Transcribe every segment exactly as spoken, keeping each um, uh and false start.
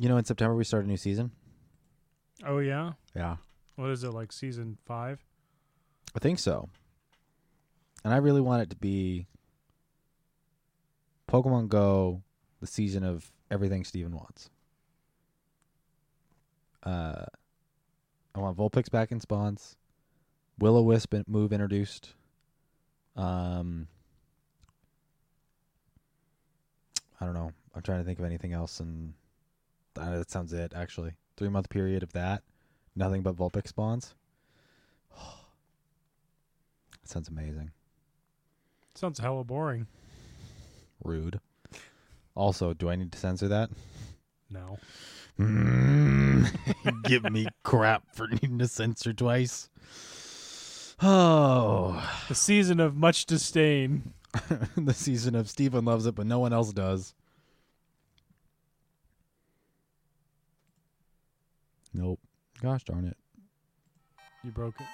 You know, in September we start a new season. Oh, yeah? Yeah. What is it, like season five? I think so. And I really want it to be Pokemon Go, the season of everything Steven wants. Uh, I want Vulpix back in spawns. Will-O-Wisp move introduced. Um, I don't know. I'm trying to think of anything else, and uh, that sounds it, actually. Three-month period of that. Nothing but Vulpix spawns. That sounds amazing. Sounds hella boring. Rude. Also, do I need to censor that? No. Mm, give me crap for needing to censor twice. Oh. The season of much disdain. The season of Steven loves it, but no one else does. Nope. Gosh darn it. You broke it.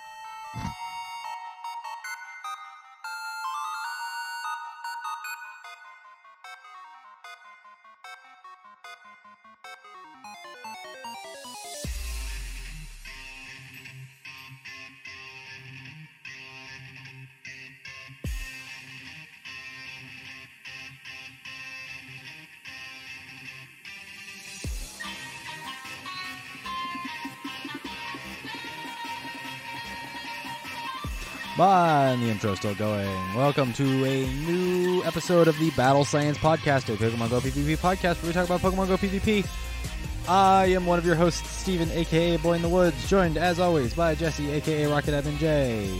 Bye, and the intro's still going. Welcome to a new episode of the Battle Science Podcast, a Pokemon Go PvP podcast where we talk about Pokemon Go PvP. I am one of your hosts, Steven, a k a. Boy in the Woods, joined, as always, by Jesse, a k a. Rocket Admin J.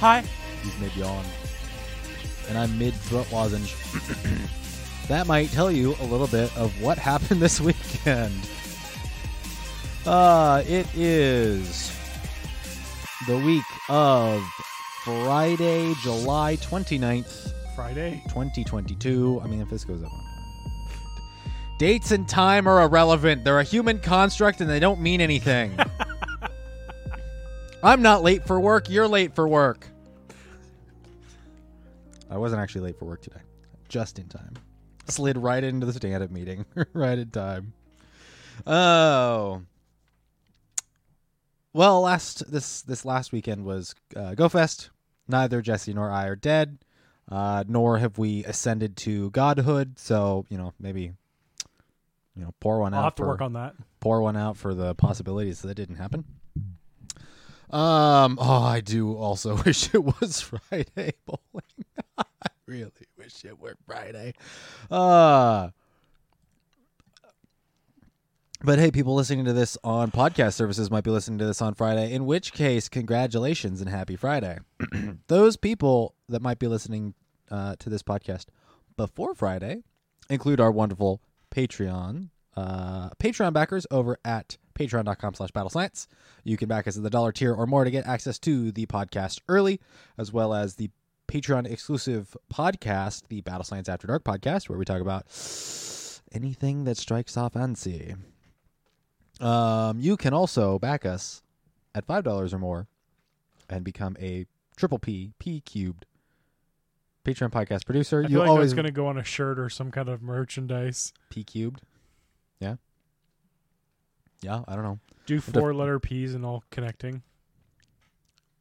Hi. He's mid-yawn. And I'm mid-throat lozenge. That might tell you a little bit of what happened this weekend. Uh, it is the week of Friday, July 29th. Friday? twenty twenty-two. I mean, if this goes up. Dates and time are irrelevant. They're a human construct and they don't mean anything. I'm not late for work. You're late for work. I wasn't actually late for work today. Just in time. Slid right into the stand-up meeting. Right in time. Oh. Well, last this this last weekend was uh, GoFest. Neither Jesse nor I are dead, uh, nor have we ascended to godhood. So, you know, maybe, you know, pour one I'll out. I'll have for, to work on that. Pour one out for the possibilities that didn't happen. Um. Oh, I do also wish it was Friday bowling. I really wish it were Friday. Uh, but hey, people listening to this on podcast services might be listening to this on Friday, in which case, congratulations and happy Friday. Those people that might be listening uh, to this podcast before Friday include our wonderful Patreon uh, Patreon backers over at patreon.com slash battlescience. You can back us at the dollar tier or more to get access to the podcast early, as well as the Patreon-exclusive podcast, the Battle Science After Dark podcast, where we talk about anything that strikes our fancy. Um, you can also back us at five dollars or more and become a triple P, P cubed Patreon podcast producer. I feel you like always going to go on a shirt or some kind of merchandise. P cubed. Yeah. Yeah. I don't know. Do four to letter P's and all connecting.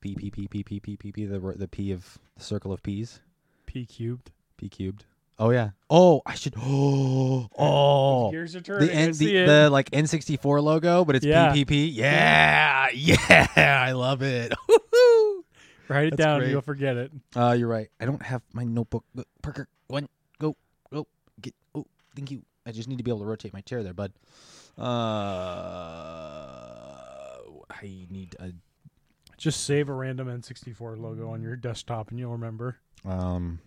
P, P, P, P, P, P, P, P, the, the P of the circle of P's. P cubed. P cubed. Oh, yeah. Oh, I should. Oh, oh. Here's a turn. The, N- the, the, the like N sixty-four logo, but it's yeah. P P P. Yeah. Yeah. I love it. Woo-hoo. Write it That's down. Great. You'll forget it. Uh, you're right. I don't have my notebook. Parker, one, go, go, get. Oh, thank you. I just need to be able to rotate my chair there, bud. Uh, I need a. Just save a random N sixty-four logo on your desktop and you'll remember. Um.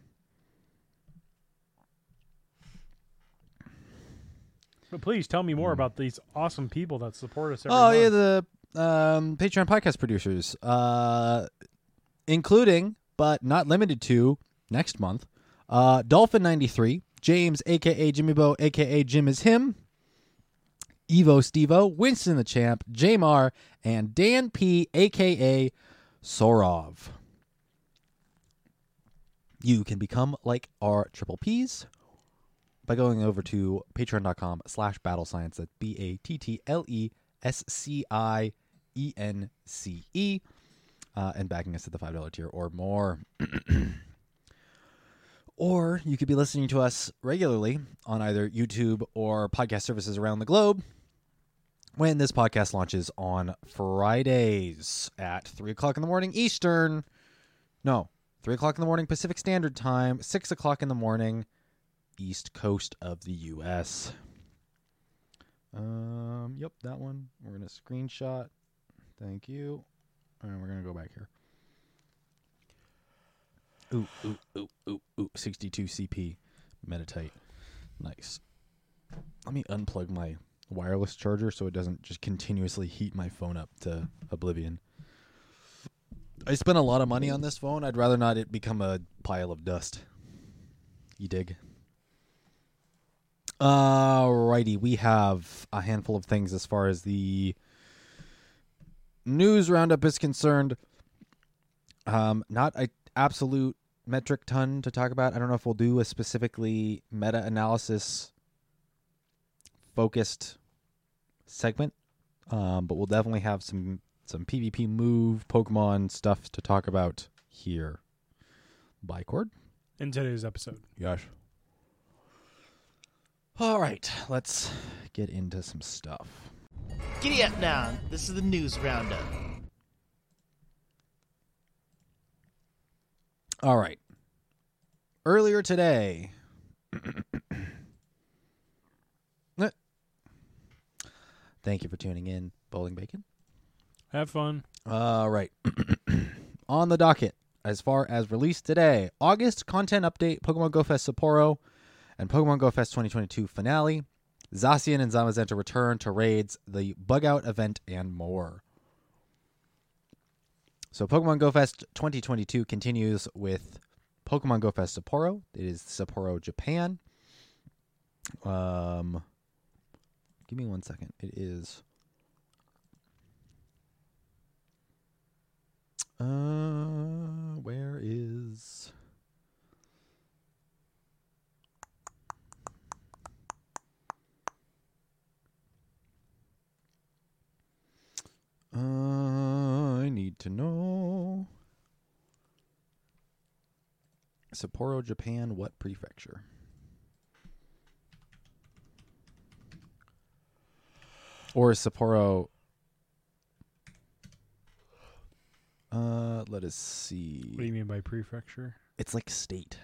But please tell me more about these awesome people that support us every Oh, month. Yeah, the um, Patreon podcast producers, uh, including, but not limited to, next month, uh, Dolphin ninety-three, James, a k a. Jimmy Bo, a k a. Jim is him, Evo Stevo, Winston the Champ, Jamar, and Dan P, a k a. Sorov. You can become like our triple Ps. by going over to patreon.com slash battlescience. That's B A T T L E S C I E N C E. Uh, and backing us at the five dollars tier or more. Or you could be listening to us regularly on either YouTube or podcast services around the globe when this podcast launches on Fridays at three o'clock in the morning Eastern. No, three o'clock in the morning Pacific Standard Time, six o'clock in the morning East Coast of the U S. Um, yep, that one. We're going to screenshot. Thank you. And we're going to go back here. Ooh, ooh, ooh, ooh, ooh. sixty-two C P Meditate. Nice. Let me unplug my wireless charger so it doesn't just continuously heat my phone up to oblivion. I spent a lot of money on this phone. I'd rather not it become a pile of dust. You dig? Alrighty. We have a handful of things as far as the news roundup is concerned. Um, not a absolute metric ton to talk about. I don't know if we'll do a specifically meta-analysis focused segment, um, but we'll definitely have some some PvP move Pokemon stuff to talk about here. Bicord in today's episode. Gosh. All right, let's get into some stuff. Giddy up now. This is the news roundup. All right. Earlier today, thank you for tuning in, Bowling Bacon. Have fun. All right. On the docket, as far as released today, August content update, Pokemon Go Fest Sapporo, and Pokemon Go Fest twenty twenty-two finale, Zacian and Zamazenta return to raids, the Bug Out event, and more. So Pokemon Go Fest twenty twenty-two continues with Pokemon Go Fest Sapporo. It is Sapporo, Japan. Um, give me one second. It is... Uh, where is... Uh, I need to know. Sapporo, Japan, what prefecture? Or is Sapporo... Uh, let us see. What do you mean by prefecture? It's like state.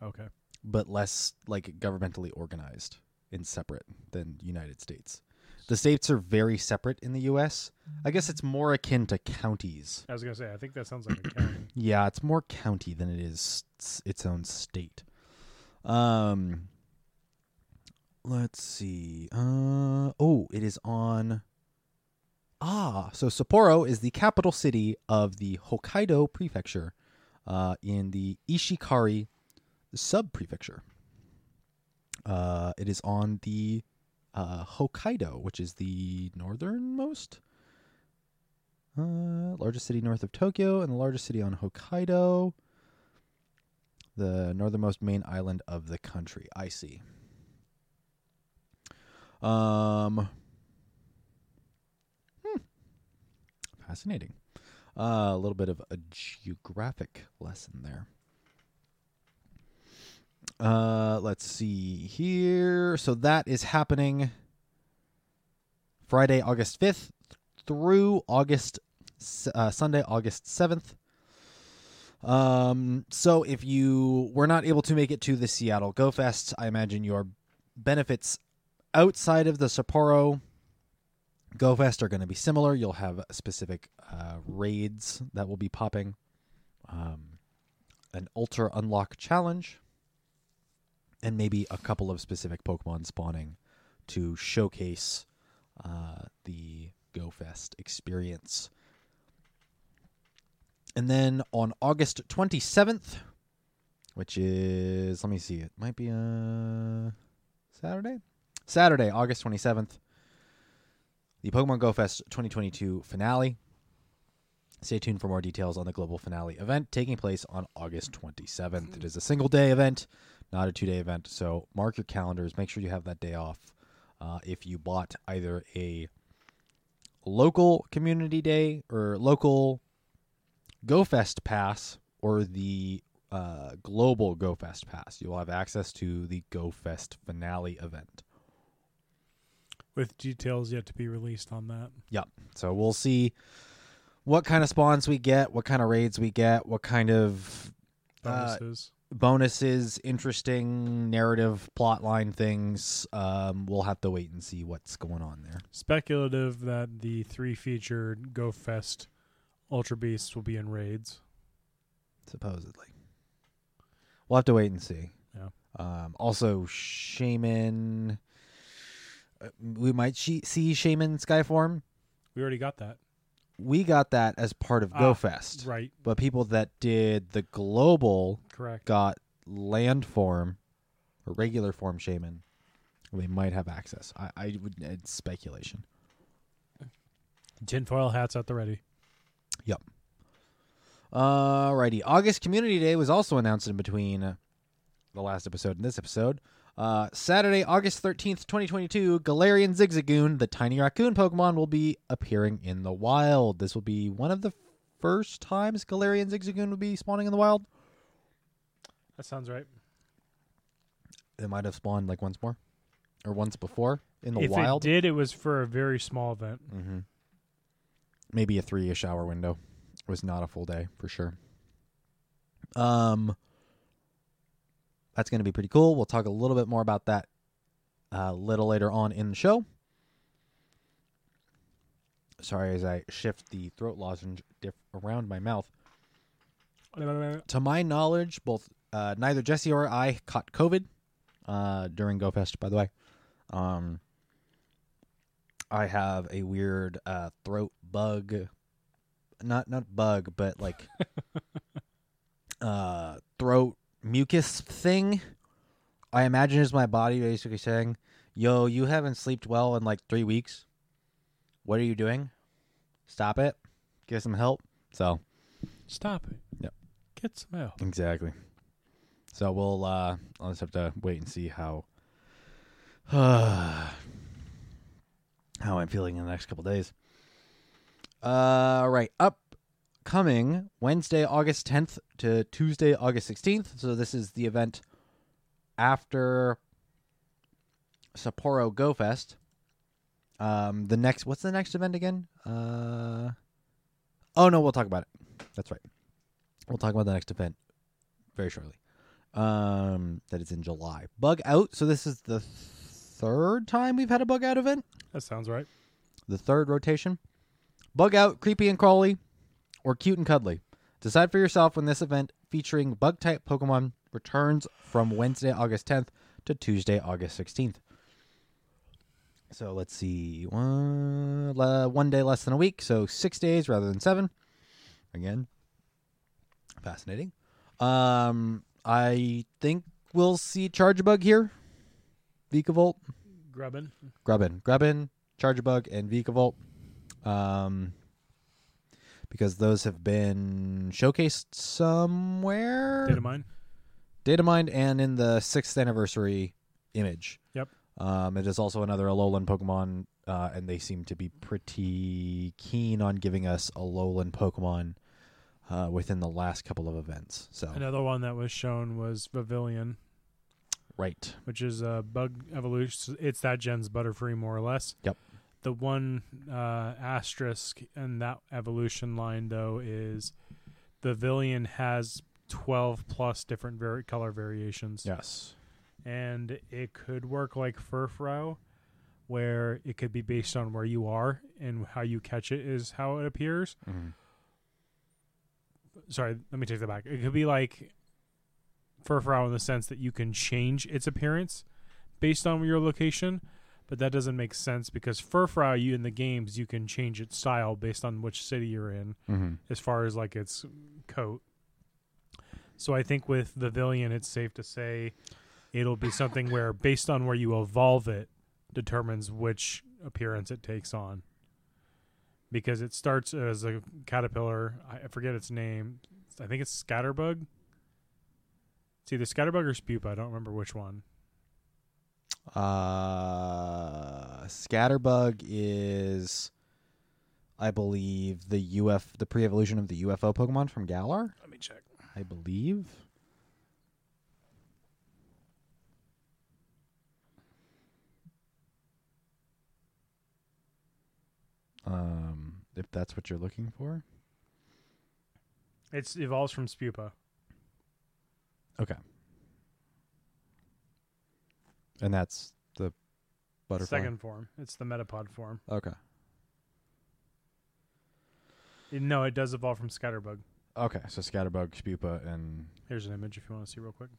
Okay. But less, like, governmentally organized and separate than United States. The states are very separate in the U S. I guess it's more akin to counties. I was going to say, I think that sounds like a county. Yeah, it's more county than it is its own state. Um, let's see. Uh, oh, it is on... Ah, so Sapporo is the capital city of the Hokkaido Prefecture uh, in the Ishikari sub-prefecture. Uh, it is on the... Uh, Hokkaido, which is the northernmost, uh, largest city north of Tokyo, and the largest city on Hokkaido, the northernmost main island of the country. I see. Um, hmm. Fascinating. Uh, a little bit of a geographic lesson there. Uh, let's see here. So that is happening Friday, August fifth through August, uh, Sunday, August seventh. Um, so if you were not able to make it to the Seattle Go Fest, I imagine your benefits outside of the Sapporo Go Fest are going to be similar. You'll have specific, uh, raids that will be popping, um, an Ultra Unlock Challenge, and maybe a couple of specific Pokemon spawning to showcase uh, the Go Fest experience. And then on August twenty-seventh, which is, let me see, it might be a Saturday? Saturday, August twenty-seventh, the Pokemon Go Fest twenty twenty-two finale. Stay tuned for more details on the global finale event taking place on August twenty-seventh. It is a single day event not a two-day event. So mark your calendars. Make sure you have that day off. Uh, if you bought either a local community day or local GoFest pass or the uh, global GoFest pass, you'll have access to the GoFest finale event. With details yet to be released on that. Yeah. So we'll see what kind of spawns we get, what kind of raids we get, what kind of bonuses, uh, bonuses interesting narrative plotline things. Um, we'll have to wait and see what's going on there. Speculative that the three featured GoFest Ultra Beasts will be in raids. Supposedly. We'll have to wait and see. Yeah. Um, also, Shaman... We might she- see Shaman Skyform. We already got that. We got that as part of ah, GoFest. Right. But people that did the global Correct. got land form or regular form Shaman. They might have access. I, I would it's speculation. Tinfoil hats at the ready. Yep. Alrighty. August Community Day was also announced in between the last episode and this episode. Uh, Saturday, August thirteenth, twenty twenty-two, Galarian Zigzagoon, the tiny raccoon Pokemon, will be appearing in the wild. This will be one of the first times Galarian Zigzagoon will be spawning in the wild. That sounds right. It might have spawned like once more or once before in the if wild. If it did, it was for a very small event. Mm-hmm. Maybe a three-ish hour window. It was not a full day for sure. Um... That's going to be pretty cool. We'll talk a little bit more about that a little later on in the show. Sorry, as I shift the throat lozenge diff- around my mouth. To my knowledge, both uh, neither Jesse or I caught COVID uh, during GoFest, by the way. Um, I have a weird uh, throat bug. Not not bug, but like uh, throat mucus thing. I imagine is my body basically saying, yo, you haven't slept well in like three weeks. What are you doing? Stop it. Get some help. So stop it. Yep. Get some help. Exactly. So we'll uh I'll just have to wait and see how uh, how I'm feeling in the next couple days. Uh right. Upcoming Wednesday, August tenth to Tuesday, August sixteenth. So this is the event after Sapporo GoFest. Um, the next, what's the next event again? Uh, oh no, we'll talk about it. That's right. We'll talk about the next event very shortly. Um, that is in July. Bug Out. So this is the third time we've had a Bug Out event. That sounds right. The third rotation. Bug Out, Creepy and Crawly, or Cute and Cuddly. Decide for yourself when this event featuring bug-type Pokemon returns from Wednesday, August tenth to Tuesday, August sixteenth. So let's see. One, one day less than a week, so six days rather than seven. Again, fascinating. Um, I think we'll see Chargebug here. Vikavolt. Grubbin. Grubbin. Grubbin, Chargebug, and Vikavolt. Um... Because those have been showcased somewhere. Datamined. Datamined and in the sixth anniversary image. Yep. Um, it is also another Alolan Pokemon, uh, and they seem to be pretty keen on giving us Alolan Pokemon uh, within the last couple of events. So another one that was shown was Vivillon. Right. Which is a bug evolution. It's that gen's Butterfree, more or less. Yep. The one uh, asterisk in that evolution line, though, is the Vivillon has twelve plus different vari- color variations. Yes. And it could work like Furfrow, where it could be based on where you are and how you catch it is how it appears. Mm-hmm. Sorry, let me take that back. It could be like Furfrow in the sense that you can change its appearance based on your location. But that doesn't make sense because Furfrow, you in the games, you can change its style based on which city you're in, mm-hmm. as far as like its coat. So I think with Vivillon, it's safe to say it'll be something where based on where you evolve it determines which appearance it takes on. Because it starts as a caterpillar. I forget its name. I think it's Scatterbug. It's either Scatterbug or Spupa. I don't remember which one. Uh, Scatterbug is, I believe, the U F, the pre-evolution of the U F O Pokemon from Galar. Let me check. I believe. Um, if that's what you're looking for. It evolves from Spupa. Okay. And that's the butterfly? Second form. It's the Metapod form. Okay. No, it does evolve from Scatterbug. Okay, so Scatterbug, Spupa, and... Here's an image if you want to see real quick.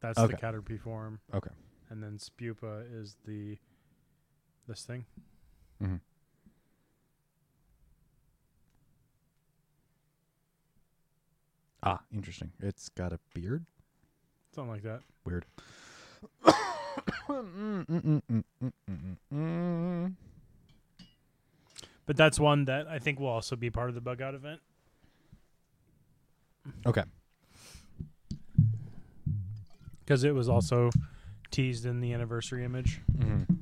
That's okay. The Caterpie form. Okay. And then Spupa is the... this thing. Mm-hmm. Ah, interesting. It's got a beard? Something like that. Weird. But that's one that I think will also be part of the bug out event. Okay. Because it was also teased in the anniversary image. Mm-hmm.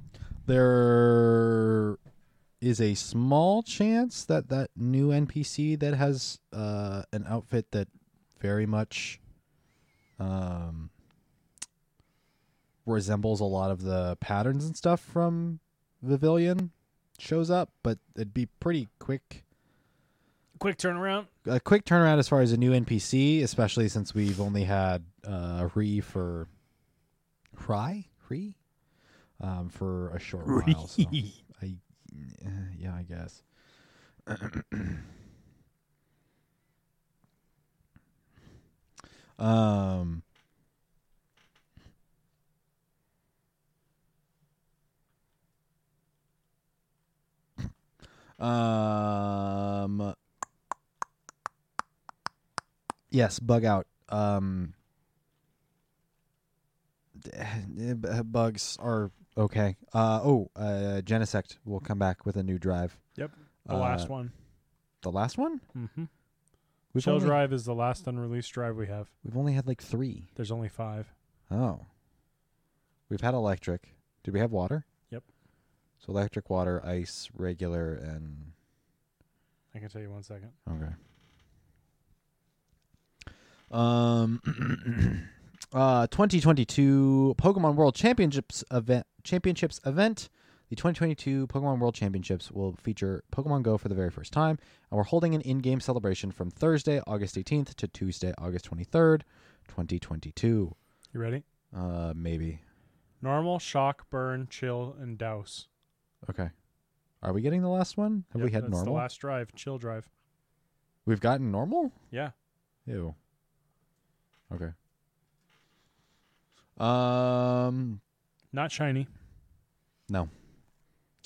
There is a small chance that that new N P C that has uh, an outfit that very much um, resembles a lot of the patterns and stuff from Vivillon shows up, but it'd be pretty quick. Quick turnaround? A quick turnaround as far as a new N P C, especially since we've only had uh, Ri for... Ri? Ri? Um, for a short while. So I, yeah, I guess. um, um, yes, bug out. Um, bugs are. Okay. Uh, oh, uh, Genesect will come back with a new drive. Yep. The uh, last one. The last one? Mm-hmm. We've Shell only... Drive is the last unreleased drive we have. We've only had like three. There's only five. Oh. We've had electric. Did we have water? Yep. So electric, water, ice, regular, and... I can tell you one second. Okay. Um... Uh, twenty twenty-two Pokemon World Championships event. Championships event. The twenty twenty-two Pokemon World Championships will feature Pokemon Go for the very first time, and we're holding an in-game celebration from Thursday, August eighteenth to Tuesday, August twenty-third, twenty twenty-two. You ready? Uh, maybe. Normal, shock, burn, chill, and douse. Okay. Are we getting the last one? Have yep, we had that's normal? The last drive, chill drive. We've gotten normal? Yeah. Ew. Okay. Um, not shiny. No.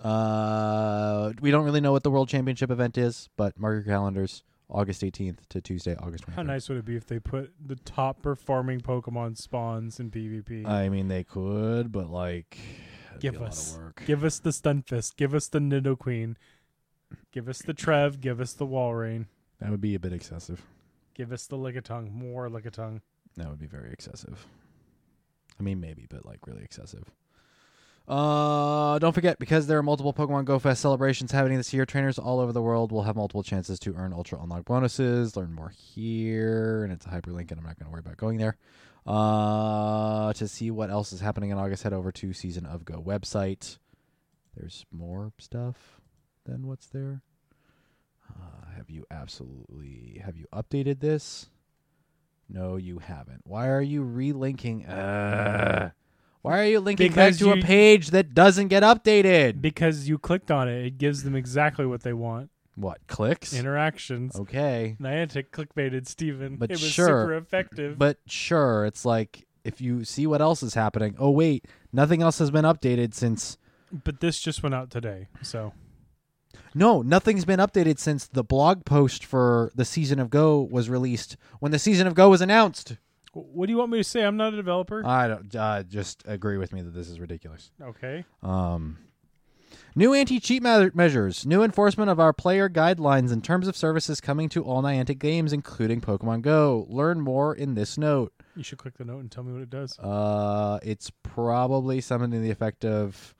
Uh, we don't really know what the World Championship event is, but mark your calendars, August eighteenth to Tuesday, August twenty-third. How nice would it be if they put the top performing Pokemon spawns in PvP? I mean, they could, but like, give us, give us the Stunfisk, give us the Nidoqueen, give us the Trev, give us the Walrein. That would be a bit excessive. Give us the Lickitung, more Lickitung. That would be very excessive. I mean, maybe, but like really excessive. Uh, don't forget, because there are multiple Pokemon Go Fest celebrations happening this year, trainers all over the world will have multiple chances to earn Ultra Unlock bonuses. Learn more here, and it's a hyperlink, and I'm not going to worry about going there. Uh, to see what else is happening in August, head over to Season of Go website. There's more stuff than what's there. Uh, have you absolutely... Have you updated this? No, you haven't. Why are you relinking? Uh, why are you linking because back to you, a page that doesn't get updated? Because you clicked on it. It gives them exactly what they want. What? Clicks? Interactions. Okay. Niantic clickbaited Steven. But it was sure, super effective. But sure, it's like if you see what else is happening. Oh, wait. Nothing else has been updated since. But this just went out today, so. No, nothing's been updated since the blog post for the Season of Go was released when the Season of Go was announced. What do you want me to say? I'm not a developer. I don't uh, just agree with me that this is ridiculous. Okay. Um, new anti-cheat ma- measures, new enforcement of our player guidelines and terms of services coming to all Niantic games, including Pokemon Go. Learn more in this note. You should click the note and tell me what it does. Uh, it's probably something to the effect of...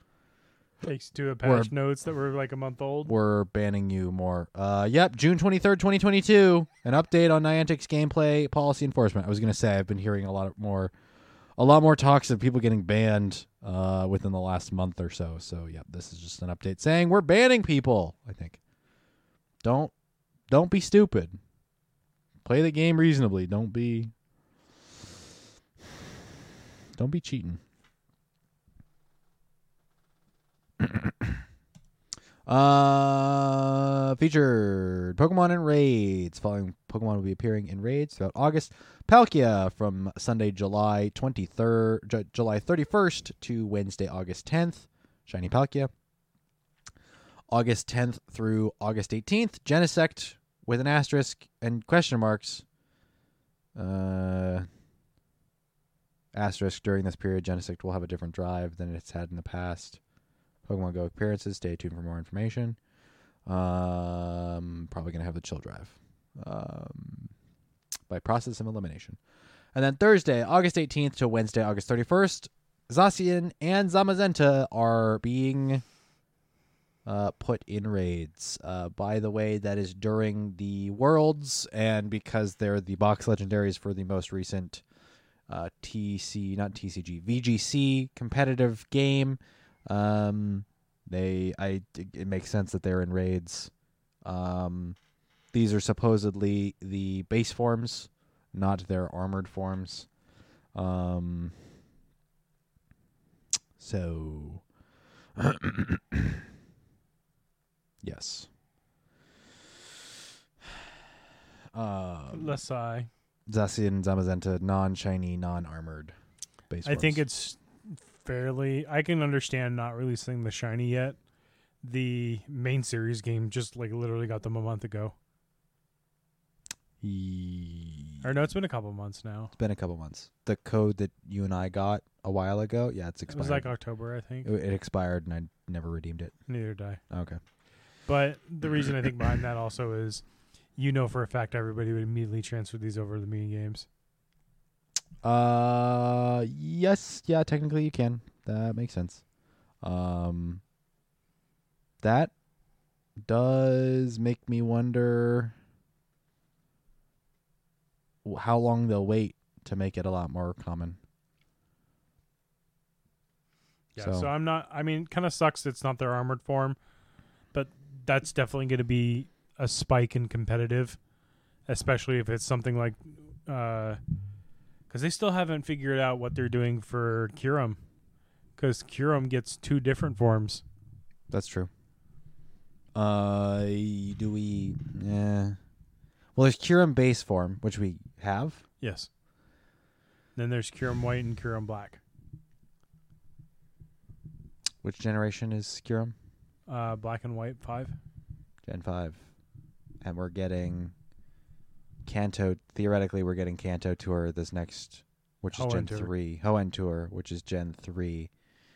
Takes two Apache notes that were like a month old. We're banning you more. Uh, yep, June twenty-third, twenty twenty-two, an update on Niantic's gameplay policy enforcement. I was going to say I've been hearing a lot more a lot more talks of people getting banned uh, within the last month or so. So, yep, this is just an update saying we're banning people, I think. Don't don't be stupid. Play the game reasonably. Don't be Don't be cheating. uh featured Pokemon and raids. Following Pokemon will be appearing in raids throughout August. Palkia from Sunday, July twenty-third, J- July thirty-first to Wednesday, August tenth. Shiny Palkia. August tenth through August eighteenth. Genesect with an asterisk and question marks. Uh, asterisk during this period, Genesect will have a different drive than it's had in the past. Pokemon Go appearances. Stay tuned for more information. Um, probably going to have the chill drive um, by process of elimination. And then Thursday, August eighteenth to Wednesday, August thirty-first, Zacian and Zamazenta are being uh, put in raids. Uh, by the way, that is during the Worlds, and because they're the box legendaries for the most recent uh, T C, not T C G, V G C competitive game. Um, they, I, it makes sense that they're in raids. Um, these are supposedly the base forms, not their armored forms. Um, so, yes. Um, Let's sigh. Zacian, Zamazenta, non-shiny, non-armored base forms. I think it's... fairly, I can understand not releasing the shiny yet. The main series game just like literally got them a month ago. E- or no, it's been a couple months now. It's been a couple months. The code that you and I got a while ago, yeah, it's expired. It was like October, I think. It, it expired, and I never redeemed it. Neither did I. Okay. But the reason I think behind that also is, you know, for a fact everybody would immediately transfer these over to the mini games. Uh, yes, yeah, technically you can. That makes sense. Um, that does make me wonder how long they'll wait to make it a lot more common. Yeah, so, so I'm not, I mean, kind of sucks it's not their armored form, but that's definitely going to be a spike in competitive, especially if it's something like, uh... because they still haven't figured out what they're doing for Kyurem. Because Kyurem gets two different forms. That's true. Uh, do we... Yeah. Well, there's Kyurem base form, which we have. Yes. Then there's Kyurem White and Kyurem Black. Which generation is Kyurem? Uh, Black and White five. Gen five. And we're getting... Kanto, theoretically, we're getting Kanto Tour this next, which is Hoenn Gen three. Hoenn Tour, which is Gen three.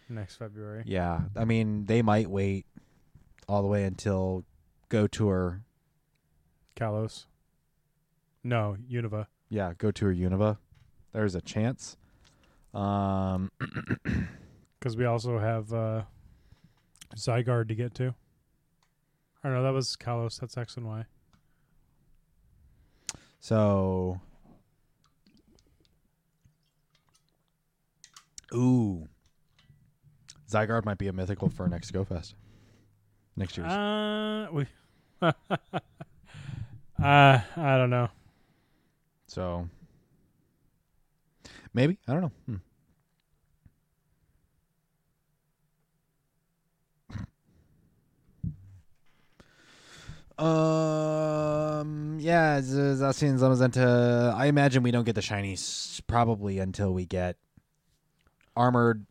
Next February. Yeah. I mean, they might wait all the way until Go Tour. Kalos. No, Unova. Yeah, Go Tour Unova. There's a chance. Um, because we also have uh, Zygarde to get to. I don't know, that was Kalos. That's X and Y. So, ooh, Zygarde might be a mythical for next Go Fest, next year's. Uh, we, uh, I don't know. So, maybe I don't know. Hmm. Um. Yeah, Zacian, Zamazenta. I imagine we don't get the shinies probably until we get armored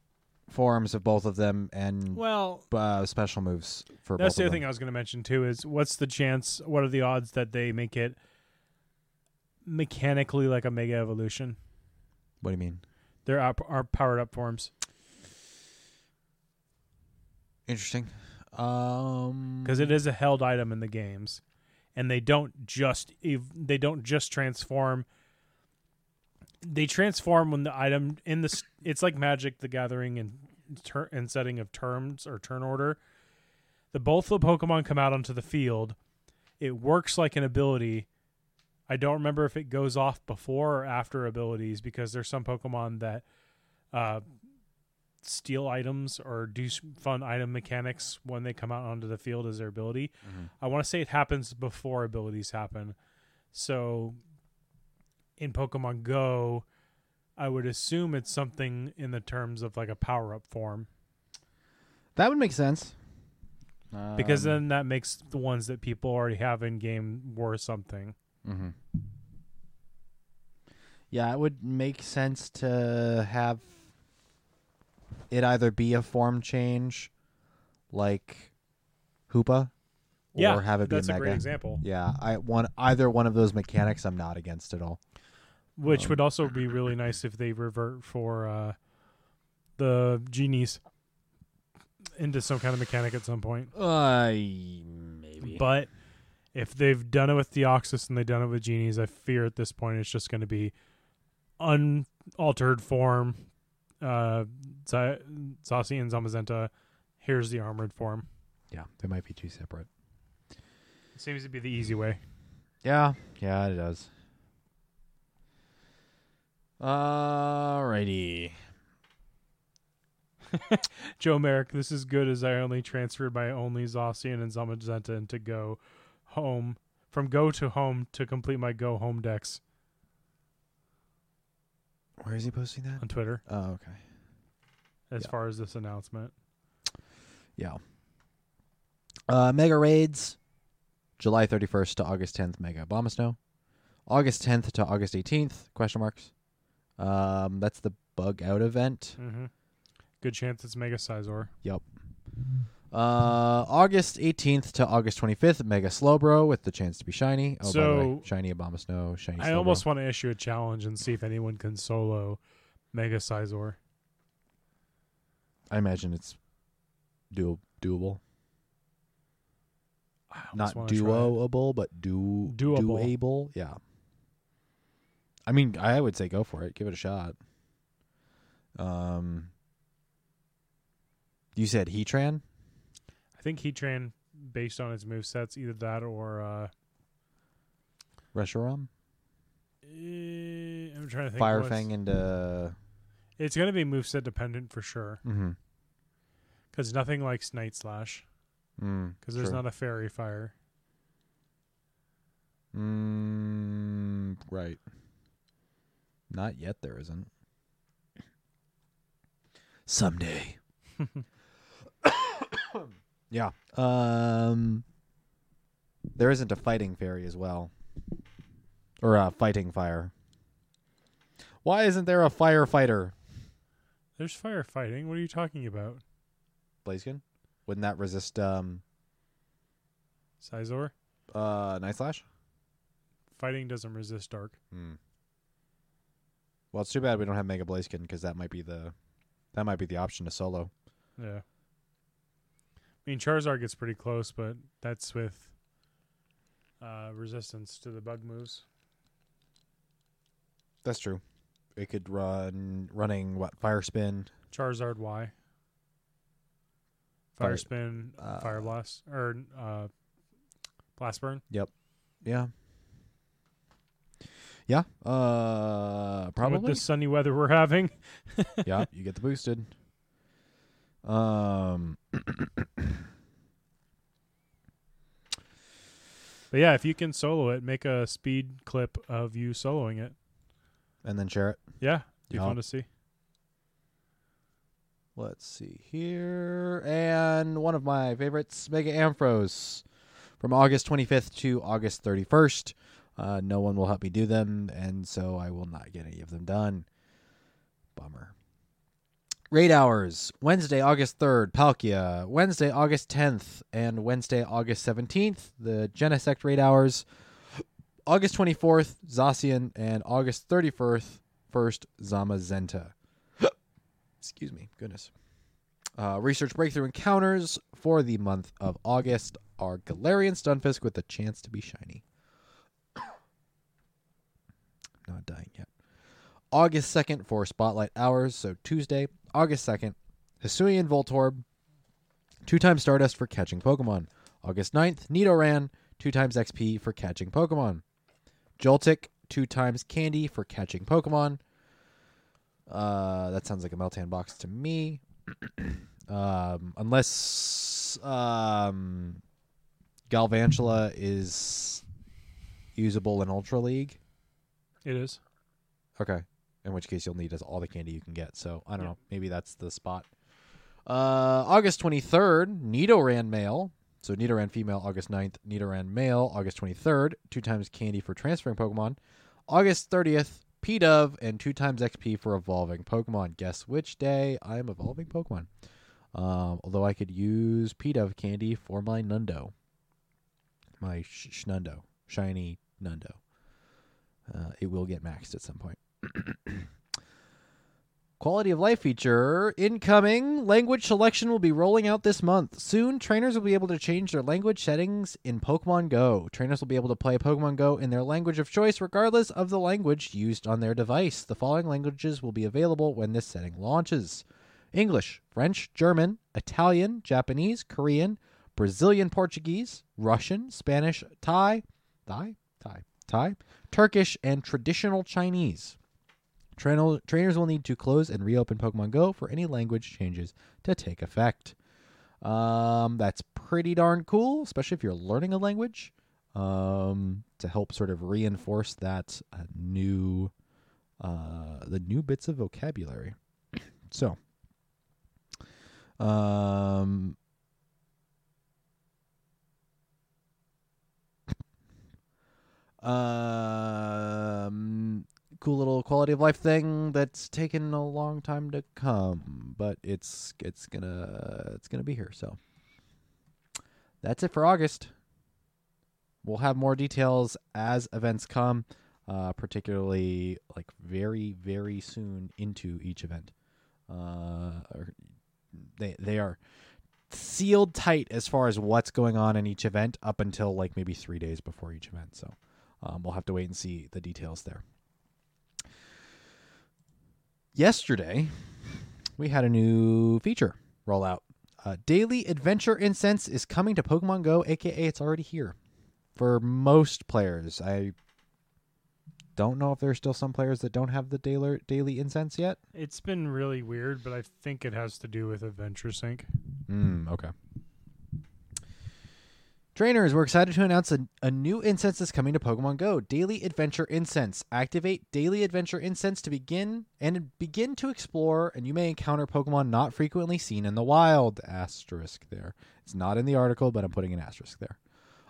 forms of both of them and well, uh, special moves for both of them. That's the other thing I was going to mention too is what's the chance, what are the odds that they make it mechanically like a Mega Evolution? What do you mean? They're up, are powered up forms. Interesting. Um, because it is a held item in the games, and they don't just ev- they don't just transform they transform when the item in this, it's like Magic the Gathering and ter- and setting of terms or turn order. The both the Pokemon come out onto the field. It works like an ability. I don't remember if it goes off before or after abilities, because there's some Pokemon that uh, steal items or do fun item mechanics when they come out onto the field as their ability. Mm-hmm. I want to say it happens before abilities happen. So in Pokemon Go, I would assume it's something in the terms of like a power-up form. That would make sense. Because um, then that makes the ones that people already have in game worth something. Mm-hmm. Yeah, it would make sense to have it either be a form change, like Hoopa, or yeah, have it be a mega. That's a great example. Yeah, I want either one of those mechanics. I'm not against at all. Which um, would also be really nice if they revert for uh, the genies into some kind of mechanic at some point. Uh, maybe. But if they've done it with Deoxys and they've done it with Genies, I fear at this point it's just going to be unaltered form. Uh, Zacian and Zamazenta, here's the armored form. Yeah, they might be two separate. It seems to be the easy way. Yeah, yeah, it does. Alrighty. Joe Merrick, this is good as I only transferred my only Zacian and Zamazenta into Go Home from Go to Home to complete my Go Home decks. Where is he posting that? On Twitter. Oh, okay. As yeah. far as this announcement. Yeah. Uh, Mega Raids, July thirty-first to August tenth, Mega Abomasnow. August tenth to August eighteenth, question marks. Um, that's the bug out event. Mm-hmm. Good chance it's Mega Scizor. Yep. Uh, August eighteenth to August twenty-fifth, Mega Slowbro with the chance to be shiny. Oh, so, by the way, shiny Abomasnow, shiny Slowbro. I almost want to issue a challenge and see if anyone can solo Mega Scizor. I imagine it's do- doable. Not duo-able, but do- doable. Doable, yeah. I mean, I would say go for it. Give it a shot. Um... You said Heatran? I think Heatran, based on its movesets, either that or... Uh, Reshiram? Eh, I'm trying to think. Firefang into... It's going to be moveset dependent for sure. Because mm-hmm. nothing likes Night Slash. Because mm, there's true. Not a Fairy Fire. Mm, right. Not yet there isn't. Someday. Yeah. Um, there isn't a fighting fairy as well. Or a fighting fire. Why isn't there a firefighter? There's firefighting. What are you talking about? Blaziken? Wouldn't that resist um Scizor? Uh Night Slash? Fighting doesn't resist dark. Hmm. Well, it's too bad we don't have Mega Blaziken, because that might be the that might be the option to solo. Yeah. I mean, Charizard gets pretty close, but that's with uh, resistance to the bug moves. That's true. It could run, running, what, Fire Spin? Charizard Y. Fire, Fire Spin, uh, Fire Blast, or uh, Blast Burn. Yep. Yeah. Yeah. Uh, probably. With the sunny weather we're having. Yeah, you get the boosted. Um, but yeah, if you can solo it, make a speed clip of you soloing it, and then share it. Yeah, be yep. fun to see. Let's see here, and one of my favorites, Mega Ampharos, from August twenty-fifth to August thirty-first. Uh, no one will help me do them, and so I will not get any of them done. Bummer. Raid hours, Wednesday, August third, Palkia. Wednesday, August tenth, and Wednesday, August seventeenth, the Genesect raid hours. August twenty-fourth, Zacian, and August thirty-first, first Zamazenta. Excuse me, goodness. Uh, research breakthrough encounters for the month of August are Galarian Stunfisk with a chance to be shiny. Not dying yet. August second for Spotlight Hours, so Tuesday, August second, Hisuian Voltorb, two-time Stardust for catching Pokemon. August ninth, Nidoran, two times X P for catching Pokemon. Joltik, two times Candy for catching Pokemon. Uh, that sounds like a Meltan box to me. um, unless um, Galvantula is usable in Ultra League. It is. Okay. In which case you'll need all the candy you can get. So, I don't yeah. know. Maybe that's the spot. Uh, August twenty-third, Nidoran male. So Nidoran female, August ninth. Nidoran male, August twenty-third. Two times candy for transferring Pokemon. August thirtieth, P-Dove, and two times X P for evolving Pokemon. Guess which day I'm evolving Pokemon. Um, although I could use P-Dove candy for my Nundo. My Shnundo. Shiny Nundo. Uh, it will get maxed at some point. Quality of life feature incoming. Language selection will be rolling out this month. Soon, trainers will be able to change their language settings in Pokemon Go. Trainers will be able to play Pokemon Go in their language of choice, regardless of the language used on their device. The following languages will be available when this setting launches: English, French, German, Italian, Japanese, Korean, Brazilian Portuguese, Russian, Spanish, Thai, Thai, Thai, Thai, Turkish, and traditional Chinese. Trainers will need to close and reopen Pokemon Go for any language changes to take effect. Um, that's pretty darn cool, especially if you're learning a language, um, to help sort of reinforce that uh, new, uh, the new bits of vocabulary. So, um, um. cool little quality of life thing that's taken a long time to come, but it's it's gonna it's gonna be here. So that's it for August. We'll have more details as events come, uh, particularly like very very soon into each event. Uh, they they are sealed tight as far as what's going on in each event up until like maybe three days before each event. So um, we'll have to wait and see the details there. Yesterday, we had a new feature rollout. Uh, Daily Adventure Incense is coming to Pokemon Go, a k a it's already here for most players. I don't know if there's still some players that don't have the Daily, daily Incense yet. It's been really weird, but I think it has to do with Adventure Sync. Mm, okay. Trainers, we're excited to announce a, a new incense is coming to Pokemon Go, Daily Adventure Incense. Activate Daily Adventure Incense to begin and begin to explore, and you may encounter Pokemon not frequently seen in the wild. Asterisk there. It's not in the article, but I'm putting an asterisk there.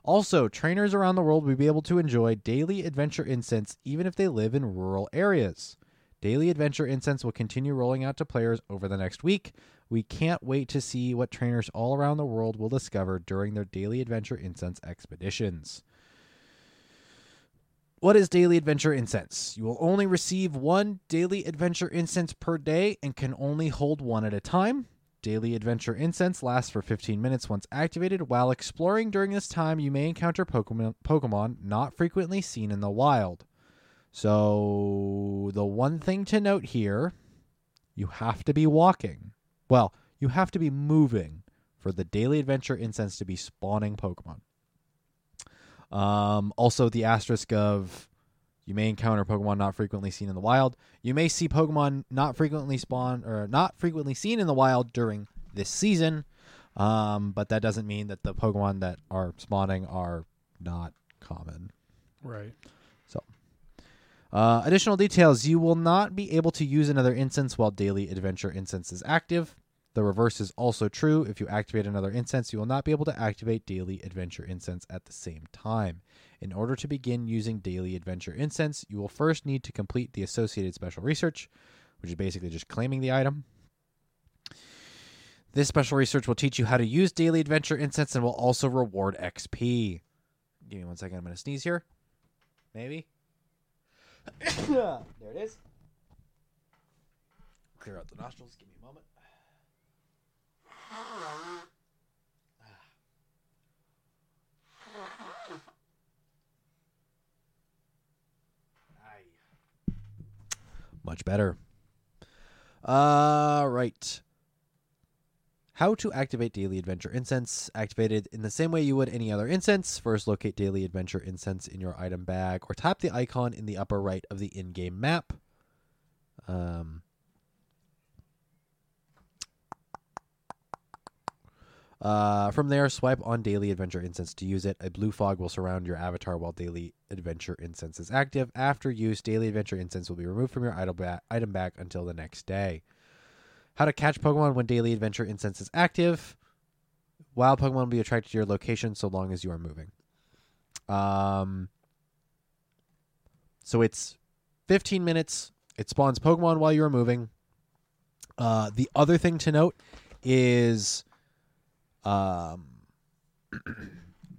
Also, trainers around the world will be able to enjoy Daily Adventure Incense even if they live in rural areas. Daily Adventure Incense will continue rolling out to players over the next week. We can't wait to see what trainers all around the world will discover during their Daily Adventure Incense expeditions. What is Daily Adventure Incense? You will only receive one Daily Adventure Incense per day and can only hold one at a time. Daily Adventure Incense lasts for fifteen minutes once activated. While exploring during this time, you may encounter Pokemon, Pokemon not frequently seen in the wild. So the one thing to note here, you have to be walking. Well, you have to be moving for the Daily Adventure Incense to be spawning Pokemon. Um, also, the asterisk of you may encounter Pokemon not frequently seen in the wild. You may see Pokemon not frequently spawn or not frequently seen in the wild during this season. Um, but that doesn't mean that the Pokemon that are spawning are not common. Right. So. Uh, additional details. You will not be able to use another incense while Daily Adventure Incense is active. The reverse is also true. If you activate another incense, you will not be able to activate Daily Adventure Incense at the same time. In order to begin using Daily Adventure Incense, you will first need to complete the associated special research, which is basically just claiming the item. This special research will teach you how to use Daily Adventure Incense and will also reward X P. Give me one second. I'm going to sneeze here. Maybe. There it is. Clear out the nostrils. Give me a moment. Much better. All right. How to activate Daily Adventure Incense. Activated in the same way you would any other incense. First, locate Daily Adventure Incense in your item bag, or tap the icon in the upper right of the in-game map. Um, uh, from there, swipe on Daily Adventure Incense to use it. A blue fog will surround your avatar while Daily Adventure Incense is active. After use, Daily Adventure Incense will be removed from your item ba- item bag until the next day. How to catch Pokemon when Daily Adventure Incense is active. Wild Pokemon will be attracted to your location so long as you are moving. Um, so it's fifteen minutes. It spawns Pokemon while you're moving. Uh, the other thing to note is um,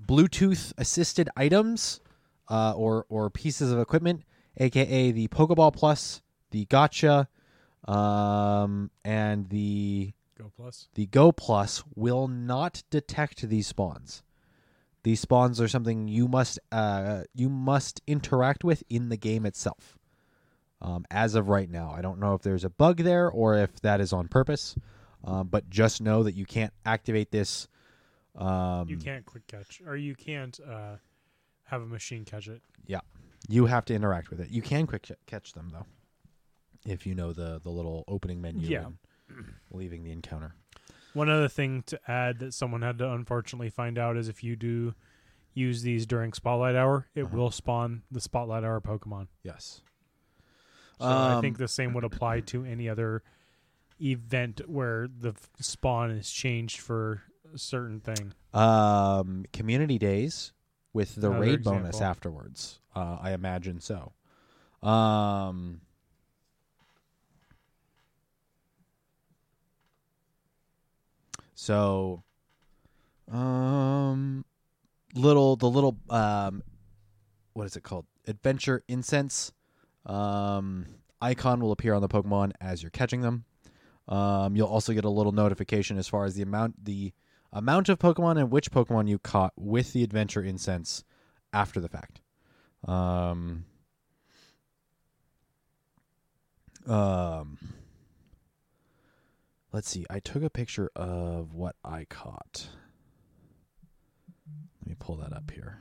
Bluetooth-assisted items uh, or, or pieces of equipment, a k a the Pokeball Plus, the Gacha, Um and the Go Plus the Go Plus will not detect these spawns. These spawns are something you must uh you must interact with in the game itself. Um, as of right now, I don't know if there's a bug there or if that is on purpose. Um, but just know that you can't activate this. Um, you can't quick catch, or you can't uh have a machine catch it. Yeah, you have to interact with it. You can quick catch them though, if you know the, the little opening menu yeah. and leaving the encounter. One other thing to add that someone had to unfortunately find out is if you do use these during Spotlight Hour, it uh-huh. will spawn the Spotlight Hour Pokemon. Yes. So um, I think the same would apply to any other event where the spawn is changed for a certain thing. Um, community days with the another raid example. Bonus afterwards. Uh, I imagine so. Um... So, um, little the little um, what is it called? Adventure Incense um, icon will appear on the Pokemon as you're catching them. Um, you'll also get a little notification as far as the amount the amount of Pokemon and which Pokemon you caught with the Adventure Incense after the fact. Um. Um. Let's see. I took a picture of what I caught. Let me pull that up here.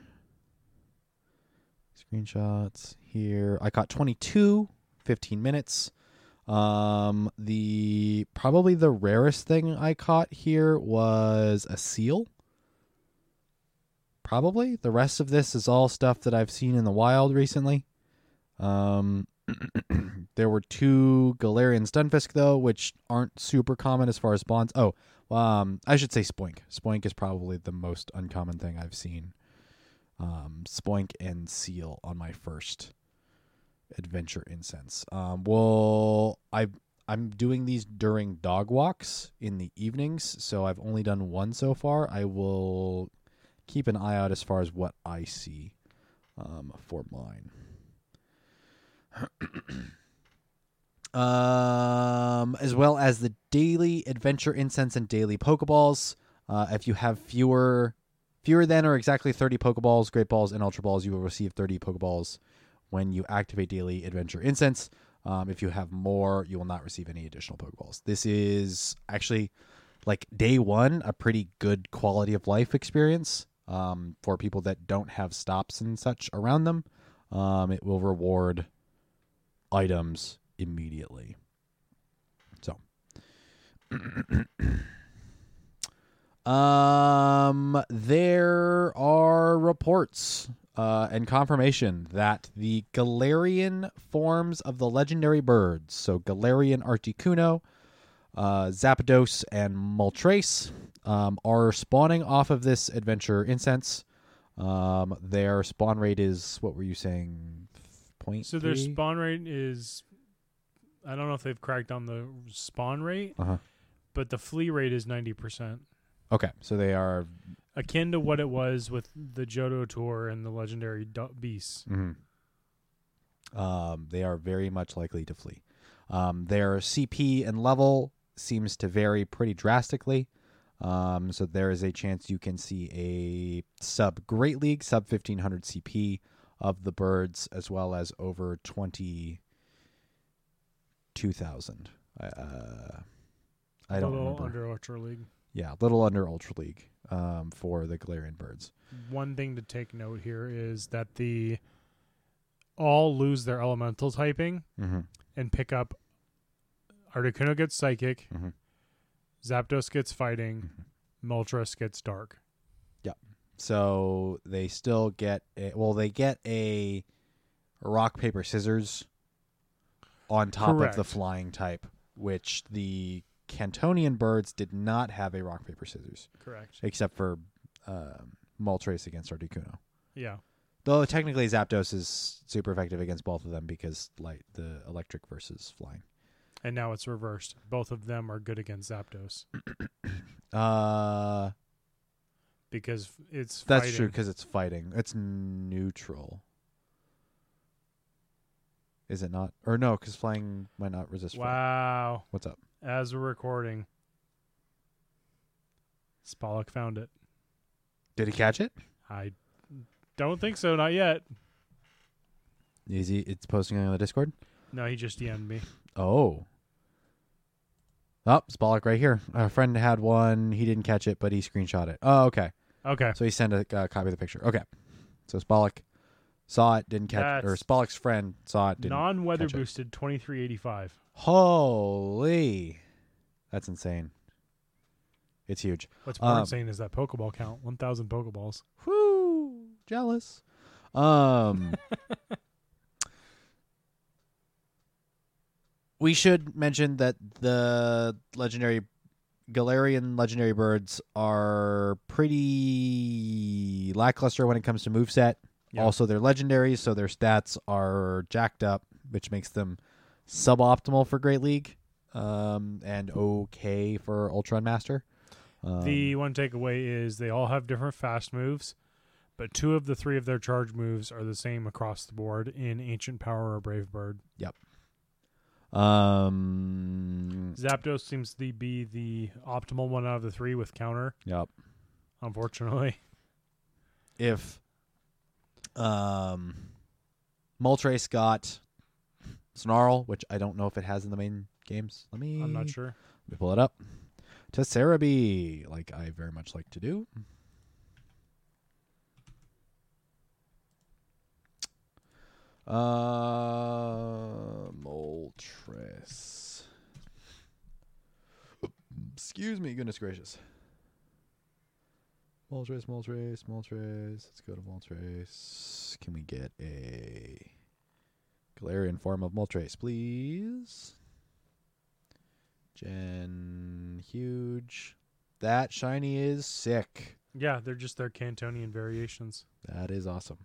Screenshots here. I caught twenty-two, fifteen minutes. Um, the probably the rarest thing I caught here was a seal. Probably. The rest of this is all stuff that I've seen in the wild recently. Um, there were two Galarian Stunfisk, though, which aren't super common as far as spawns. Oh, um, I should say Spoink. Spoink is probably the most uncommon thing I've seen. Um, Spoink and Seal on my first Adventure Incense. Um, well, I, I'm doing these during dog walks in the evenings, so I've only done one so far. I will keep an eye out as far as what I see um, for mine. um, as well as the daily adventure incense and daily Pokeballs. Uh, if you have fewer, fewer than or exactly thirty Pokeballs, Great Balls, and Ultra Balls, you will receive thirty Pokeballs when you activate daily adventure incense. Um, if you have more, you will not receive any additional Pokeballs. This is actually like day one, a pretty good quality of life experience um, for people that don't have stops and such around them. Um, it will reward items immediately. So, um, there are reports uh, and confirmation that the Galarian forms of the legendary birds, so Galarian Articuno, uh, Zapdos, and Moltres, um, are spawning off of this adventure incense. Um, their spawn rate is, what were you saying? Point so three? Their spawn rate is, I don't know if they've cracked on the spawn rate, uh-huh. but the flea rate is ninety percent. Okay, so they are akin to what it was with the Johto Tour and the legendary beasts. Mm-hmm. Um, they are very much likely to flee. Um, their C P and level seems to vary pretty drastically. Um, so there is a chance you can see a sub Great League, sub fifteen hundred C P. Of the birds, as well as over twenty two thousand. I, uh, I don't remember. A little under Ultra League. Yeah, a little under Ultra League um, for the Galarian Birds. One thing to take note here is that the all lose their elemental typing mm-hmm. and pick up Articuno gets Psychic, mm-hmm. Zapdos gets Fighting, mm-hmm. Moltres gets Dark. Yeah. So they still get a, well, they get a rock, paper, scissors on top Correct. Of the flying type, which the Cantonian Birds did not have a rock, paper, scissors. Correct. Except for uh, Moltres against Articuno. Yeah. Though technically Zapdos is super effective against both of them because like the electric versus flying. And now it's reversed. Both of them are good against Zapdos. uh, because it's fighting. That's true because it's fighting. It's neutral. Is it not? Or no, because flying might not resist. Wow. Flying. What's up? As we're recording, Spalak found it. Did he catch it? I don't think so. Not yet. Is he? It's posting on the Discord? No, he just D M'd me. Oh. Oh, Spalak right here. Our friend had one. He didn't catch it, but he screenshot it. Oh, okay. Okay. So he sent a uh, copy of the picture. Okay. So Spalak saw it, didn't catch it. Or Spalak's friend saw it, didn't non-weather catch boosted it. twenty-three eighty-five. Holy. That's insane. It's huge. What's more um, insane is that Pokeball count. one thousand Pokeballs. Whoo. Jealous. Um... We should mention that the legendary Galarian legendary birds are pretty lackluster when it comes to moveset. Yep. Also, they're legendary, so their stats are jacked up, which makes them suboptimal for Great League um, and okay for Ultra and Master. Um, the one takeaway is they all have different fast moves, but two of the three of their charge moves are the same across the board in Ancient Power or Brave Bird. Yep. Um, Zapdos seems to be the optimal one out of the three with counter. Yep. Unfortunately, if um, Moltres got Snarl, which I don't know if it has in the main games. Let me. I'm not sure. Let me pull it up. Tesserabii, like I very much like to do. Uh, Moltres. Excuse me, goodness gracious. Moltres, Moltres, Moltres. Let's go to Moltres. Can we get a Galarian form of Moltres, please? Gen huge. That shiny is sick. Yeah, they're just their Cantonian variations. That is awesome.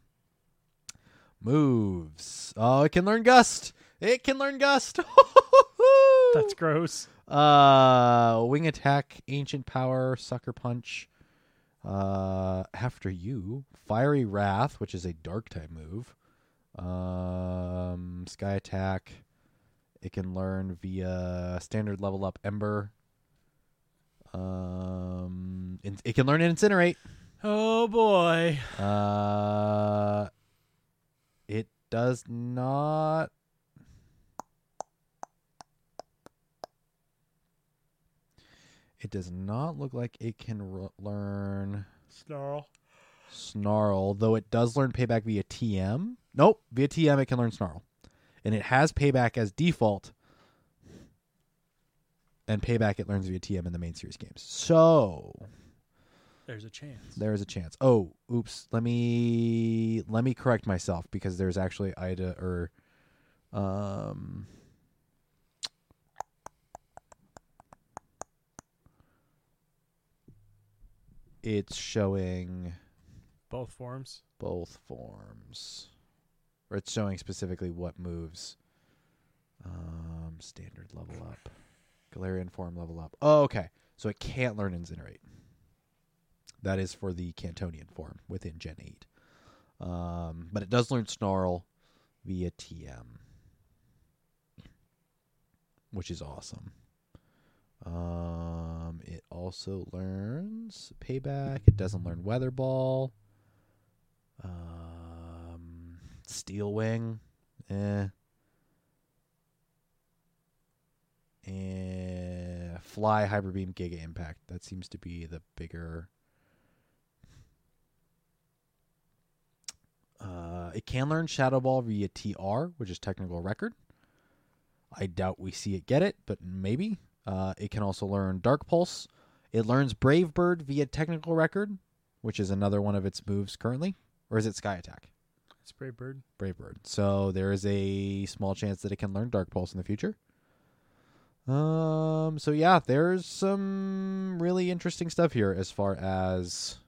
Moves. Oh, it can learn Gust. It can learn Gust. That's gross. Uh, Wing Attack, Ancient Power, Sucker Punch. Uh, after you, Fiery Wrath, which is a Dark type move. Um, Sky Attack. It can learn via Standard Level Up Ember. Um, it can learn Incinerate. Oh boy. Uh. It does not. It does not look like it can re- learn Snarl. Snarl, though it does learn Payback via T M. Nope, via T M it can learn Snarl, and it has Payback as default. And Payback it learns via T M in the main series games. So. There's a chance. There's a chance. Oh, oops. Let me let me correct myself because there's actually Ida or um it's showing both forms. Both forms. Or it's showing specifically what moves. Um standard level up. Galarian form level up. Oh, okay. So it can't learn Incinerate. That is for the Cantonian form within Gen eight. Um, but it does learn Snarl via T M, which is awesome. Um, it also learns Payback. It doesn't learn Weather Ball. Um, Steel Wing. Eh. and Fly, Hyperbeam, Giga Impact. That seems to be the bigger. Uh, it can learn Shadow Ball via T R, which is technical record. I doubt we see it get it, but maybe. Uh, it can also learn Dark Pulse. It learns Brave Bird via technical record, which is another one of its moves currently. Or is it Sky Attack? It's Brave Bird. Brave Bird. So there is a small chance that it can learn Dark Pulse in the future. Um. So yeah, there's some really interesting stuff here as far as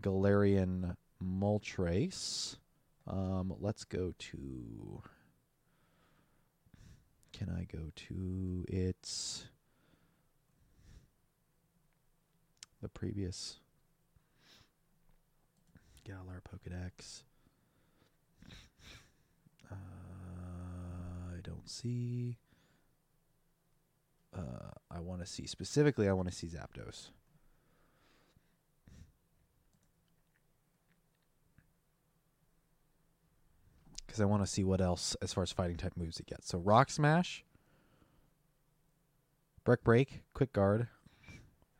Galarian Moltres. Um. Let's go to. Can I go to its the previous Galar Pokedex? Uh, I don't see. Uh, I want to see specifically. I want to see Zapdos. Because I want to see what else, as far as fighting type moves, it gets. So Rock Smash, Brick Break, Quick Guard,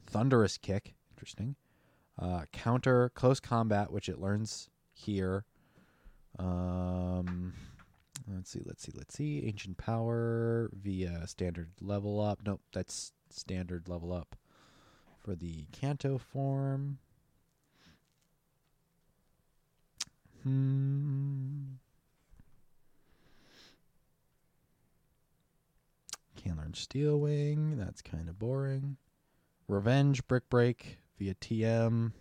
Thunderous Kick, interesting. Uh, counter, Close Combat, which it learns here. Um, let's see, let's see, let's see. Ancient Power via Standard Level Up. Nope, that's Standard Level Up for the Kanto form. Hmm. Can learn Steel Wing. That's kind of boring. Revenge, Brick Break via T M.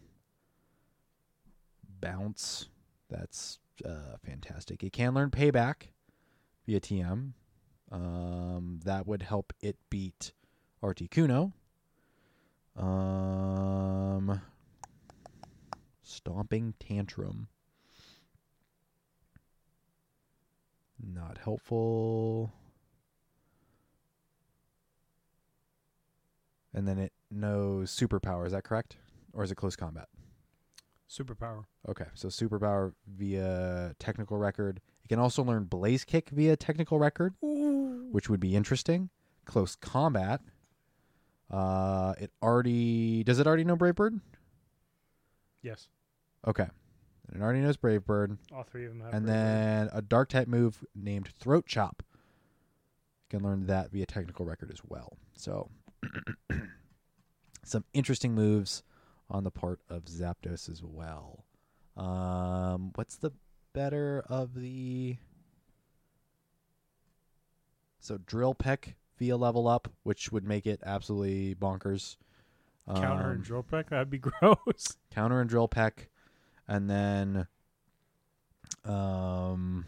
Bounce. That's uh, fantastic. It can learn Payback via T M. Um, that would help it beat Articuno. Um, Stomping Tantrum. Not helpful. And then it knows Superpower. Is that correct? Or is it Close Combat? Superpower. Okay. So Superpower via technical record. It can also learn Blaze Kick via technical record, Ooh. Which would be interesting. Close Combat. Uh, it already... Does it already know Brave Bird? Yes. Okay. It already knows Brave Bird. All three of them have And Brave then Bird. A dark type move named Throat Chop. It can learn that via technical record as well. So... Some interesting moves on the part of Zapdos as well. Um, what's the better of the... So Drill Peck via level up, which would make it absolutely bonkers. Counter um, and Drill Peck? That'd be gross. Counter and Drill Peck. And then... Um,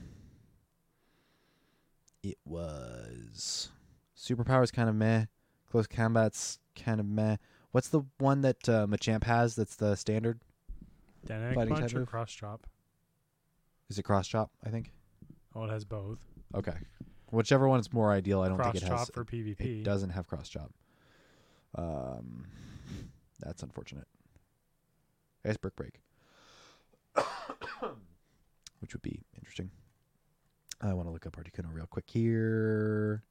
it was... Superpower's kind of meh. Close Combat's kind of meh. What's the one that uh, Machamp has that's the standard? Dynamic Punch or Cross Chop? Is it Cross Chop, I think? Oh, it has both. Okay. Whichever one is more ideal, I don't think it has. Cross Chop for PvP. It doesn't have Cross Chop. Um, that's unfortunate. It's Brick Break. Which would be interesting. I want to look up Articuno real quick here.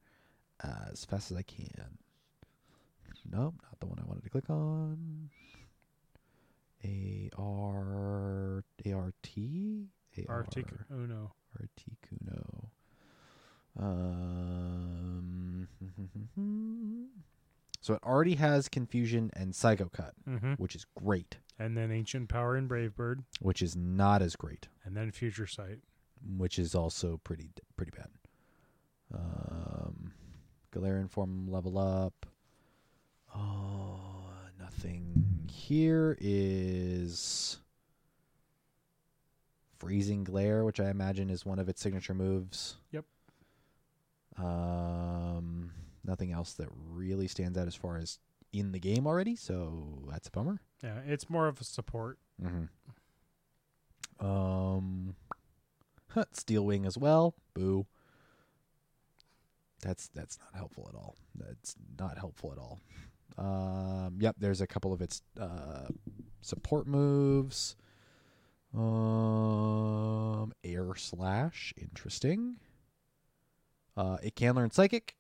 As fast as I can. Nope, not the one I wanted to click on. A R... A R T? Articuno. Articuno. Um, so it already has Confusion and Psycho Cut, mm-hmm. which is great. And then Ancient Power and Brave Bird. Which is not as great. And then Future Sight. Which is also pretty pretty bad. Um... Galarian form level up. Oh, nothing here is Freezing Glare, which I imagine is one of its signature moves. Yep. Um, nothing else that really stands out as far as in the game already, so that's a bummer. Yeah, it's more of a support. Mm-hmm. Um, Steel Wing as well. Boo. That's that's not helpful at all. That's not helpful at all. Um, yep, there's a couple of its uh, support moves. Um, Air Slash, interesting. Uh, it can learn Psychic,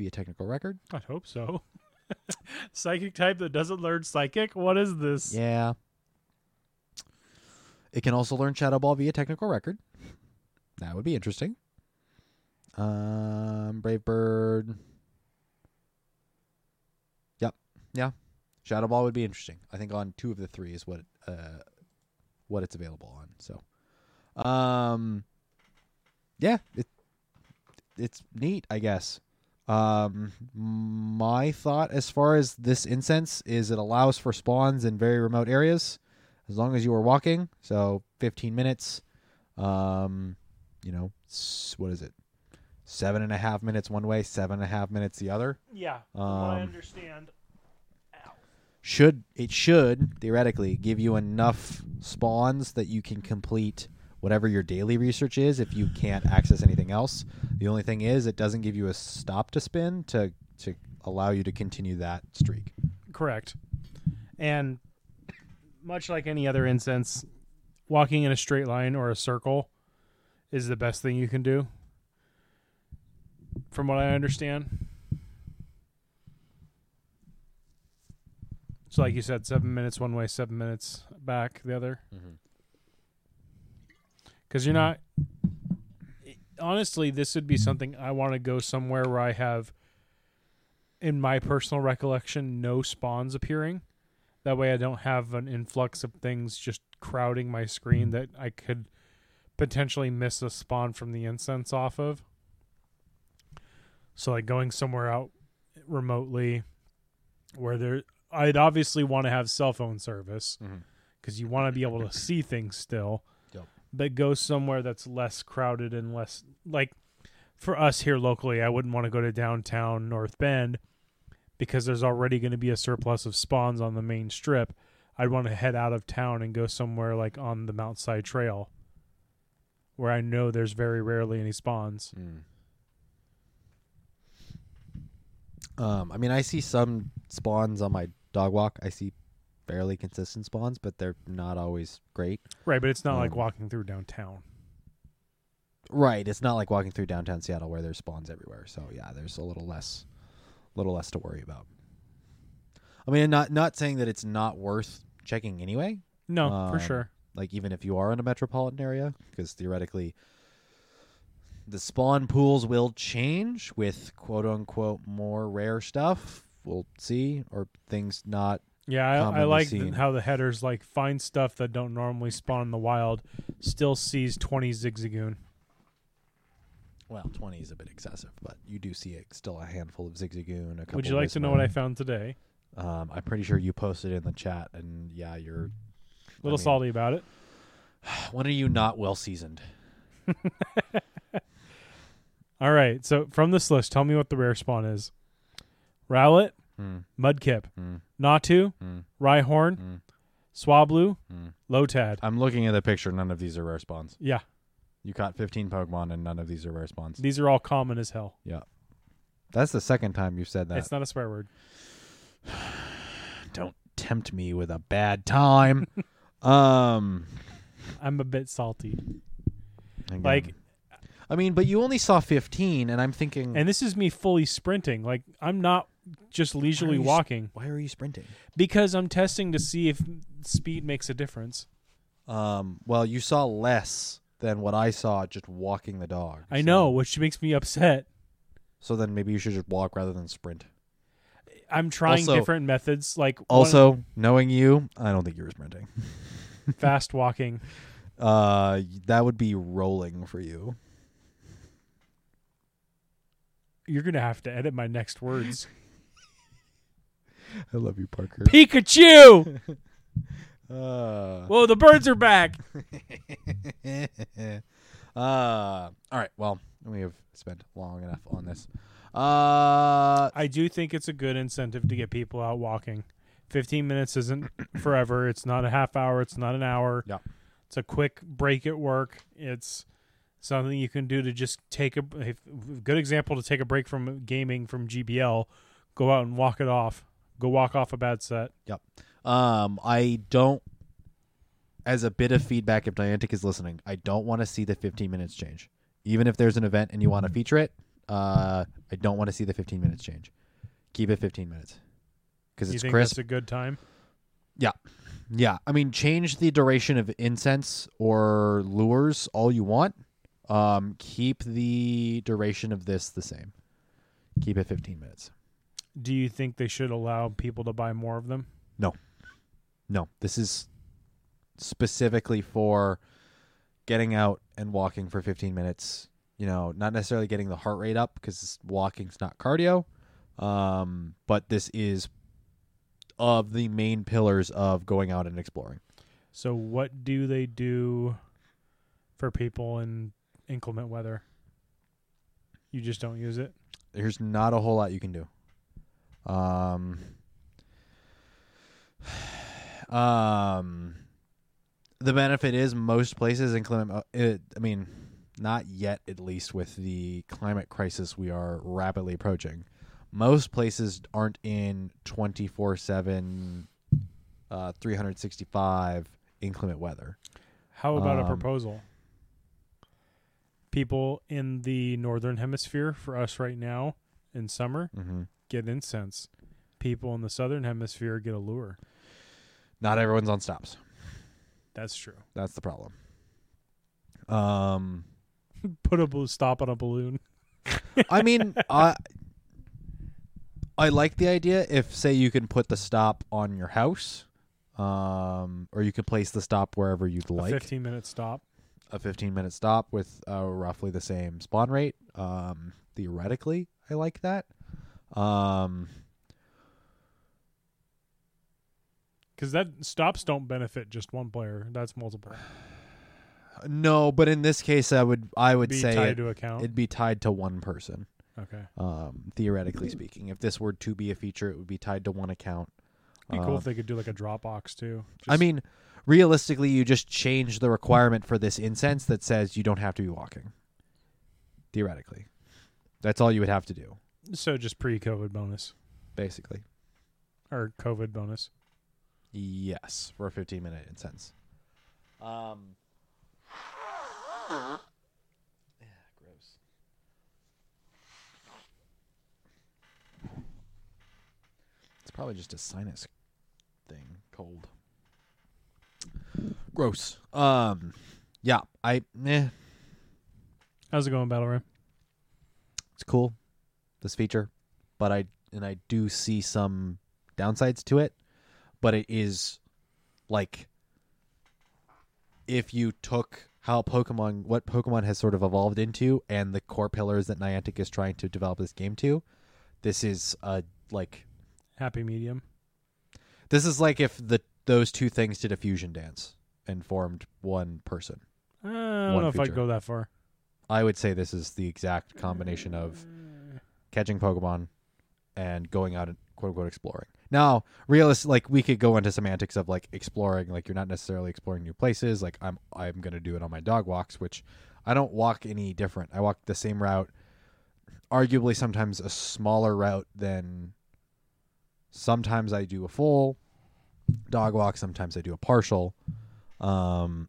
be a technical record. I'd hope so. Psychic type that doesn't learn psychic? What is this? Yeah. It can also learn Shadow Ball via technical record. That would be interesting. Um, Brave Bird. Yep. Yeah. Shadow Ball would be interesting. I think on two of the three is what uh, what it's available on. So, um, yeah, it it's neat, I guess. Um, my thought as far as this incense is it allows for spawns in very remote areas as long as you are walking. So fifteen minutes, um, you know, what is it? Seven and a half minutes one way, seven and a half minutes the other. Yeah, um, I understand. Should it should theoretically give you enough spawns that you can complete whatever your daily research is if you can't access anything else. The only thing is it doesn't give you a stop to spin to to allow you to continue that streak. Correct. And much like any other incense, walking in a straight line or a circle is the best thing you can do, from what I understand. So, like you said, seven minutes one way, seven minutes back the other. Because mm-hmm. you're not... It, honestly, this would be something I want to go somewhere where I have, in my personal recollection, no spawns appearing. That way I don't have an influx of things just crowding my screen that I could potentially miss a spawn from the incense off of. So, like, going somewhere out remotely where there... I'd obviously want to have cell phone service because mm-hmm. you want to be able to see things still, yep. but go somewhere that's less crowded and less, like for us here locally, I wouldn't want to go to downtown North Bend because there's already going to be a surplus of spawns on the main strip. I'd want to head out of town and go somewhere like on the Mount Side Trail where I know there's very rarely any spawns. Mm. Um, I mean, I see some spawns on my dog walk. I see fairly consistent spawns, but they're not always great. Right, but it's not um, like walking through downtown. Right, it's not like walking through downtown Seattle where there's spawns everywhere. So yeah, there's a little less, little less to worry about. I mean, not not saying that it's not worth checking anyway. No, um, for sure. Like even if you are in a metropolitan area, because theoretically, the spawn pools will change with quote unquote more rare stuff. We'll see, or things not. Yeah, I, I like the, how the headers like find stuff that don't normally spawn in the wild. Still sees twenty Zigzagoon. Well, twenty is a bit excessive, but you do see it, still a handful of Zigzagoon. A couple. Would you like to know what I found today? Um, I'm pretty sure you posted in the chat, and yeah, you're a little I mean, salty about it. When are you not well seasoned? All right, so from this list, tell me what the rare spawn is. Rowlet, mm. Mudkip, mm. Natu, mm. Rhyhorn, mm. Swablu, mm. Lotad. I'm looking at the picture. None of these are rare spawns. Yeah. You caught fifteen Pokemon, and none of these are rare spawns. These are all common as hell. Yeah. That's the second time you've said that. It's not a swear word. Don't tempt me with a bad time. um, I'm a bit salty. Again. Like... I mean, but you only saw fifteen, and I'm thinking... And this is me fully sprinting. Like, I'm not just leisurely why walking. Sp- why are you sprinting? Because I'm testing to see if speed makes a difference. Um, well, you saw less than what I saw just walking the dog. I so. know, which makes me upset. So then maybe you should just walk rather than sprint. I'm trying also, different methods. Like Also, one, knowing you, I don't think you were sprinting. Fast walking. Uh, that would be rolling for you. You're going to have to edit my next words. I love you, Parker. Pikachu! uh, Whoa, the birds are back! uh, all right, well, we have spent long enough on this. Uh, I do think it's a good incentive to get people out walking. fifteen minutes isn't forever. It's not a half hour. It's not an hour. Yeah. It's a quick break at work. It's... Something you can do to just take a, a good example to take a break from gaming from G B L, go out and walk it off, go walk off a bad set. Yep. Um, I don't, as a bit of feedback, if Niantic is listening, I don't want to see the fifteen minutes change. Even if there's an event and you want to feature it, Uh, I don't want to see the fifteen minutes change. Keep it fifteen minutes because it's crisp. You think that's a good time? Yeah. Yeah. I mean, change the duration of incense or lures all you want. Um, keep the duration of this the same. Keep it fifteen minutes. Do you think they should allow people to buy more of them? No. No. This is specifically for getting out and walking for fifteen minutes. You know, not necessarily getting the heart rate up because walking's not cardio. Um, but this is of the main pillars of going out and exploring. So what do they do for people in inclement weather? You just don't use it? There's not a whole lot you can do. Um, um, the benefit is most places inclement, it, I mean, not yet, at least with the climate crisis we are rapidly approaching. Most places aren't in twenty-four seven, uh, three sixty-five inclement weather. How about um, a proposal? People in the northern hemisphere, for us right now in summer, mm-hmm. get incense. People in the southern hemisphere get a lure. Not everyone's on stops. That's true. That's the problem. Um, Put a blue stop on a balloon. I mean... I. I like the idea if, say, you can put the stop on your house, um, or you can place the stop wherever you'd like. A fifteen-minute stop. A fifteen-minute stop with uh, roughly the same spawn rate. Um, theoretically, I like that. Because um, that stops don't benefit just one player. That's multiple. No, but in this case, I would I would say tied it, to account. It'd be tied to one person. Okay. Um, theoretically speaking, if this were to be a feature, it would be tied to one account. It'd be cool um, if they could do like a Dropbox too. Just... I mean, realistically, you just change the requirement for this incense that says you don't have to be walking. Theoretically. That's all you would have to do. So just pre-COVID bonus. Basically. Or COVID bonus. Yes, for a fifteen-minute incense. Um... Probably just a sinus thing, cold. Gross. Um, yeah, I. Eh. How's it going, Battle Ram? It's cool, this feature, but I and I do see some downsides to it. But it is like if you took how Pokemon, what Pokemon has sort of evolved into, and the core pillars that Niantic is trying to develop this game to. This is a like. Happy medium. This is like if the those two things did a fusion dance and formed one person. Uh, I don't one know feature. If I'd go that far. I would say this is the exact combination of catching Pokemon and going out and quote-unquote exploring. Now, realist, like we could go into semantics of like exploring, like you're not necessarily exploring new places. Like I'm I'm going to do it on my dog walks, which I don't walk any different. I walk the same route, arguably sometimes a smaller route than... Sometimes I do a full dog walk. Sometimes I do a partial. Um,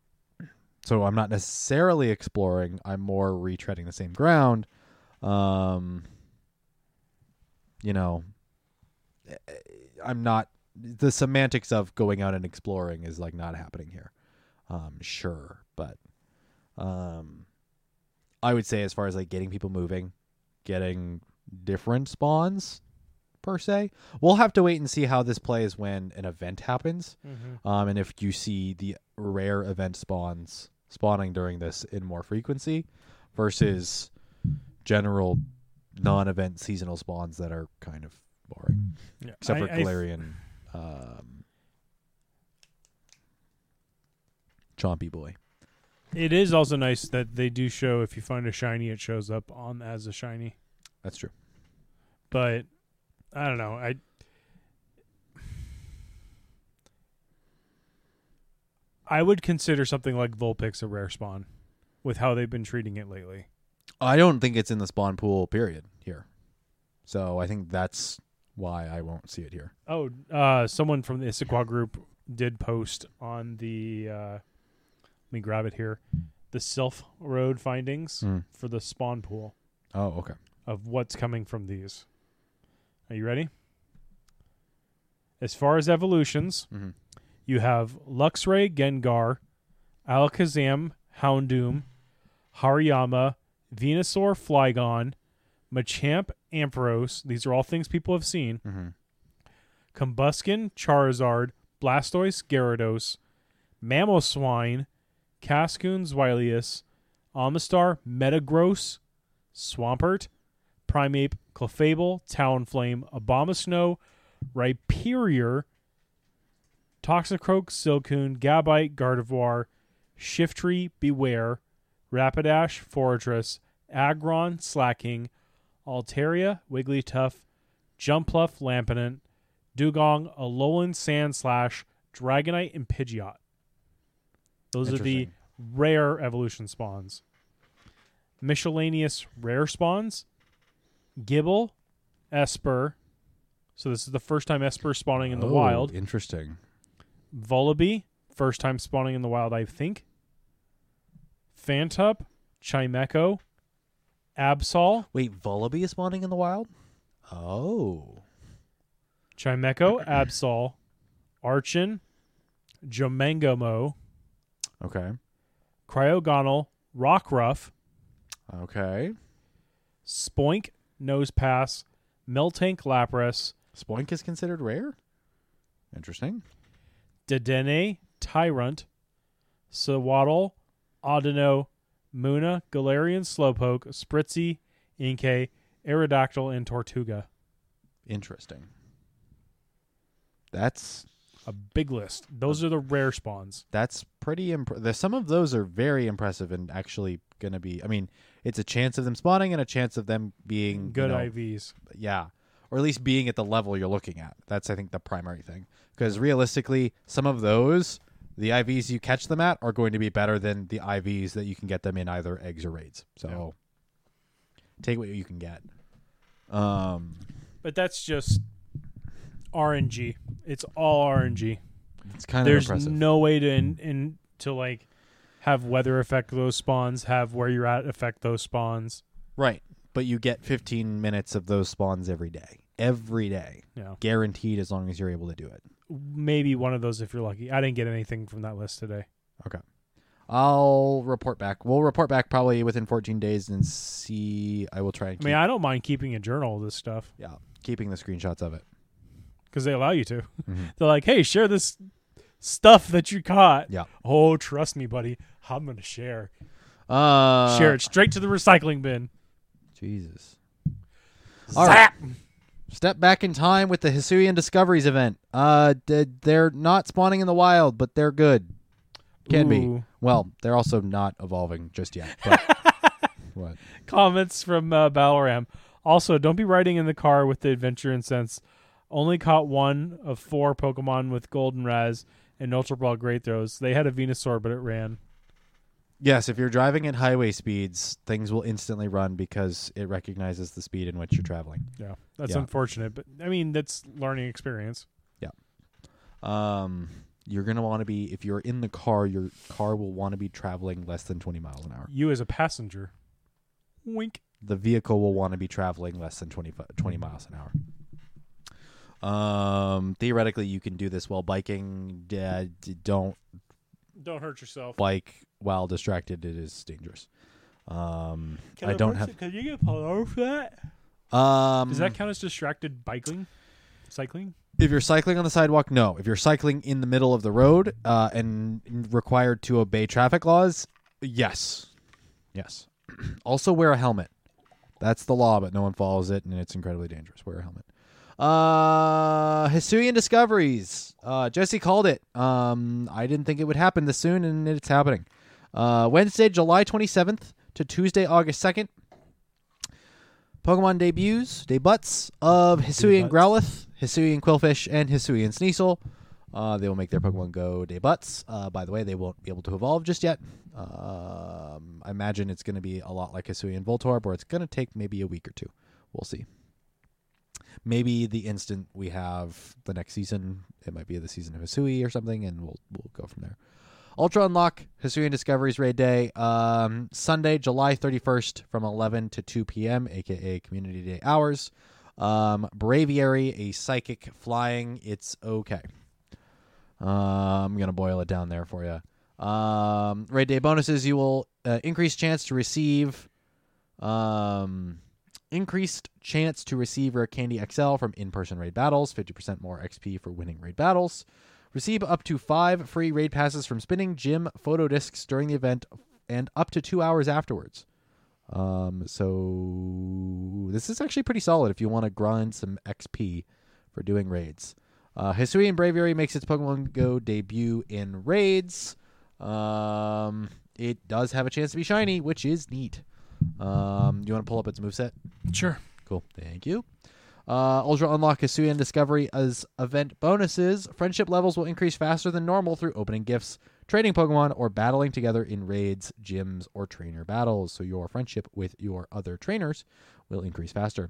so I'm not necessarily exploring. I'm more retreading the same ground. Um, you know, I'm not... The semantics of going out and exploring is like not happening here. Um, sure, but um, I would say as far as like getting people moving, getting different spawns... per se. We'll have to wait and see how this plays when an event happens. Mm-hmm. Um, and if you see the rare event spawns spawning during this in more frequency versus general non-event seasonal spawns that are kind of boring. Yeah. Except I, for Galarian I... um, Chompy Boy. It is also nice that they do show if you find a shiny, it shows up on as a shiny. That's true. But I don't know. I I would consider something like Vulpix a rare spawn with how they've been treating it lately. I don't think it's in the spawn pool period here. So I think that's why I won't see it here. Oh, uh, someone from the Issaquah group did post on the, uh, let me grab it here, the Sylph Road findings mm. for the spawn pool. Oh, okay. of what's coming from these. Are you ready? As far as evolutions, mm-hmm. you have Luxray, Gengar, Alakazam, Houndoom, Hariyama, Venusaur, Flygon, Machamp, Ampharos. These are all things people have seen. Mm-hmm. Combuskin, Charizard, Blastoise, Gyarados, Mamoswine, Cascoon, Zweilious, Amistar, Metagross, Swampert, Primeape, Clefable, Talonflame, Abomasnow, Rhyperior, Toxicroak, Silcoon, Gabite, Gardevoir, Shiftry, Beware, Rapidash, Fortress, Aggron, Slacking, Altaria, Wigglytuff, Jumpluff, Lampinant, Dugong, Alolan, Sandslash, Dragonite, and Pidgeot. Those are the rare evolution spawns. Miscellaneous rare spawns. Gibble, Esper. So this is the first time Esper spawning in the oh, wild. Interesting. Vullaby, first time spawning in the wild, I think. Fantup, Chimecho, Absol. Wait, Vullaby is spawning in the wild? Oh. Chimecho, Absol, Archon, Jomangamo. Okay. Cryogonal, Rockruff. Okay. Spoink, Nosepass, Meltank, Lapras. Spoink is considered rare? Interesting. Dedenne, Tyrant, Swaddle, Audino, Muna, Galarian, Slowpoke, Spritzy, Inkay, Aerodactyl, and Tortuga. Interesting. That's a big list. Those are the rare spawns. That's pretty impressive. Some of those are very impressive and actually going to be... I mean, it's a chance of them spawning and a chance of them being... Good, you know, I Vs. Yeah. Or at least being at the level you're looking at. That's, I think, the primary thing. Because realistically, some of those, the I Vs you catch them at are going to be better than the I Vs that you can get them in either eggs or raids. So yeah. Take what you can get. Um, But that's just... R N G. It's all R N G. It's kind There's of impressive. There's no way to in, in to like have weather affect those spawns, have where you're at affect those spawns. Right. But you get fifteen minutes of those spawns every day. Every day. Yeah. Guaranteed as long as you're able to do it. Maybe one of those if you're lucky. I didn't get anything from that list today. Okay. I'll report back. We'll report back probably within fourteen days and see. I will try and keep... I mean, I don't mind keeping a journal of this stuff. Yeah. Keeping the screenshots of it. Because they allow you to. Mm-hmm. They're like, hey, share this stuff that you caught. Yeah. Oh, trust me, buddy. I'm going to share. Uh, share it straight to the recycling bin. Jesus. All Zap! Right. Step back in time with the Hisuian Discoveries event. Uh, They're not spawning in the wild, but they're good. Can Ooh. Be. Well, they're also not evolving just yet. But what? Comments from uh, Balaram. Also, don't be riding in the car with the Adventure Incense. Only caught one of four Pokemon with Golden Raz and Ultra Ball Great Throws. They had a Venusaur, but it ran. Yes, if you're driving at highway speeds, things will instantly run because it recognizes the speed in which you're traveling. Yeah, that's yeah. unfortunate, but I mean, that's learning experience. Yeah. Um, you're going to want to be, if you're in the car, your car will want to be traveling less than twenty miles an hour. You as a passenger. Wink. The vehicle will want to be traveling less than twenty, twenty miles an hour. Um, theoretically, you can do this while biking. Uh, don't don't hurt yourself. Bike while distracted, it is dangerous. Um, can I don't have. It? Can you get pulled over for that? Um, does that count as distracted biking? Cycling? If you're cycling on the sidewalk, no. If you're cycling in the middle of the road uh, and required to obey traffic laws, yes, yes. Also, wear a helmet. That's the law, but no one follows it, and it's incredibly dangerous. Wear a helmet. Uh, Hisuian Discoveries. Uh, Jesse called it. Um, I didn't think it would happen this soon, and it's happening. Uh, Wednesday, July twenty-seventh to Tuesday, August second. Pokemon debuts, debuts of Hisuian Growlithe, Hisuian Quillfish, and Hisuian Sneasel. Uh, they will make their Pokemon Go debuts. Uh, by the way, they won't be able to evolve just yet. Um, I imagine it's going to be a lot like Hisuian Voltorb, or it's going to take maybe a week or two. We'll see. Maybe the instant we have the next season, it might be the season of Hisui or something, and we'll we'll go from there. Ultra Unlock Hisuian Discoveries Raid Day, um, Sunday, July thirty-first from eleven to two p.m., a k a. Community Day hours. Um, Braviary, a psychic flying. It's okay. Uh, I'm going to boil it down there for you. Um, Raid Day bonuses, you will uh, increase chance to receive... Um, increased chance to receive Rare Candy X L from in-person raid battles, fifty percent more X P for winning raid battles. Receive up to five free raid passes from spinning gym photo discs during the event and up to two hours afterwards. Um, so this is actually pretty solid if you want to grind some X P for doing raids. Uh, Hisuian Braviary makes its Pokemon Go debut in raids. Um, it does have a chance to be shiny, which is neat. Um, do you want to pull up its moveset? Sure. Cool. Thank you. Uh, Ultra Unlock Hisuian Discovery as event bonuses. Friendship levels will increase faster than normal through opening gifts, trading Pokemon, or battling together in raids, gyms, or trainer battles. So your friendship with your other trainers will increase faster.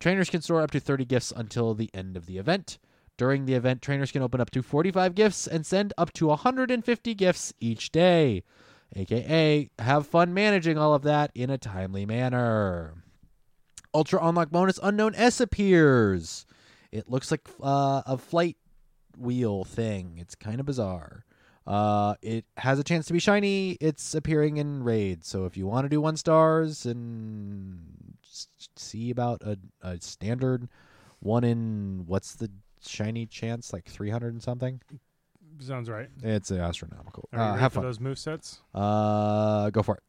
Trainers can store up to thirty gifts until the end of the event. During the event, trainers can open up to forty-five gifts and send up to one hundred fifty gifts each day. A K A have fun managing all of that in a timely manner. Ultra Unlock bonus Unknown S appears. It looks like uh, a flight wheel thing. It's kind of bizarre. Uh, it has a chance to be shiny. It's appearing in raids. So if you want to do one stars and see about a, a standard one in, what's the shiny chance? Like three hundred and something? Sounds right. It's astronomical. Are you uh, ready have for fun. Those movesets? Uh, go for it.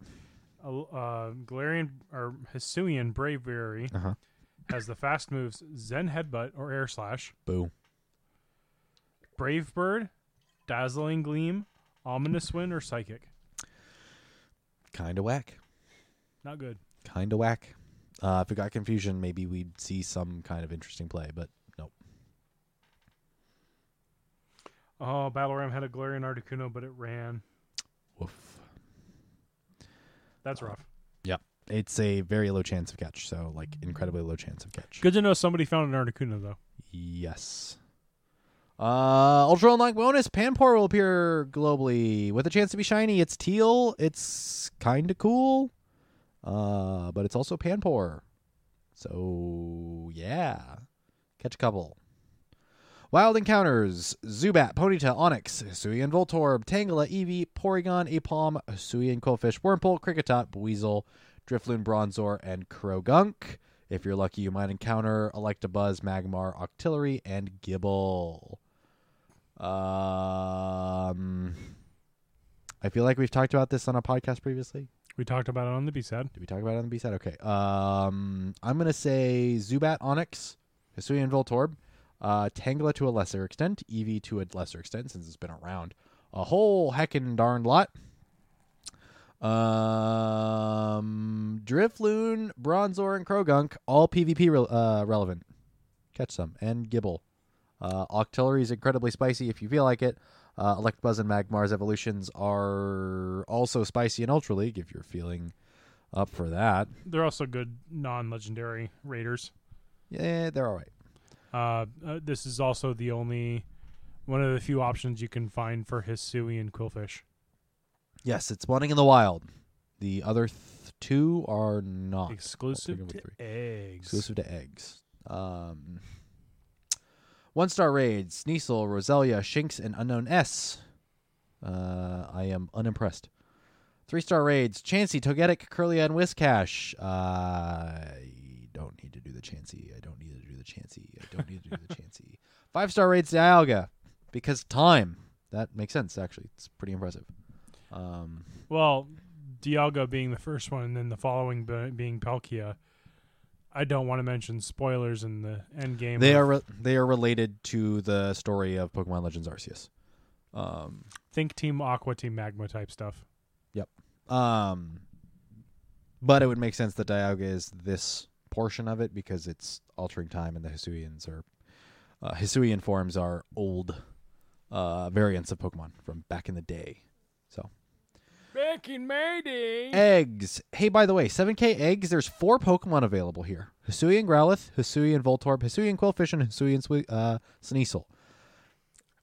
Uh, uh, Galarian or Hisuian Braviary uh-huh. has the fast moves Zen Headbutt or Air Slash. Boo. Brave Bird, Dazzling Gleam, Ominous Wind, or Psychic. Kind of whack. Not good. Kind of whack. Uh, if we got confusion, maybe we'd see some kind of interesting play, but. Oh, Battle Ram had a Galarian Articuno, but it ran. Woof. That's rough. Uh, yeah. It's a very low chance of catch, so, like, incredibly low chance of catch. Good to know somebody found an Articuno, though. Yes. Uh, Ultra Unlock bonus, Panpour will appear globally with a chance to be shiny. It's teal. It's kind of cool, uh, but it's also Panpour. So, yeah. Catch a couple. Wild Encounters, Zubat, Ponyta, Onix, Hisuian Voltorb, Tangela, Eevee, Porygon, Apalm, Hisuian Quillfish, Wurmple, Cricketot, Buizel, Drifloon, Bronzor, and Krogunk. If you're lucky, you might encounter Electabuzz, Magmar, Octillery, and Gibble. Um, I feel like we've talked about this on a podcast previously. We talked about it on the B-Side. Did we talk about it on the B-Side? Okay. Um, I'm going to say Zubat, Onix, Hisuian Voltorb. Uh, Tangela to a lesser extent, Eevee to a lesser extent since it's been around a whole heckin' darn lot. Um, Drifloon, Bronzor, and Krogunk, all PvP re- uh, relevant. Catch some. And Gibble. Uh, Octillery is incredibly spicy if you feel like it. Uh, Electabuzz and Magmar's evolutions are also spicy in Ultra League if you're feeling up for that. They're also good non-legendary raiders. Yeah, they're all right. Uh, uh, this is also the only one of the few options you can find for Hisuian Quillfish. Yes, it's spawning in the wild. The other th- two are not exclusive to three. eggs. Exclusive to eggs. Um, one star raids: Sneasel, Roselia, Shinx, and Unknown S. Uh, I am unimpressed. Three star raids: Chansey, Togetic, Kirlia, and Whiscash. Uh, don't need to do the Chansey. I don't need to do the Chansey. I don't need to do the Chansey. Five-star raids Dialga because time. That makes sense, actually. It's pretty impressive. Um, well, Dialga being the first one and then the following be- being Palkia. I don't want to mention spoilers in the end game. They, of... are, re- they are related to the story of Pokemon Legends Arceus. Um, Think Team Aqua, Team Magma type stuff. Yep. Um, but it would make sense that Dialga is this... portion of it because it's altering time, and the Hisuians are uh, Hisuian forms are old uh, variants of Pokemon from back in the day. So back in my day, eggs. Hey, by the way, seven K eggs. There's four Pokemon available here: Hisuian Growlithe, Hisuian Voltorb, Hisuian Quillfish, and Hisuian uh, Sneasel.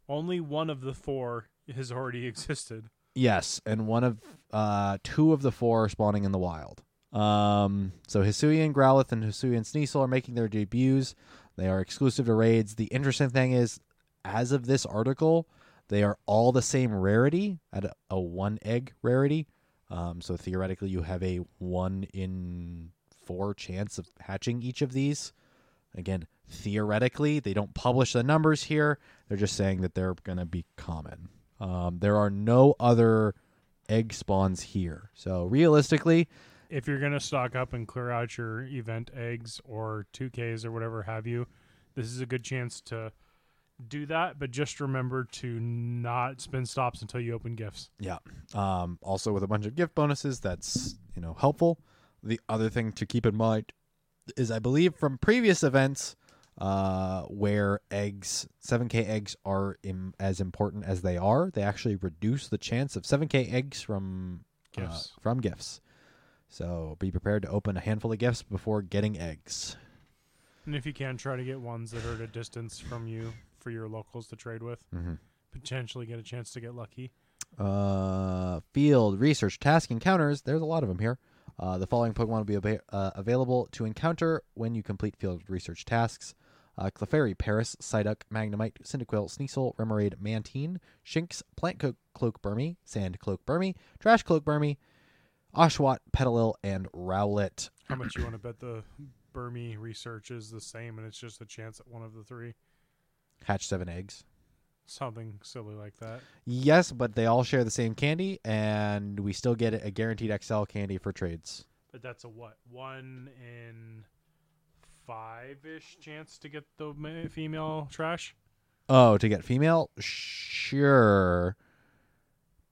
Only one of the four has already existed. Yes, and one of uh, two of the four are spawning in the wild. Um, so Hisuian Growlithe and Hisuian Sneasel are making their debuts. They are exclusive to raids. The interesting thing is, as of this article, they are all the same rarity at a, a one egg rarity. Um, so theoretically, you have a one in four chance of hatching each of these. Again, theoretically, they don't publish the numbers here. They're just saying that they're going to be common. Um, there are no other egg spawns here. So realistically, if you're going to stock up and clear out your event eggs or two Ks or whatever have you, this is a good chance to do that. But just remember to not spend stops until you open gifts. Yeah. Um, also, with a bunch of gift bonuses, that's, you know, helpful. The other thing to keep in mind is, I believe from previous events uh, where eggs, seven K eggs are im- as important as they are, they actually reduce the chance of seven K eggs from gifts. Uh, from gifts. So be prepared to open a handful of gifts before getting eggs. And if you can, try to get ones that are at a distance from you for your locals to trade with. Mm-hmm. Potentially get a chance to get lucky. Uh, field, research, task encounters. There's a lot of them here. Uh, the following Pokemon will be ab- uh, available to encounter when you complete field research tasks. Uh, Clefairy, Paris, Psyduck, Magnemite, Cyndaquil, Sneasel, Remoraid, Mantine, Shinx, Plant Co- Cloak Burmy, Sand Cloak Burmy, Trash Cloak Burmy, Oshawott, Petalil, and Rowlet. How much you want to bet the Burmy research is the same and it's just a chance at one of the three? Hatch seven eggs. Something silly like that. Yes, but they all share the same candy, and we still get a guaranteed X L candy for trades. But that's a what? One in five-ish chance to get the female trash? Oh, to get female? Sure.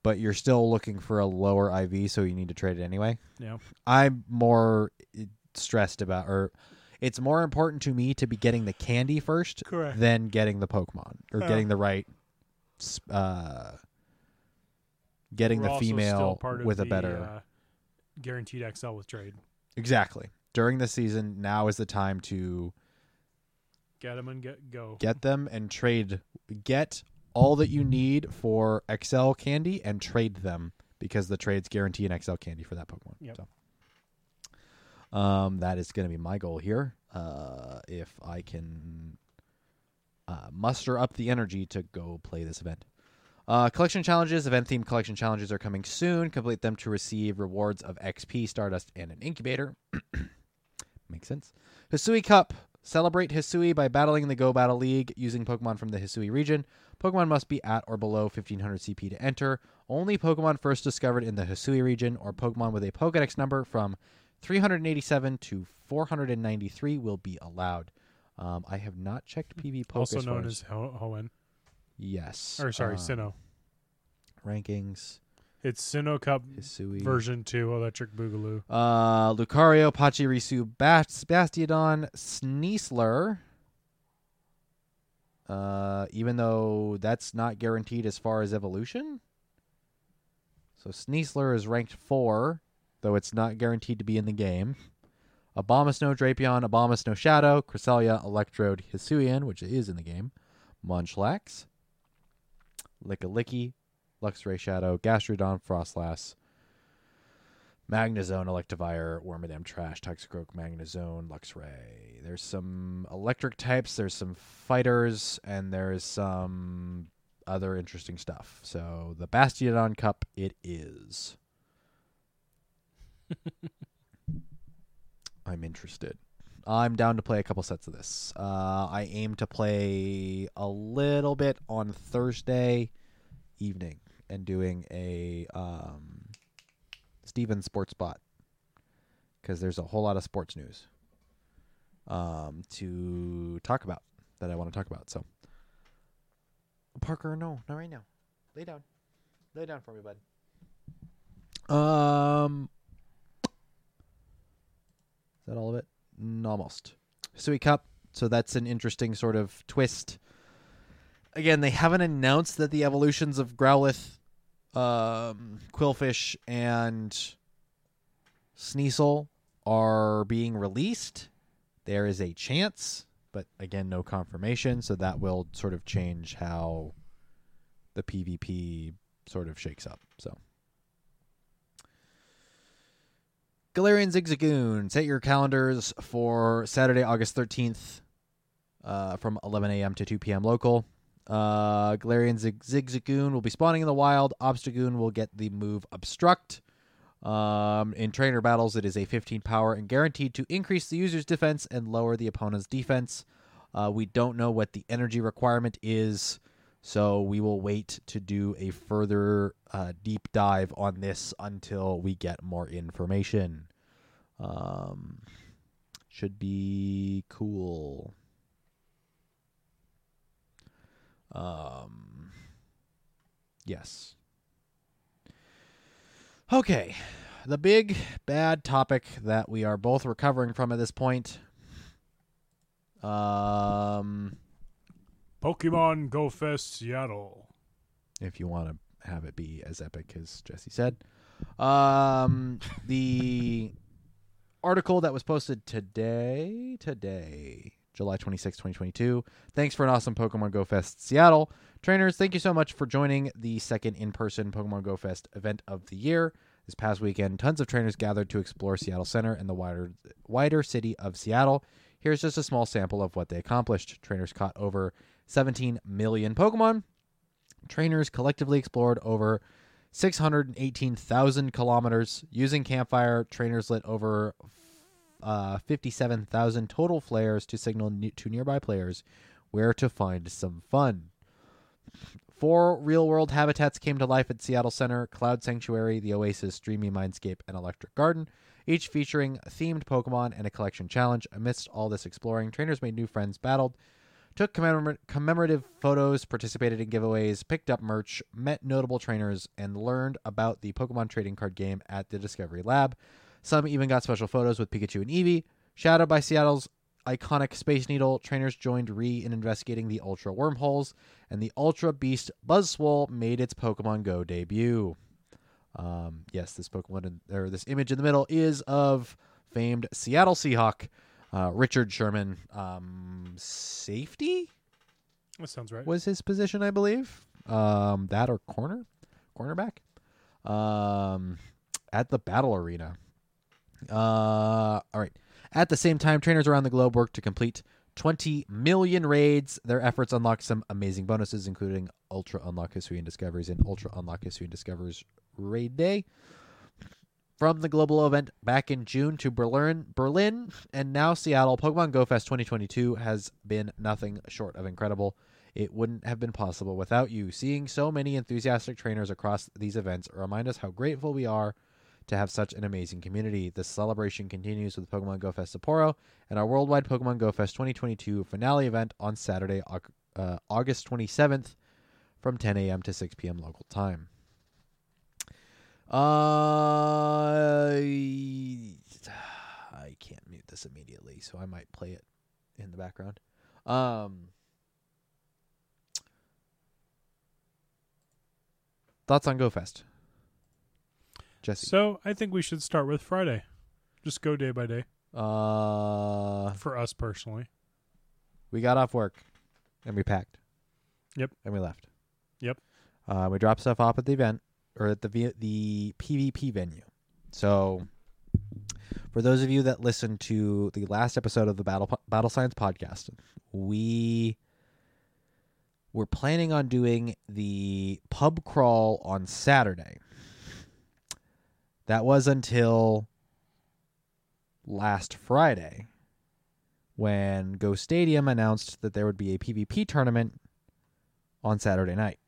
But you're still looking for a lower I V, so you need to trade it anyway? Yeah. I'm more stressed about... or. It's more important to me to be getting the candy first. Correct. Than getting the Pokemon or uh, getting the right, uh, getting the female with a the, better uh, guaranteed X L with trade. Exactly. During the season, now is the time to get them and get go. Get them and trade. Get all that you need for X L candy and trade them, because the trades guarantee an X L candy for that Pokemon. Yep. So. Um, that is going to be my goal here. Uh, if I can uh, muster up the energy to go play this event. Uh, collection challenges, event-themed collection challenges are coming soon. Complete them to receive rewards of X P, Stardust, and an incubator. Makes sense. Hisui Cup. Celebrate Hisui by battling in the Go Battle League using Pokemon from the Hisui region. Pokemon must be at or below fifteen hundred C P to enter. Only Pokemon first discovered in the Hisui region or Pokemon with a Pokedex number from three hundred eighty-seven to four hundred ninety-three will be allowed. Um, I have not checked P V Pokemon. Also known as Ho- Hoenn. Yes. Or sorry, um, Sinnoh. Rankings. It's Sinnoh Cup Hisui. Version two Electric Boogaloo. Uh, Lucario, Pachirisu, Bast- Bastiodon, Sneasler. Uh, even though that's not guaranteed as far as evolution. So Sneasler is ranked four. Though it's not guaranteed to be in the game. Abomasnow, Drapion, Abomasnow, Shadow, Cresselia, Electrode, Hisuian, which is in the game, Munchlax, Lickalicky, Luxray Shadow, Gastrodon, Frostlass, Magnezone, Electivire, Wormadam Trash, Toxicroak, Magnezone, Luxray. There's some electric types, there's some fighters, and there is some other interesting stuff. So the Bastiodon Cup it is. I'm interested. I'm down to play a couple sets of this. Uh, I aim to play a little bit on Thursday evening and doing a um, Steven Sports Bot, because there's a whole lot of sports news um, to talk about that I want to talk about. So, Parker, no, not right now. Lay down. Lay down for me, bud. Um... Is that all of it? Mm, almost. Hisui Cup. So that's an interesting sort of twist. Again, they haven't announced that the evolutions of Growlithe, um, Quillfish, and Sneasel are being released. There is a chance, but again, no confirmation. So that will sort of change how the PvP sort of shakes up. So, Galarian Zigzagoon, set your calendars for Saturday, August thirteenth, uh, from eleven a.m. to two p.m. local. Uh, Galarian Zigzagoon will be spawning in the wild. Obstagoon will get the move Obstruct. Um, in trainer battles, it is a fifteen power and guaranteed to increase the user's defense and lower the opponent's defense. Uh, we don't know what the energy requirement is, so we will wait to do a further uh, deep dive on this until we get more information. Um, should be cool. Um, yes. Okay, the big bad topic that we are both recovering from at this point. Um, Pokemon Go Fest Seattle. If you want to have it be as epic as Jesse said. Um, the article that was posted today, today, July twenty-sixth, twenty twenty-two. Thanks for an awesome Pokemon Go Fest Seattle. Trainers, thank you so much for joining the second in-person Pokemon Go Fest event of the year. This past weekend, tons of trainers gathered to explore Seattle Center and the wider wider city of Seattle. Here's just a small sample of what they accomplished. Trainers caught over seventeen million Pokemon. Trainers collectively explored over six hundred eighteen thousand kilometers. Using Campfire, trainers lit over Uh, fifty-seven thousand total flares to signal new- to nearby players where to find some fun. Four real-world habitats came to life at Seattle Center: Cloud Sanctuary, The Oasis, Dreamy Mindscape, and Electric Garden, each featuring themed Pokemon and a collection challenge. Amidst all this exploring, trainers made new friends, battled, took commemor- commemorative photos, participated in giveaways, picked up merch, met notable trainers, and learned about the Pokemon trading card game at the Discovery Lab. Some even got special photos with Pikachu and Eevee. Shadowed by Seattle's iconic Space Needle, trainers joined Rhi in investigating the Ultra Wormholes, and the Ultra Beast Buzzswole made its Pokemon Go debut. Um, yes, this Pokemon in, or this image in the middle is of famed Seattle Seahawk uh, Richard Sherman. Um, safety? That sounds right. Was his position, I believe. Um, that or corner? Cornerback? Um, at the Battle Arena. Uh, all right. At the same time, trainers around the globe worked to complete twenty million raids. Their efforts unlocked some amazing bonuses, including Ultra Unlock History and Discoveries and Ultra Unlock History and Discoveries Raid Day. From the global event back in June to Berlin, Berlin, and now Seattle, Pokemon Go Fest twenty twenty-two has been nothing short of incredible. It wouldn't have been possible without you. Seeing so many enthusiastic trainers across these events remind us how grateful we are to have such an amazing community. The celebration continues with Pokemon Go Fest Sapporo and our worldwide Pokemon Go Fest twenty twenty-two finale event on Saturday, uh, August twenty-seventh from ten a.m. to six p.m. local time. Uh, I can't mute this immediately, so I might play it in the background. Um, thoughts on Go Fest? Jesse. So I think we should start with Friday. Just go day by day. Uh, For us personally. We got off work and we packed. Yep. And we left. Yep. Uh, we dropped stuff off at the event or at the the P V P venue. So for those of you that listened to the last episode of the Battle, Battle Science podcast, we were planning on doing the pub crawl on Saturday. That was until last Friday when Go Stadium announced that there would be a P V P tournament on Saturday night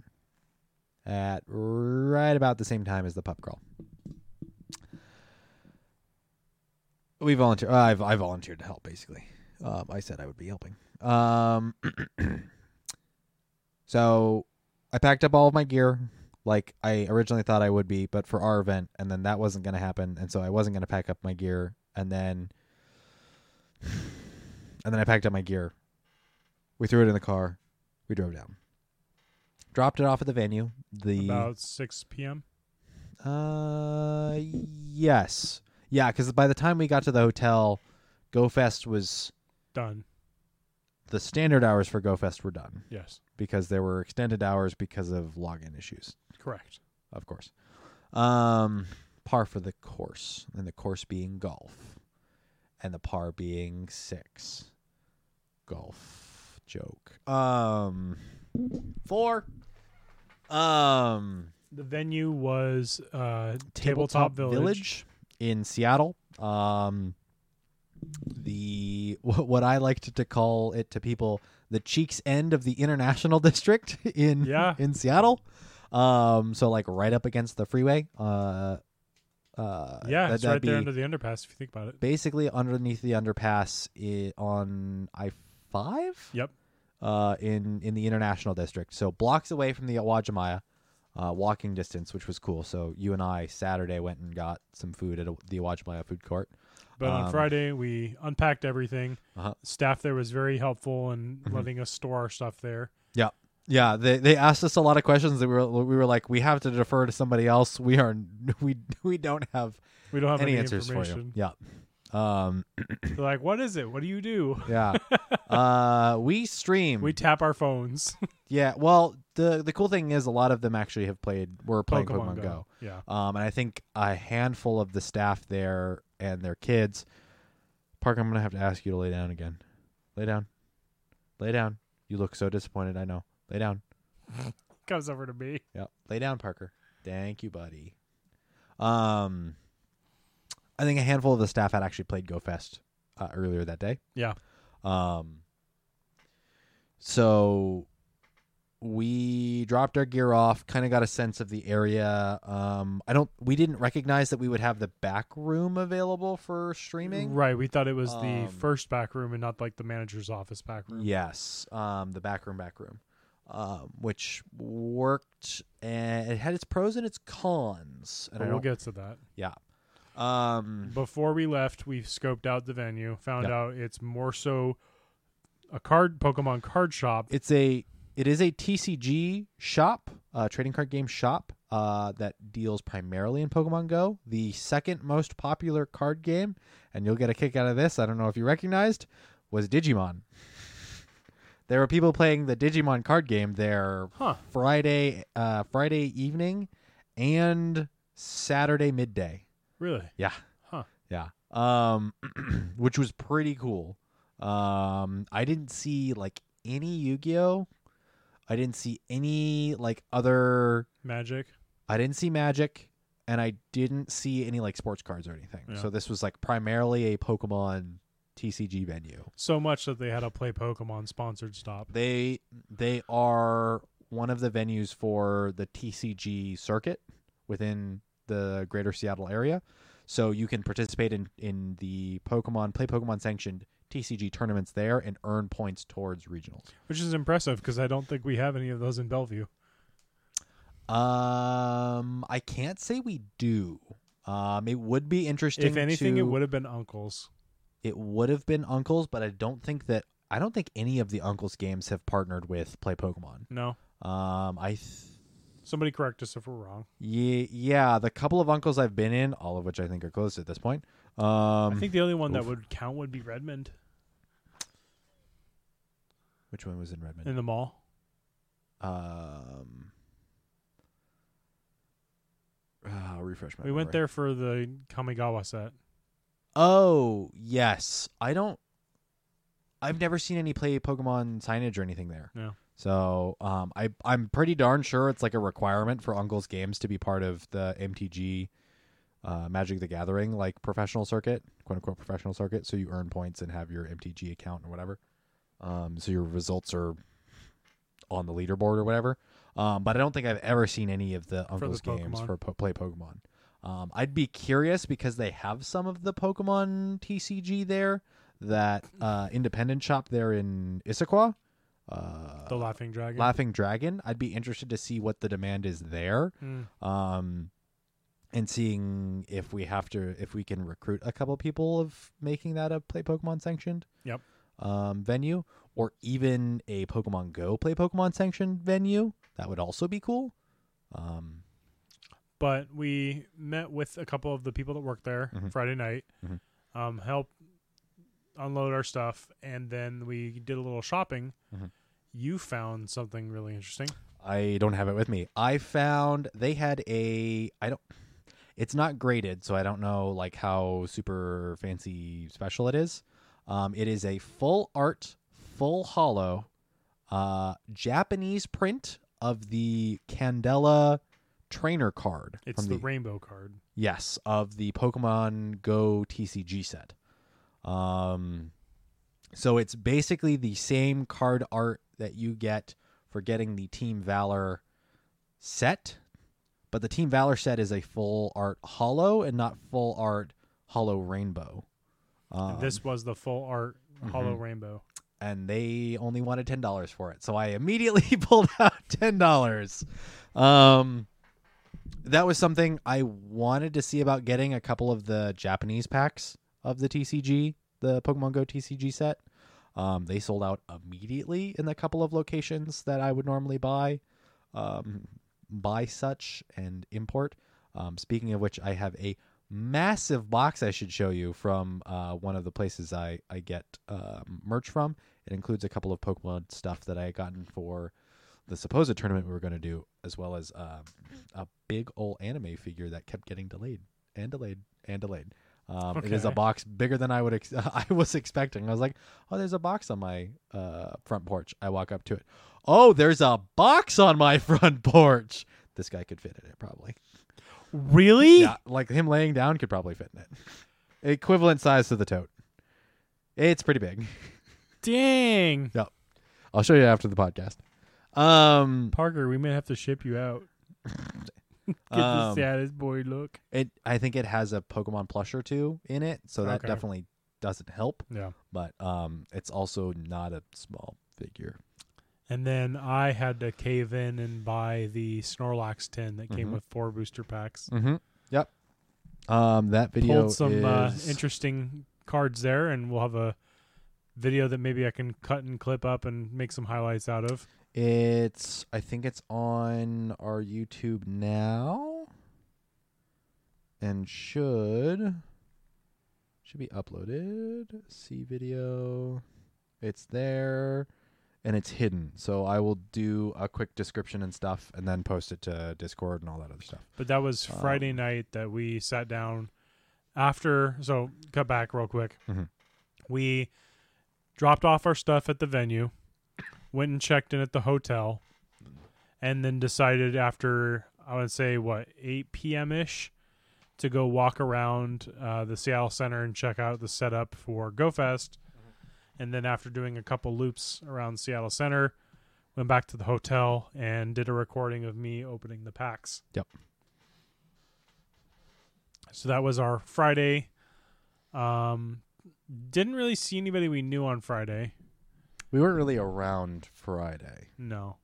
at right about the same time as the pub crawl. We volunteered. Uh, I've, I volunteered to help, basically. Um, I said I would be helping. Um, so I packed up all of my gear, like I originally thought I would be, but for our event, and then that wasn't going to happen, and so I wasn't going to pack up my gear, and then and then I packed up my gear. We threw it in the car. We drove down. Dropped it off at the venue. The About six p.m.? Uh, yes. Yeah, because by the time we got to the hotel, Go Fest was done. The standard hours for Go Fest were done. Yes. Because there were extended hours because of login issues. Correct. of course. Um, par for the course, and the course being golf, and the par being six. Golf joke. Um, four. Um, the venue was uh, Tabletop, Tabletop Village. Village in Seattle. Um, the what I liked to call it to people, the Cheeks End of the International District in yeah. in Seattle. Um, so like right up against the freeway. Uh, uh, yeah, that, it's right there under the underpass if you think about it. Basically underneath the underpass it, on I five. Yep. Uh, in in the International District, so blocks away from the Wajimaya, uh, walking distance, which was cool. So you and I Saturday went and got some food at a, the Wajimaya food court. But um, on Friday we unpacked everything. Uh-huh. Staff there was very helpful in letting us store our stuff there. Yeah. Yeah, they they asked us a lot of questions that we were we were like, we have to defer to somebody else. We are we we don't have we don't have any, any answers for you. Yeah, um, they're like, what is it? What do you do? Yeah, uh, we stream. We tap our phones. Yeah, well, the the cool thing is a lot of them actually have played. We're playing Pokemon, Pokemon Go. Go. Yeah, um, and I think a handful of the staff there and their kids. Parker, I'm gonna have to ask you to lay down again. Lay down, lay down. You look so disappointed. I know. Lay down. Comes over to me. Yep. Lay down, Parker. Thank you, buddy. Um, I think a handful of the staff had actually played Go Fest uh, earlier that day. Yeah. Um. So we dropped our gear off. Kind of got a sense of the area. Um. I don't. We didn't recognize that we would have the back room available for streaming. Right. We thought it was um, the first back room and not like the manager's office back room. Yes. Um. The back room. Back room. Um, which worked, and it had its pros and its cons. And oh, we'll get to that. Yeah. Um, Before we left, we scoped out the venue, found yeah. out it's more so a card Pokemon card shop. It's a it is a T C G shop, uh, trading card game shop uh, that deals primarily in Pokemon Go, the second most popular card game. And you'll get a kick out of this. I don't know if you recognized was Digimon. There were people playing the Digimon card game there huh. Friday uh, Friday evening and Saturday midday. Really? Yeah. Huh. Yeah. Um, which was pretty cool. Um, I didn't see like any Yu-Gi-Oh. I didn't see any like other Magic. I didn't see Magic, and I didn't see any like sports cards or anything. Yeah. So this was like primarily a Pokemon T C G venue. So much that they had a Play Pokemon sponsored stop. They they are one of the venues for the T C G circuit within the greater Seattle area. So you can participate in, in the Pokemon Play Pokemon sanctioned T C G tournaments there and earn points towards regionals. Which is impressive because I don't think we have any of those in Bellevue. Um, I can't say we do. Um, it would be interesting. If anything, to... it would have been Uncle's. It would have been Uncle's, but I don't think that I don't think any of the Uncle's games have partnered with Play Pokemon. No. Um, I. Th- Somebody correct us if we're wrong. Yeah, yeah. The couple of Uncle's I've been in, all of which I think are closed at this point. Um, I think the only one oof. that would count would be Redmond. Which one was in Redmond? In the mall. Um. I'll refresh my. We memory. went there for the Kamigawa set. Oh, yes. I don't... I've never seen any Play Pokemon signage or anything there. No. Yeah. So um, I, I'm pretty darn sure it's like a requirement for Uncle's games to be part of the M T G uh, Magic the Gathering, like professional circuit, quote-unquote professional circuit, so you earn points and have your M T G account or whatever. Um, so your results are on the leaderboard or whatever. Um, but I don't think I've ever seen any of the Uncle's for the games for po- Play Pokemon. Um, I'd be curious because they have some of the Pokemon T C G there, that uh, independent shop there in Issaquah. Uh, the Laughing Dragon. Laughing Dragon. I'd be interested to see what the demand is there, mm. um, and seeing if we have to, if we can recruit a couple people of making that a Play Pokemon sanctioned yep. um, venue, or even a Pokemon Go Play Pokemon sanctioned venue. That would also be cool. Um, But we met with a couple of the people that work there mm-hmm. Friday night, mm-hmm. um, helped unload our stuff, and then we did a little shopping. Mm-hmm. You found something really interesting. I don't have it with me. I found they had a, I don't, it's not graded, so I don't know like how super fancy special it is. Um, it is a full art, full hollow, uh, Japanese print of the Candela trainer card. It's from the, the rainbow card. Yes, of the Pokemon Go T C G set. Um, so it's basically the same card art that you get for getting the Team Valor set, but the Team Valor set is a full art hollow and not full art hollow rainbow. Um, this was the full art hollow mm-hmm. rainbow. And they only wanted ten dollars for it. So I immediately pulled out ten dollars. Um, that was something I wanted to see about getting a couple of the Japanese packs of the T C G, the Pokemon Go T C G set. Um, they sold out immediately in a couple of locations that I would normally buy, um, buy such and import. Um, speaking of which, I have a massive box I should show you from uh, one of the places I, I get uh, merch from. It includes a couple of Pokemon stuff that I had gotten for the supposed tournament we were going to do, as well as uh, a big old anime figure that kept getting delayed and delayed and delayed. Um, okay. It is a box bigger than I would ex- I was expecting. I was like, oh, there's a box on my uh, front porch. I walk up to it. Oh, there's a box on my front porch. This guy could fit in it probably. Really? Yeah, like him laying down could probably fit in it. Equivalent size to the tote. It's pretty big. Dang. Yep. I'll show you after the podcast. Um, Parker, we may have to ship you out. Get um, the saddest boy look. It, I think it has a Pokemon plush or two in it, so that okay. definitely doesn't help. Yeah, but um, it's also not a small figure. And then I had to cave in and buy the Snorlax tin that mm-hmm. came with four booster packs. Mm-hmm. Yep. Um, that video pulled some is... uh, interesting cards there, and we'll have a video that maybe I can cut and clip up and make some highlights out of. It's, I think it's on our YouTube now and should, should be uploaded. See video. It's there and it's hidden. So I will do a quick description and stuff and then post it to Discord and all that other stuff. But that was Friday um, night that we sat down after. So cut back real quick. Mm-hmm. We dropped off our stuff at the venue. Went and checked in at the hotel, and then decided after, I would say, what, eight p.m.-ish, to go walk around uh, the Seattle Center and check out the setup for GoFest. And then after doing a couple loops around Seattle Center, went back to the hotel and did a recording of me opening the packs. Yep. So that was our Friday. Um, didn't really see anybody we knew on Friday. We weren't really around Friday. No.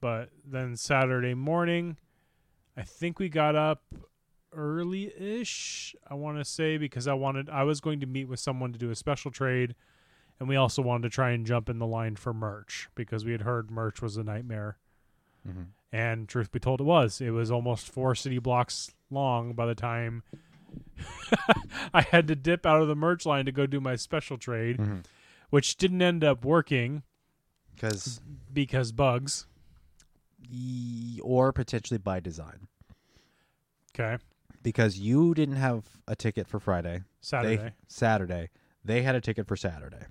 But then Saturday morning, I think we got up early-ish, I want to say, because I wanted I was going to meet with someone to do a special trade, and we also wanted to try and jump in the line for merch, because we had heard merch was a nightmare. Mm-hmm. And truth be told, it was. It was almost four city blocks long by the time I had to dip out of the merch line to go do my special trade. Mm-hmm. Which didn't end up working because because bugs. Or potentially by design. Okay. Because you didn't have a ticket for Friday. Saturday. They, Saturday. They had a ticket for Saturday.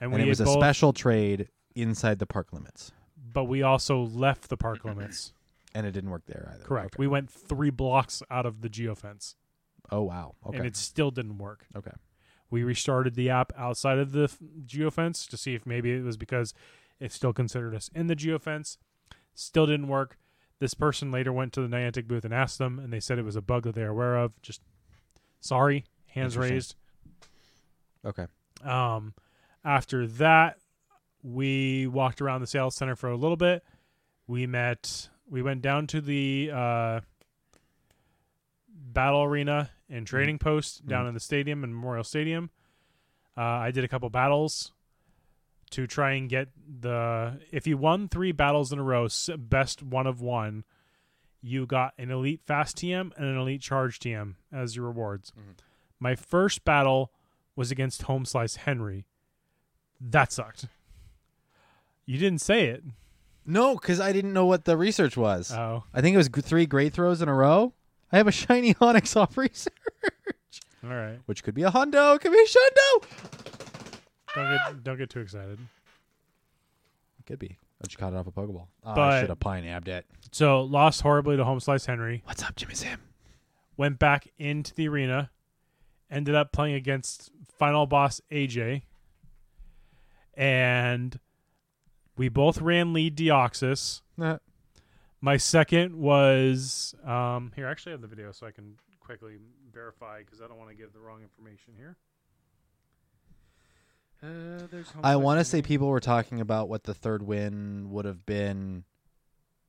And, we and it was a both, special trade inside the park limits. But we also left the park limits. And it didn't work there either. Correct. Okay. We went three blocks out of the geofence. Oh, wow. Okay. And it still didn't work. Okay. We restarted the app outside of the f- geofence to see if maybe it was because it still considered us in the geofence. Still didn't work. This person later went to the Niantic booth and asked them, and they said it was a bug that they are aware of. Just, sorry, hands raised. Okay. Um, after that, we walked around the sales center for a little bit. We met. We went down to the uh, battle arena and trading post down mm-hmm. in the stadium and Memorial Stadium. Uh, I did a couple battles to try and get the, if you won three battles in a row, best one of one, you got an elite fast T M and an elite charge T M as your rewards. Mm-hmm. My first battle was against Home Slice Henry. That sucked. You didn't say it. No, because I didn't know what the research was. Oh. I think it was g- three great throws in a row. I have a shiny Onyx off research. All right. Which could be a hundo. It could be a shundo. Don't, ah! get, don't get too excited. It could be. I just caught it off a Pokeball. Oh, I should have pine-abbed it. So lost horribly to Home Slice Henry. What's up, Jimmy Sam? Went back into the arena. Ended up playing against final boss A J. And we both ran lead Deoxys. Nah. My second was... Um, here, I actually have the video so I can quickly verify because I don't want to give the wrong information here. Uh, I want to say people were talking about what the third win would have been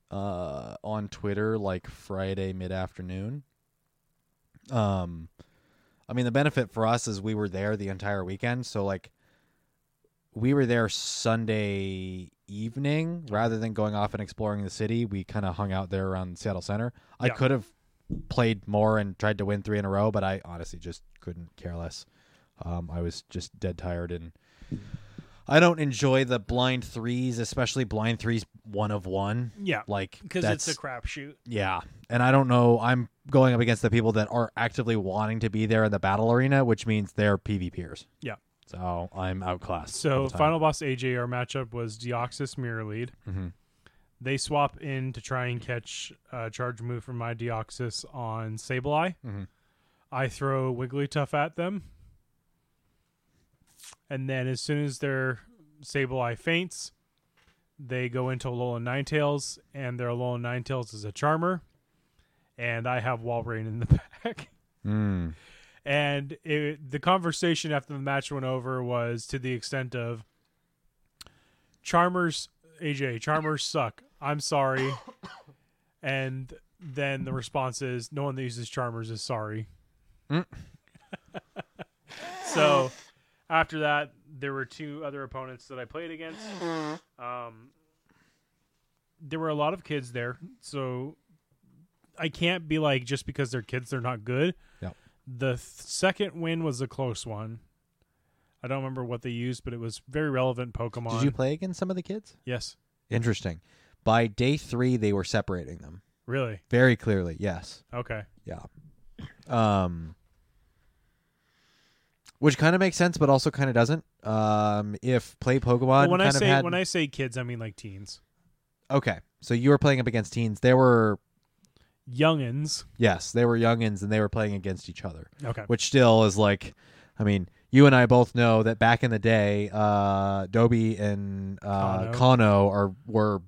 uh, on Twitter like Friday mid-afternoon. Um, I mean, the benefit for us is we were there the entire weekend. So, like, we were there Sunday evening rather than going off and exploring the city. We kind of hung out there around Seattle Center. Yeah. I could have played more and tried to win three in a row, but I honestly just couldn't care less. Um, I was just dead tired, and I don't enjoy the blind threes, especially blind threes one of one. Yeah, like because it's a crapshoot. Yeah, and I don't know. I'm going up against the people that are actively wanting to be there in the battle arena, which means they're PvPers. Yeah, so I'm outclassed. So final boss A J, our matchup was Deoxys Mirror Lead. Mm-hmm. They swap in to try and catch a charge move from my Deoxys on Sableye. Mm-hmm. I throw Wigglytuff at them. And then as soon as their Sableye faints, they go into Alolan Ninetales, and their Alolan Ninetales is a Charmer, and I have Walrein in the back. Mm. And it, the conversation after the match went over was to the extent of, Charmers, A J, Charmers suck. I'm sorry. And then the response is, no one that uses Charmers is sorry. Mm. So... After that, there were two other opponents that I played against. Um, there were a lot of kids there, so I can't be like, just because they're kids, they're not good. Yep. The th- second win was a close one. I don't remember what they used, but it was very relevant Pokemon. Did you play against some of the kids? Yes. Interesting. By day three, they were separating them. Really? Very clearly, yes. Okay. Yeah. Um... Which kind of makes sense, but also kind of doesn't. Um, if Play Pokemon well, when kind I of say, had... When I say kids, I mean like teens. Okay. So you were playing up against teens. They were... Youngins. Yes, they were youngins, and they were playing against each other. Okay. Which still is like... I mean, you and I both know that back in the day, uh, Dobby and uh, Kano. Kano are were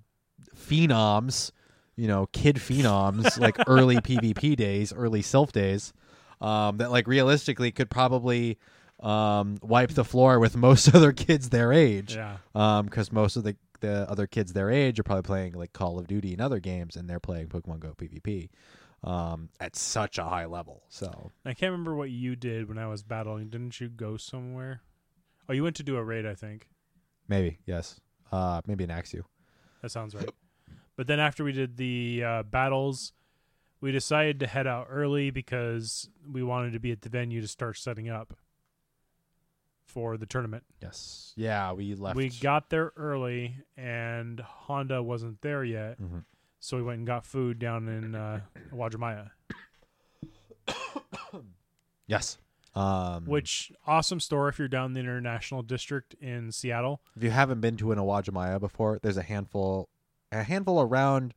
phenoms, you know, kid phenoms, like early PvP days, early Sylph days, um, that like realistically could probably... Um, wipe the floor with most other kids their age. Yeah. Um, because most of the, the other kids their age are probably playing like Call of Duty and other games, and they're playing Pokemon Go PvP um, at such a high level. So I can't remember what you did when I was battling. Didn't you go somewhere? Oh, you went to do a raid, I think. Maybe, yes. Uh, maybe an Axew. That sounds right. But then after we did the uh, battles, we decided to head out early because we wanted to be at the venue to start setting up for the tournament. Yes. Yeah, we left. We got there early, and Honda wasn't there yet, mm-hmm. so we went and got food down in uh, Wajimaya. Yes. Um, Which, awesome store if you're down in the International District in Seattle. If you haven't been to an Wajimaya before, there's a handful, a handful around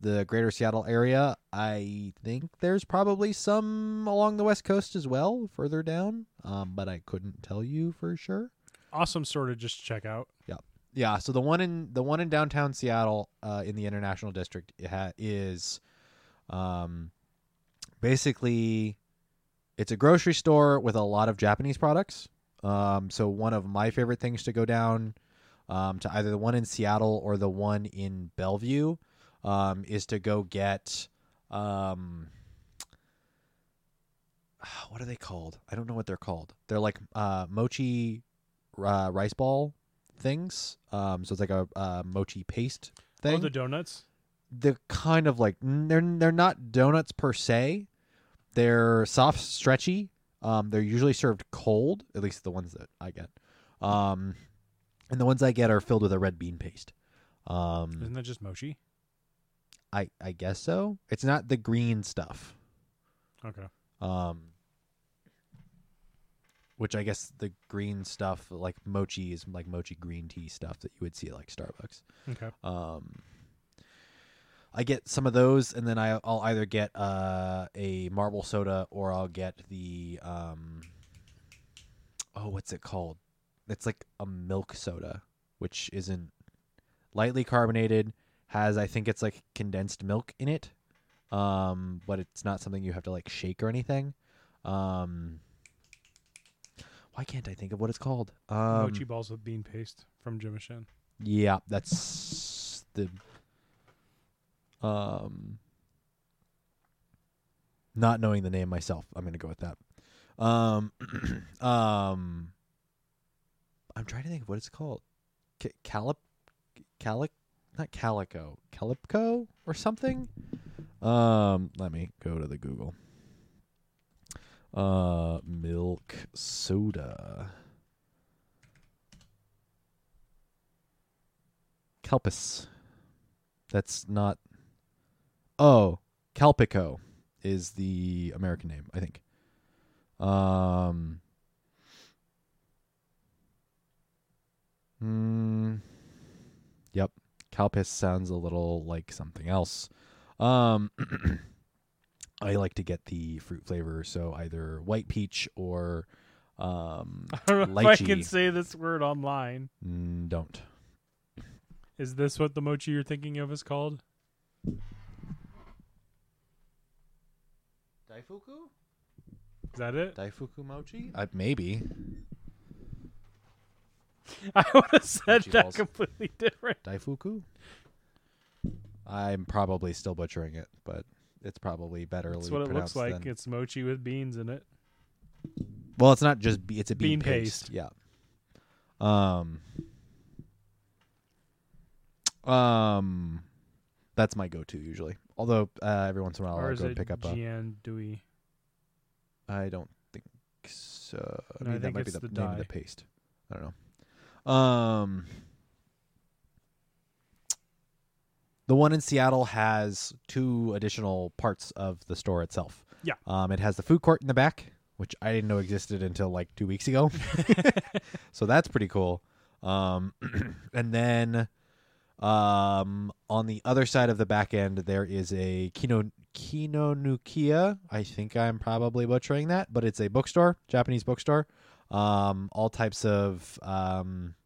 the greater Seattle area. I think there's probably some along the West Coast as well, further down, um, but I couldn't tell you for sure. Awesome store to just check out. Yeah. Yeah, so the one in the one in downtown Seattle uh, in the International District it ha- is um, basically it's a grocery store with a lot of Japanese products. Um, so one of my favorite things to go down um, to either the one in Seattle or the one in Bellevue Um, is to go get, um, what are they called? I don't know what they're called. They're like uh, mochi uh, rice ball things. Um, so it's like a uh, mochi paste thing. Oh, the donuts? They're kind of like, they're, they're not donuts per se. They're soft, stretchy. Um, they're usually served cold, at least the ones that I get. Um, and the ones I get are filled with a red bean paste. Um, Isn't that just mochi? I I guess so. It's not the green stuff. Okay. Um, which I guess the green stuff, like mochi, is like mochi green tea stuff that you would see at like Starbucks. Okay. Um, I get some of those, and then I, I'll either get uh, a marble soda or I'll get the um, oh, what's it called? It's like a milk soda, which isn't lightly carbonated. Has I think it's like condensed milk in it, um, but it's not something you have to like shake or anything. Um, why can't I think of what it's called? Um, Mochi balls with bean paste from Jim and Shin. Yeah, that's the. Um, not knowing the name myself, I'm going to go with that. Um, um, I'm trying to think of what it's called. C- calip, calic, not calico, calipco or something. Um, let me go to the Google. Uh, milk soda. Calpis. That's not. Oh, Calpico is the American name, I think. Um, mm, yep, Calpis sounds a little like something else. Um, I like to get the fruit flavor, so either white peach or um, lychee. I don't know if I can say this word online. Mm, don't. Is this what the mochi you're thinking of is called? Daifuku? Is that it? Daifuku mochi? Uh, maybe. I would have said mochi that balls. Completely different. Daifuku? I'm probably still butchering it, but it's probably better. That's what it looks like. Than... It's mochi with beans in it. Well, it's not just be- it's a bean, bean paste. paste. Yeah. Um. Um. That's my go-to usually. Although uh, every once in a while or I'll go pick up Giandui? a. I don't think so. I no, mean I that might be the, the name dye. of the paste. I don't know. Um, the one in Seattle has two additional parts of the store itself. Yeah. Um, it has the food court in the back, which I didn't know existed until like two weeks ago. So that's pretty cool. Um, and then. Um, on the other side of the back end, there is a Kino Kinonukiya. I think I'm probably butchering that, but it's a bookstore, Japanese bookstore. Um, all types of. Um,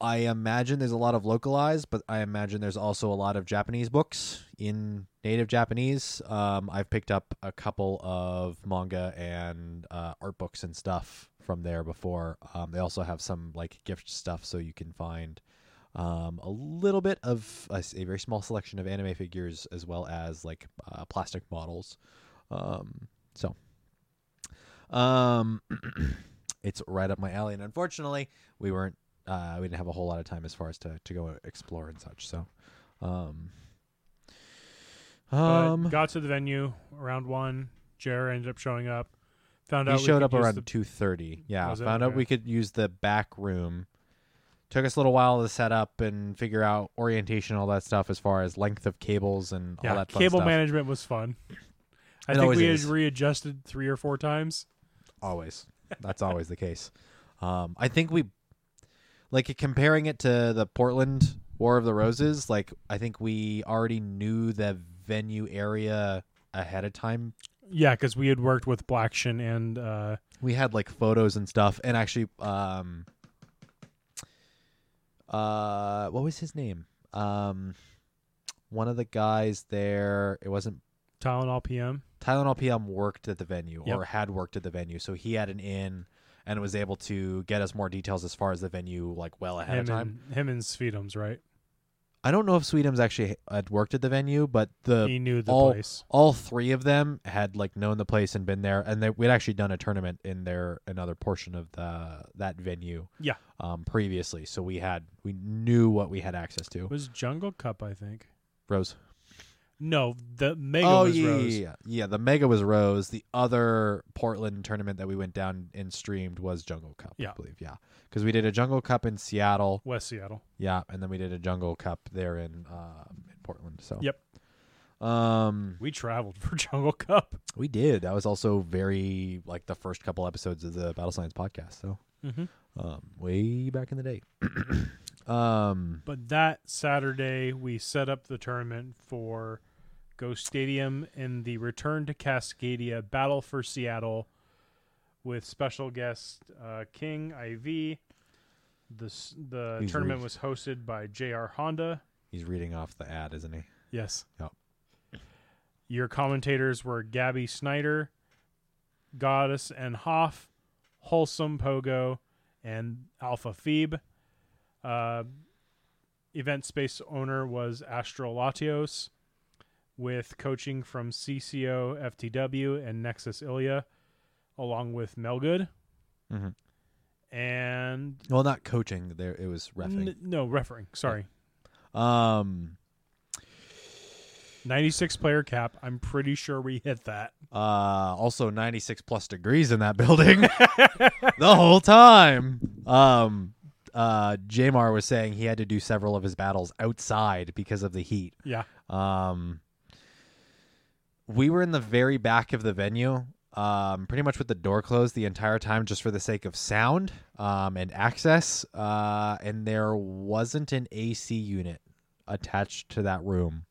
I imagine there's a lot of localized, but I imagine there's also a lot of Japanese books in native Japanese. Um, I've picked up a couple of manga and uh, art books and stuff from there before. Um, they also have some like gift stuff, so you can find um, a little bit of a, a very small selection of anime figures as well as like uh, plastic models. Um, so um, it's right up my alley, and unfortunately, we weren't uh, we didn't have a whole lot of time as far as to to go explore and such. So um, um got to the venue around one. Jared ended up showing up. Found out he showed up around two thirty. Yeah, found out we could use the back room. Took us a little while to set up and figure out orientation, all that stuff, as far as length of cables and all that fun stuff. Cable management was fun. I think we had readjusted three or four times. Always. That's always the case. Um, I think we, like comparing it to the Portland War of the Roses, like I think we already knew the venue area ahead of time. Yeah, because we had worked with Blackshin and... Uh, we had, like, photos and stuff. And actually, um, uh, what was his name? Um, one of the guys there, it wasn't... Tylenol P M? Tylenol P M worked at the venue, yep. Or had worked at the venue. So he had an in and was able to get us more details as far as the venue, like, well ahead him of time. And, him and Sweetums, right? I don't know if Sweetums actually had worked at the venue, but the he knew the all, place. All three of them had like known the place and been there, and they, we'd actually done a tournament in their another portion of the that venue. Yeah, um, previously, so we had we knew what we had access to. It was Jungle Cup, I think. Rose. No, the Mega oh, was yeah, Rose. Yeah, yeah, yeah, the Mega was Rose. The other Portland tournament that we went down and streamed was Jungle Cup, yeah. I believe. Yeah, because we did a Jungle Cup in Seattle. West Seattle. Yeah, and then we did a Jungle Cup there in, um, in Portland. So Yep. Um, we traveled for Jungle Cup. We did. That was also very, like, the first couple episodes of the Battle Science podcast, so mm-hmm. um, way back in the day. Um, but that Saturday, we set up the tournament for Ghost Stadium in the Return to Cascadia Battle for Seattle with special guest uh, King I V. The, the He's tournament re- was hosted by J R Honda. He's reading off the ad, isn't he? Yes. Yep. Your commentators were Gabby Snyder, Goddess and Hoff, Wholesome Pogo, and Alpha Phoebe. Uh, event space owner was Astral Latios, with coaching from C C O F T W and Nexus Ilya, along with Melgood. Mm-hmm. And well, not coaching there; it was reffing. N- no, refereeing. Sorry. Yeah. Um. ninety-six player cap. I'm pretty sure we hit that. Uh, also ninety-six plus degrees in that building the whole time. Um, uh, Jamar was saying he had to do several of his battles outside because of the heat. Yeah. Um, we were in the very back of the venue, um, pretty much with the door closed the entire time, just for the sake of sound, um, and access. Uh, and there wasn't an A C unit attached to that room.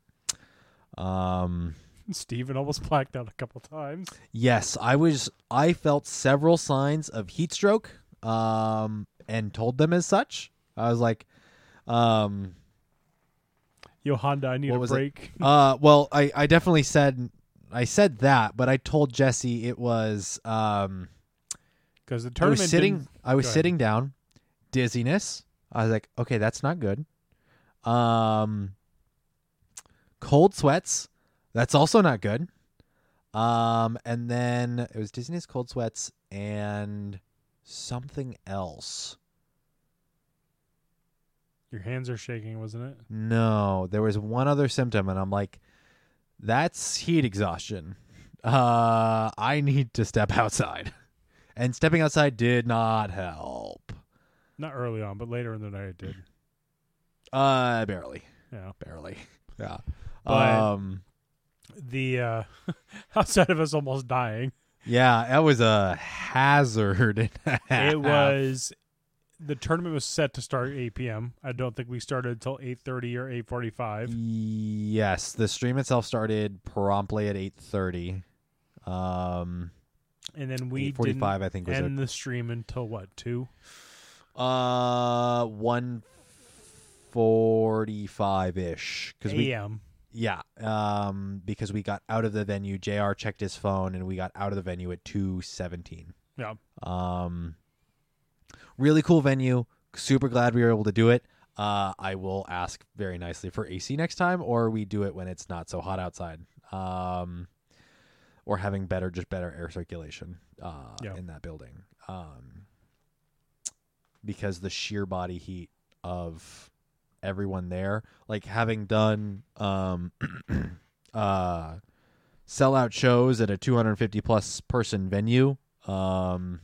Um, Steven almost blacked out a couple times. Yes, I was. I felt several signs of heat stroke, um, and told them as such. I was like, um, "Yo, Honda, I need a break." It? Uh, well, I, I definitely said I said that, but I told Jesse it was um because the tournament I was sitting. I was sitting down, dizziness. I was like, "Okay, that's not good." Um. Cold sweats, that's also not good. Um, and then it was dizziness, cold sweats, and something else. Your hands are shaking, wasn't it? No, there was one other symptom, and I'm like, that's heat exhaustion. Uh, I need to step outside. And stepping outside did not help. Not early on, but later in the night it did. Uh, barely. Yeah. Barely. Yeah. But um, the uh, outside of us almost dying. Yeah, that was a hazard. It was. The tournament was set to start at eight p.m. I don't think we started until eight thirty or eight forty-five. Yes, the stream itself started promptly at eight thirty. Um, and then we didn't I think, was end a... the stream until what, two? Uh, one. forty-five ish because we A M. yeah um because we got out of the venue. J R checked his phone and we got out of the venue at two seventeen. Yeah. Um really cool venue, super glad we were able to do it. uh I will ask very nicely for A C next time, or we do it when it's not so hot outside, um or having better just better air circulation uh yeah. in that building, um because the sheer body heat of everyone there, like having done um uh sellout shows at a two hundred fifty plus person venue, um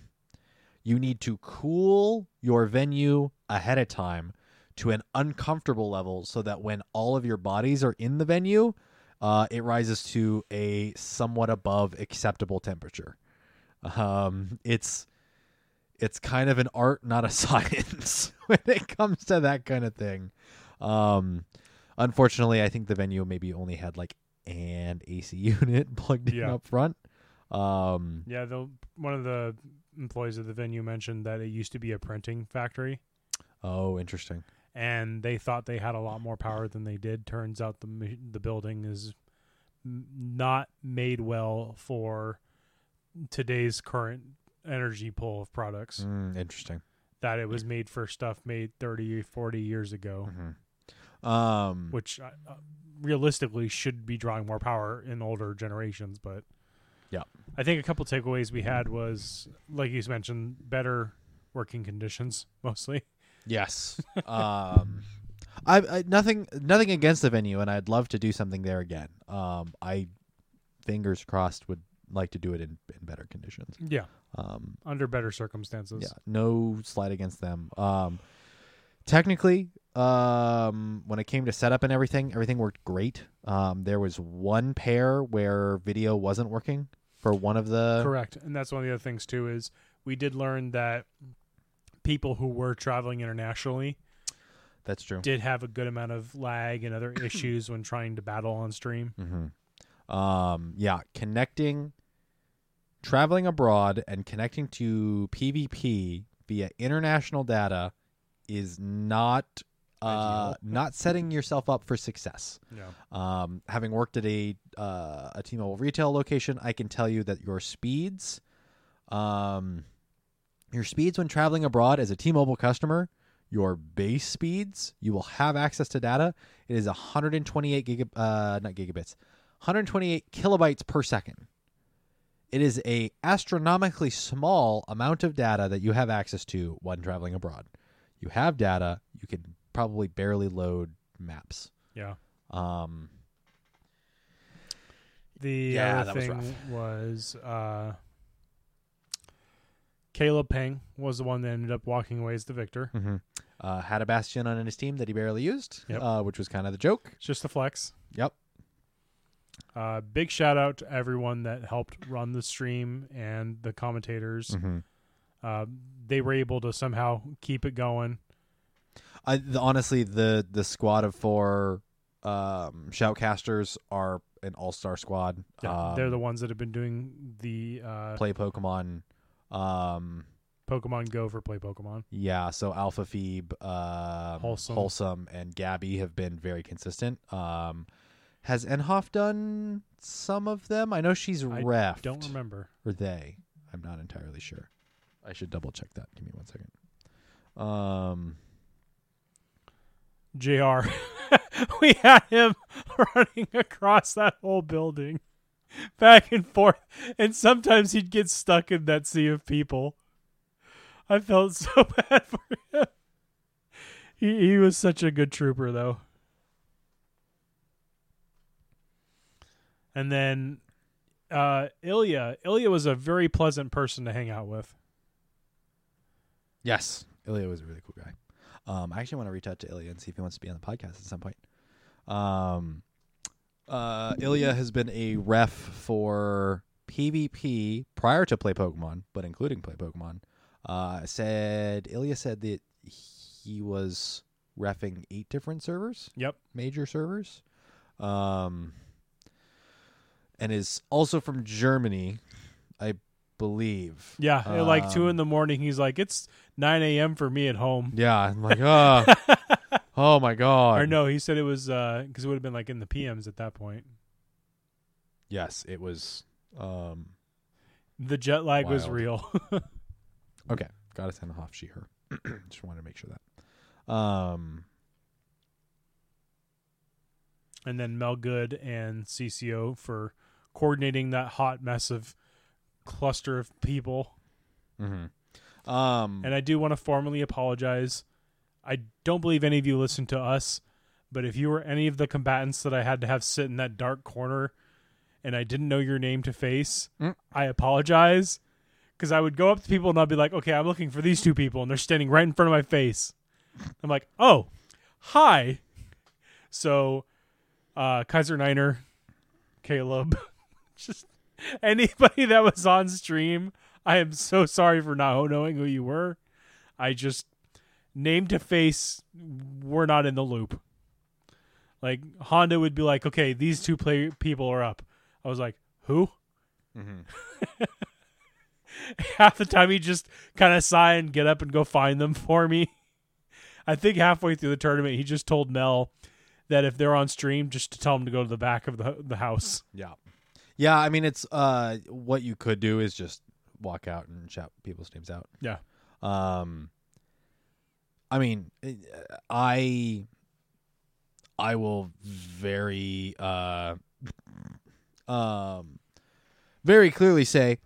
you need to cool your venue ahead of time to an uncomfortable level so that when all of your bodies are in the venue, uh it rises to a somewhat above acceptable temperature. um it's It's kind of an art, not a science, when it comes to that kind of thing. Um, unfortunately, I think the venue maybe only had like an A C unit plugged yeah. in up front. Um, yeah, the, one of the employees of the venue mentioned that it used to be a printing factory. Oh, interesting. And they thought they had a lot more power than they did. Turns out the the building is not made well for today's current energy pull of products. Mm, interesting. That it was made for stuff made thirty, forty years ago. Mm-hmm. Um, which uh, realistically should be drawing more power in older generations, but yeah. I think a couple takeaways we had was, like you mentioned, better working conditions mostly. Yes. um, I, I nothing nothing against the venue, and I'd love to do something there again. Um, I fingers crossed would like to do it in, in better conditions. Yeah. Um, under better circumstances. Yeah. No slight against them. Um, technically, um, when it came to setup and everything, everything worked great. Um, there was one pair where video wasn't working for one of the correct, and that's one of the other things too is we did learn that people who were traveling internationally. That's true. Did have a good amount of lag and other issues when trying to battle on stream. Mm-hmm. Um, yeah, connecting, traveling abroad and connecting to PvP via international data is not uh, not setting yourself up for success. No. Um, having worked at a uh, a T-Mobile retail location, I can tell you that your speeds, um, your speeds when traveling abroad as a T-Mobile customer. Your base speeds, you will have access to data. It is one hundred twenty-eight gigab, uh, not gigabits, one hundred twenty-eight kilobytes per second. It is a astronomically small amount of data that you have access to when traveling abroad. You have data, you can probably barely load maps. Yeah. Um. The yeah, other thing was, was uh, Caleb Peng was the one that ended up walking away as the victor. Mm-hmm. Uh, had a Bastion on his team that he barely used, yep. uh, which was kind of the joke. It's just the flex. Yep. Uh, big shout out to everyone that helped run the stream and the commentators. Mm-hmm. Uh, they were able to somehow keep it going. I, the, honestly, the, the squad of four um, shoutcasters are an all-star squad. Yeah, um, they're the ones that have been doing the... Uh, play Pokemon... Um, Pokemon Go for play Pokemon. Yeah, so Alpha Phoebe, um, Wholesome. Wholesome, and Gabby have been very consistent. Um, has Enhoff done some of them? I know she's I reffed. I don't remember. Or they. I'm not entirely sure. I should double check that. Give me one second. Um, J R. We had him running across that whole building. Back and forth, and sometimes he'd get stuck in that sea of people. I felt so bad for him. He he was such a good trooper, though. And then uh, Ilya. Ilya was a very pleasant person to hang out with. Yes, Ilya was a really cool guy. Um, I actually want to reach out to Ilya and see if he wants to be on the podcast at some point. Um. Uh, Ilya has been a ref for PvP prior to Play Pokemon, but including Play Pokemon. Uh, said Ilya said that he was reffing eight different servers. Yep, major servers. Um, and is also from Germany, I believe. Yeah, at um, like two in the morning, he's like, "It's nine a m for me at home." Yeah, I'm like, ah. Oh. Oh, my God. Or no, he said it was, because uh, it would have been like in the P Ms at that point. Yes, it was. Um, the jet lag wild. was real. Okay. Got to send off she, her. Just wanted to make sure that. Um, and then Mel Good and C C O for coordinating that hot mess of cluster of people. Mm-hmm. Um, and I do want to formally apologize. I don't believe any of you listened to us, but if you were any of the combatants that I had to have sit in that dark corner and I didn't know your name to face, mm. I apologize, because I would go up to people and I'd be like, okay, I'm looking for these two people, and they're standing right in front of my face. I'm like, oh, hi. So uh, Kaiser Niner, Caleb, just anybody that was on stream, I am so sorry for not knowing who you were. I just... Name to face, we're not in the loop. Like, Honda would be like, okay, these two play- people are up. I was like, who? Mm-hmm. Half the time, he just kind of sigh and get up and go find them for me. I think halfway through the tournament, he just told Mel that if they're on stream, just to tell them to go to the back of the, the house. Yeah. Yeah, I mean, it's uh, what you could do is just walk out and shout people's names out. Yeah. Um... I mean, I I will very uh, um, very clearly say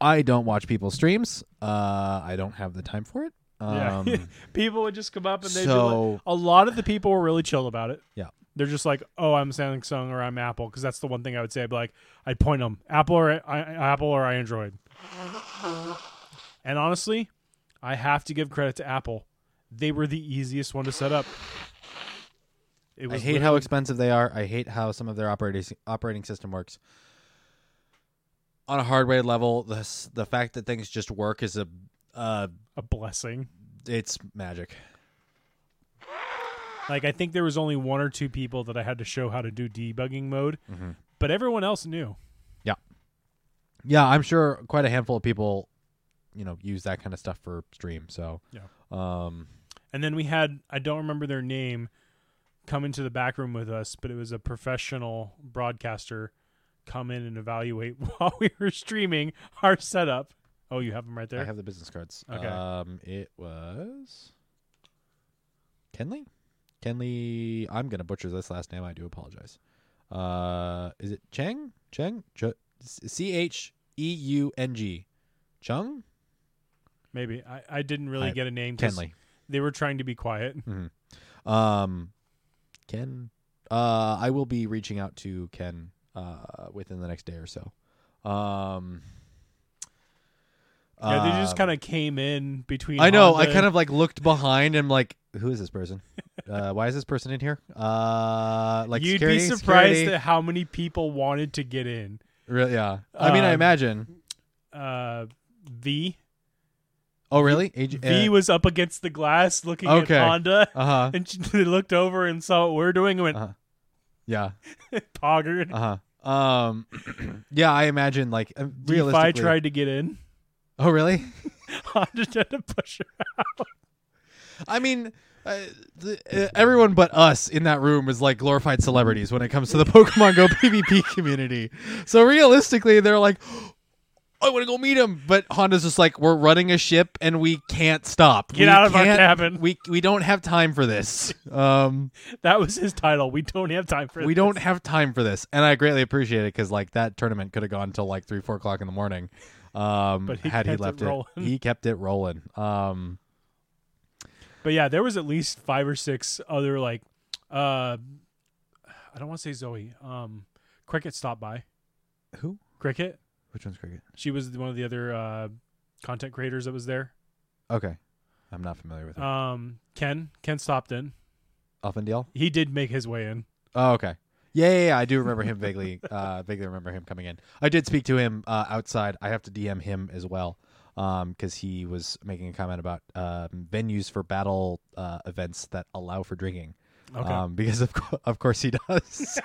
I don't watch people's streams. Uh, I don't have the time for it. Um, yeah. People would just come up and they'd so, be like, a lot of the people were really chill about it. Yeah. They're just like, oh, I'm Samsung or I'm Apple, because that's the one thing I would say. I'd be like, I'd point them, Apple or I, Apple or Android. And honestly, I have to give credit to Apple. They were the easiest one to set up. It was I hate how expensive they are. I hate how some of their operating operating system works. On a hardware level, the the fact that things just work is a uh, a blessing. It's magic. Like, I think there was only one or two people that I had to show how to do debugging mode, mm-hmm. but everyone else knew. Yeah. Yeah, I'm sure quite a handful of people, you know, use that kind of stuff for stream. So, yeah. Um, and then we had, I don't remember their name, come into the back room with us, but it was a professional broadcaster come in and evaluate while we were streaming our setup. Oh, you have them right there? I have the business cards. Okay. Um, it was Kenley? Kenley, I'm going to butcher this last name. I do apologize. Uh, is it Cheng? Cheng? C H E U N G. Chung? Maybe. I, I didn't really I, get a name. Kenley. They were trying to be quiet. Mm-hmm. Um, Ken. Uh, I will be reaching out to Ken uh, within the next day or so. Um, yeah, they uh, just kind of came in between. I know. Honda. I kind of like looked behind and like, who is this person? Uh, why is this person in here? Uh, like You'd security, be surprised security. at how many people wanted to get in. Really? Yeah. I um, mean, I imagine. Uh, V. Oh, really? A- v uh, was up against the glass looking okay. at Honda. Uh-huh. And she looked over and saw what we were doing and went, uh-huh. yeah. Poggered. Uh-huh. Um, yeah, I imagine like realistically. I tried to get in. Oh, really? Honda tried to push her out. I mean, uh, the, uh, everyone but us in that room is like glorified celebrities when it comes to the Pokemon Go PvP community. So realistically, they're like, oh, I want to go meet him. But Honda's just like, we're running a ship and we can't stop. Get we out of our cabin. We we don't have time for this. Um, that was his title. We don't have time for we this. We don't have time for this. And I greatly appreciate it because like that tournament could have gone till like three, four o'clock in the morning. Um, but he had he left it, it. He kept it rolling. Um, But yeah, there was at least five or six other like, uh, I don't want to say Zoe. Um, Cricket stopped by. Who? Cricket. Which one's Cricket? She was one of the other uh, content creators that was there. Okay, I'm not familiar with her. Um, Ken. Ken stopped in. Offendale. He did make his way in. Oh, okay. Yeah, yeah, yeah. I do remember him vaguely. Uh, vaguely remember him coming in. I did speak to him uh, outside. I have to D M him as well. Um, because he was making a comment about uh, venues for battle uh, events that allow for drinking. Okay. Um, because of co- of course he does.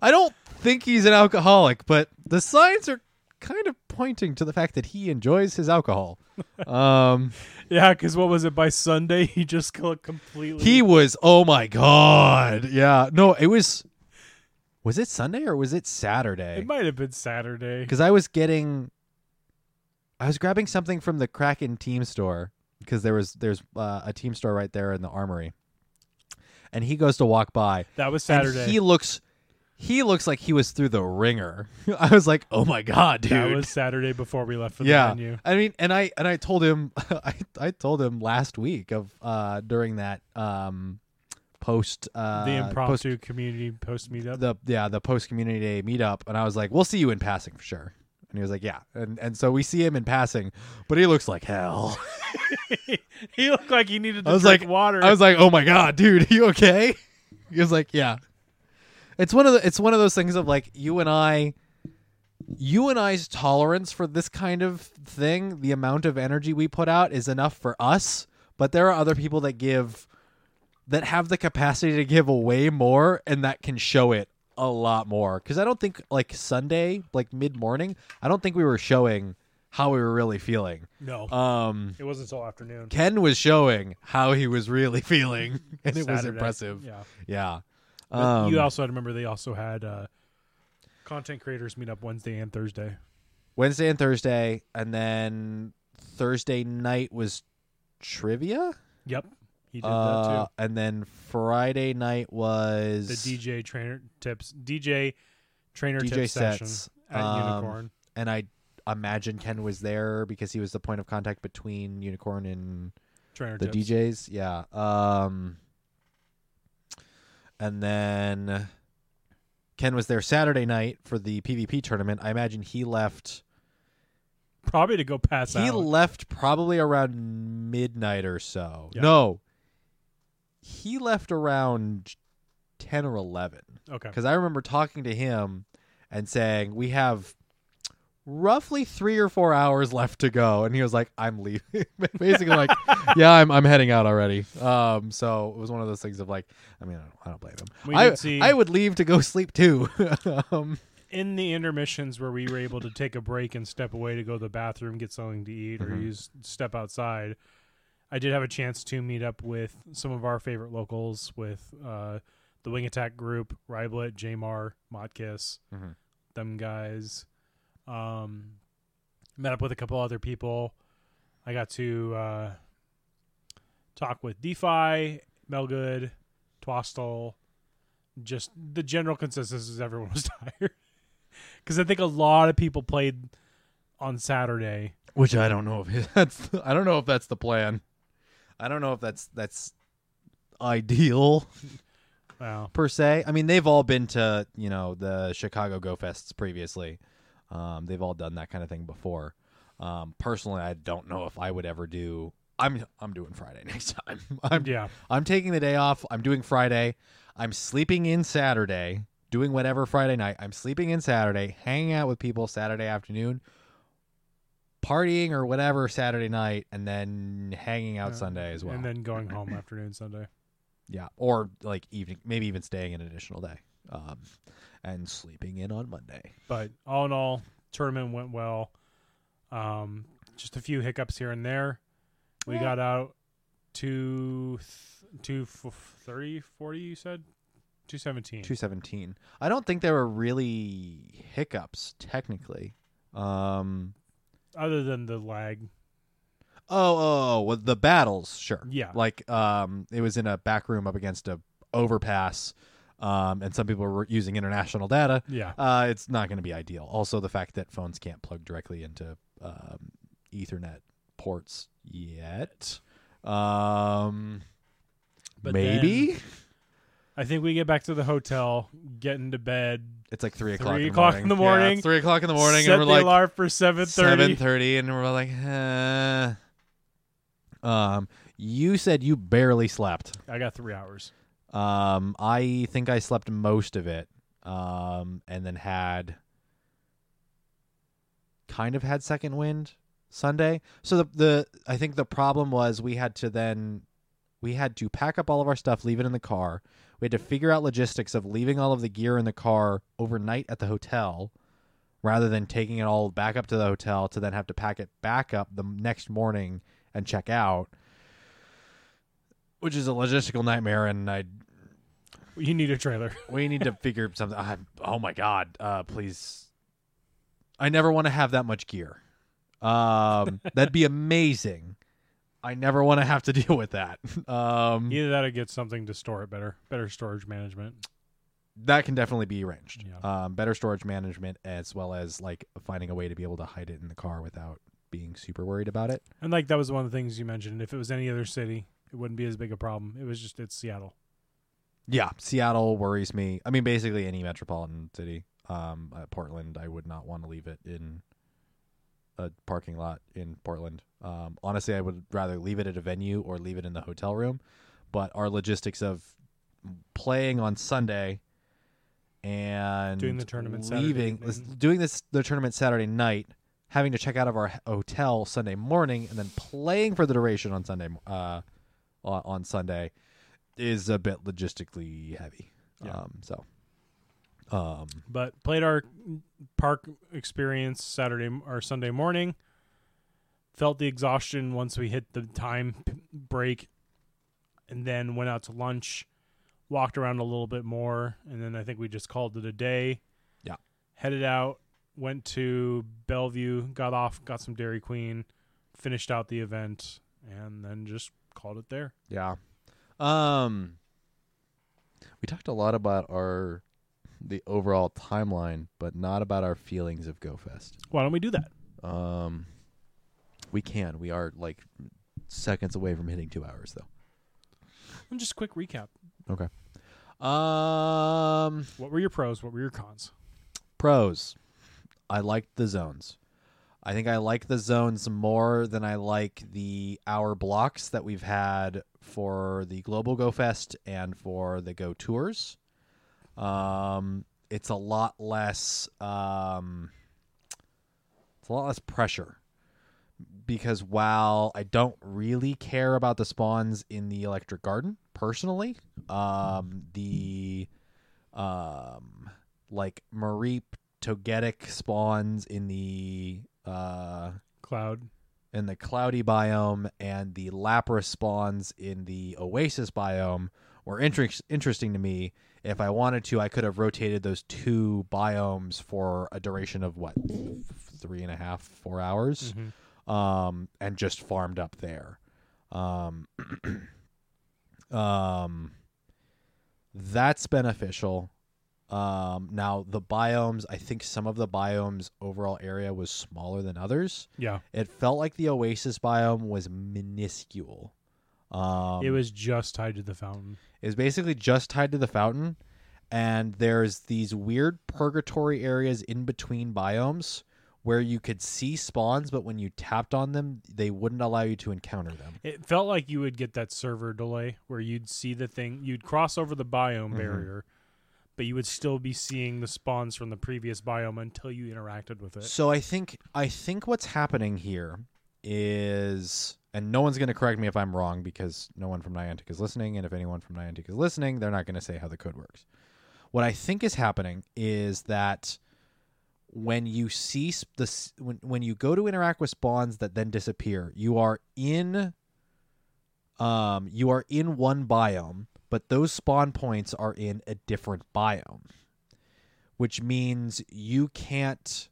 I don't think he's an alcoholic, but the signs are kind of pointing to the fact that he enjoys his alcohol. Um, yeah, because what was it? By Sunday, he just completely. He was. Oh my god! Yeah, no, it was. Was it Sunday or was it Saturday? It might have been Saturday because I was getting. I was grabbing something from the Kraken team store because there was there's uh, a team store right there in the armory, and he goes to walk by. That was Saturday. And he looks, he looks like he was through the ringer. I was like, oh my god, dude. That was Saturday before we left for the yeah. venue. I mean, and I and I told him, I, I told him last week of uh, during that um, post uh, the impromptu post, community post meetup. The yeah the post community day meetup, and I was like, we'll see you in passing for sure. And he was like, yeah. And and so we see him in passing, but he looks like hell. He looked like he needed to I was drink like, water. I was like, oh my god, dude, are you okay? He was like, yeah. It's one of the, it's one of those things of like you and I, you and I's tolerance for this kind of thing, the amount of energy we put out is enough for us, but there are other people that give, that have the capacity to give away more and that can show it. A lot more because I don't think like Sunday, like mid morning, I don't think we were showing how we were really feeling. No, um, it wasn't until afternoon. Ken was showing how he was really feeling, and Saturday. It was impressive. Yeah, yeah. Um, you also I remember they also had uh, content creators meet up Wednesday and Thursday. Wednesday and Thursday, and then Thursday night was trivia. Yep. He did uh, that too. And then Friday night was the D J trainer tips, D J trainer D J tips sets. Session at um, Unicorn. And I, imagine Ken was there because he was the point of contact between Unicorn and Trainer the Tips. D Js. Yeah. Um, and then Ken was there Saturday night for the P V P tournament. I imagine he left probably to go pass he out. He left probably around midnight or so. Yep. No. He left around ten or eleven. Okay. Because I remember talking to him and saying, we have roughly three or four hours left to go. And he was like, I'm leaving. Basically like, yeah, I'm I'm heading out already. Um, so it was one of those things of like, I mean, I don't, I don't blame him. We I, see I would leave to go sleep too. um, in the intermissions where we were able to take a break and step away to go to the bathroom, get something to eat, mm-hmm. or use step outside, I did have a chance to meet up with some of our favorite locals with uh, the Wing Attack group, Riblet, Jamar, Motkiss, mm-hmm. them guys. Um, met up with a couple other people. I got to uh, talk with DeFi, Melgood, Twastel. Just the general consensus is everyone was tired because I think a lot of people played on Saturday, which I don't know if that's I don't know if that's the plan. I don't know if that's that's ideal. Wow. Per se. I mean, they've all been to, you know, the Chicago Go Fests previously. Um, they've all done that kind of thing before. Um, personally, I don't know if I would ever do. I'm I'm doing Friday next time. I'm, yeah. I'm taking the day off. I'm doing Friday. I'm sleeping in Saturday, doing whatever Friday night. I'm sleeping in Saturday, hanging out with people Saturday afternoon, partying or whatever Saturday night, and then hanging out yeah. Sunday as well. And then going home afternoon Sunday. Yeah, or like evening, maybe even staying an additional day. Um, and sleeping in on Monday. But all in all, tournament went well. Um, just a few hiccups here and there. We yeah. got out to th- two thirty, forty, you said? two seventeen. two seventeen. I don't think there were really hiccups, technically. Um, Other than the lag. Oh, oh, oh well, the battles, sure. Yeah. Like, um, it was in a back room up against a overpass. Um, and some people were using international data. Yeah, uh, it's not going to be ideal. Also, the fact that phones can't plug directly into um, Ethernet ports yet. Um, but maybe. I think we get back to the hotel, get into bed. It's like three o'clock. Three o'clock in the morning. Yeah, it's three o'clock in the morning. Set and we're the like alarm for seven thirty. Seven thirty, and we're like, eh. um, you said you barely slept. I got three hours. Um, I think I slept most of it, um, and then had kind of had second wind Sunday. So the, the, I think the problem was we had to then, we had to pack up all of our stuff, leave it in the car. We had to figure out logistics of leaving all of the gear in the car overnight at the hotel rather than taking it all back up to the hotel to then have to pack it back up the next morning and check out. Which is a logistical nightmare, and I. You need a trailer. We need to figure something. I, oh my god! Uh, please, I never want to have that much gear. Um, that'd be amazing. I never want to have to deal with that. Um, Either that, or get something to store it better. Better storage management. That can definitely be arranged. Yeah. Um, better storage management, as well as like finding a way to be able to hide it in the car without being super worried about it. And like that was one of the things you mentioned. If it was any other city, it wouldn't be as big a problem. It was just, it's Seattle. Yeah, Seattle worries me. I mean, basically any metropolitan city. Um, uh, Portland, I would not want to leave it in a parking lot in Portland. Um, honestly, I would rather leave it at a venue or leave it in the hotel room. But our logistics of playing on Sunday and doing the tournament leaving, Saturday doing this the tournament Saturday night, having to check out of our hotel Sunday morning, and then playing for the duration on Sunday uh Uh, on Sunday is a bit logistically heavy. Yeah. Um, so, um, but played our park experience Saturday or Sunday morning, felt the exhaustion once we hit the time break, and then went out to lunch, walked around a little bit more. And then I think we just called it a day. Yeah. Headed out, went to Bellevue, got off, got some Dairy Queen, finished out the event, and then just called it there. Yeah. Um, we talked a lot about our the overall timeline, but not about our feelings of GoFest. Why don't we do that? Um, we can. We are like seconds away from hitting two hours, though. And just a quick recap. Okay. Um, what were your pros? What were your cons? Pros. I liked the zones. I think I like the zones more than I like the hour blocks that we've had for the Global Go Fest and for the Go Tours. Um, it's a lot less. Um, it's a lot less pressure because while I don't really care about the spawns in the Electric Garden personally, um, the um, like Mareep Togetic spawns in the uh cloud in the cloudy biome and the Lapras spawns in the Oasis biome were inter- interesting to me. If I wanted to, I could have rotated those two biomes for a duration of what three and a half four hours mm-hmm. um and just farmed up there. Um um that's beneficial. Um, now the biomes, I think some of the biomes overall area was smaller than others. Yeah. It felt like the Oasis biome was minuscule. Um, it was just tied to the fountain. It was basically just tied to the fountain. And there's these weird purgatory areas in between biomes where you could see spawns, but when you tapped on them, they wouldn't allow you to encounter them. It felt like you would get that server delay where you'd see the thing, you'd cross over the biome mm-hmm. barrier, but you would still be seeing the spawns from the previous biome until you interacted with it. So I think I think what's happening here is, and no one's going to correct me if I'm wrong because no one from Niantic is listening, and if anyone from Niantic is listening, they're not going to say how the code works. What I think is happening is that when you see the when when you go to interact with spawns that then disappear, you are in um you are in one biome. But those spawn points are in a different biome, which means you can't,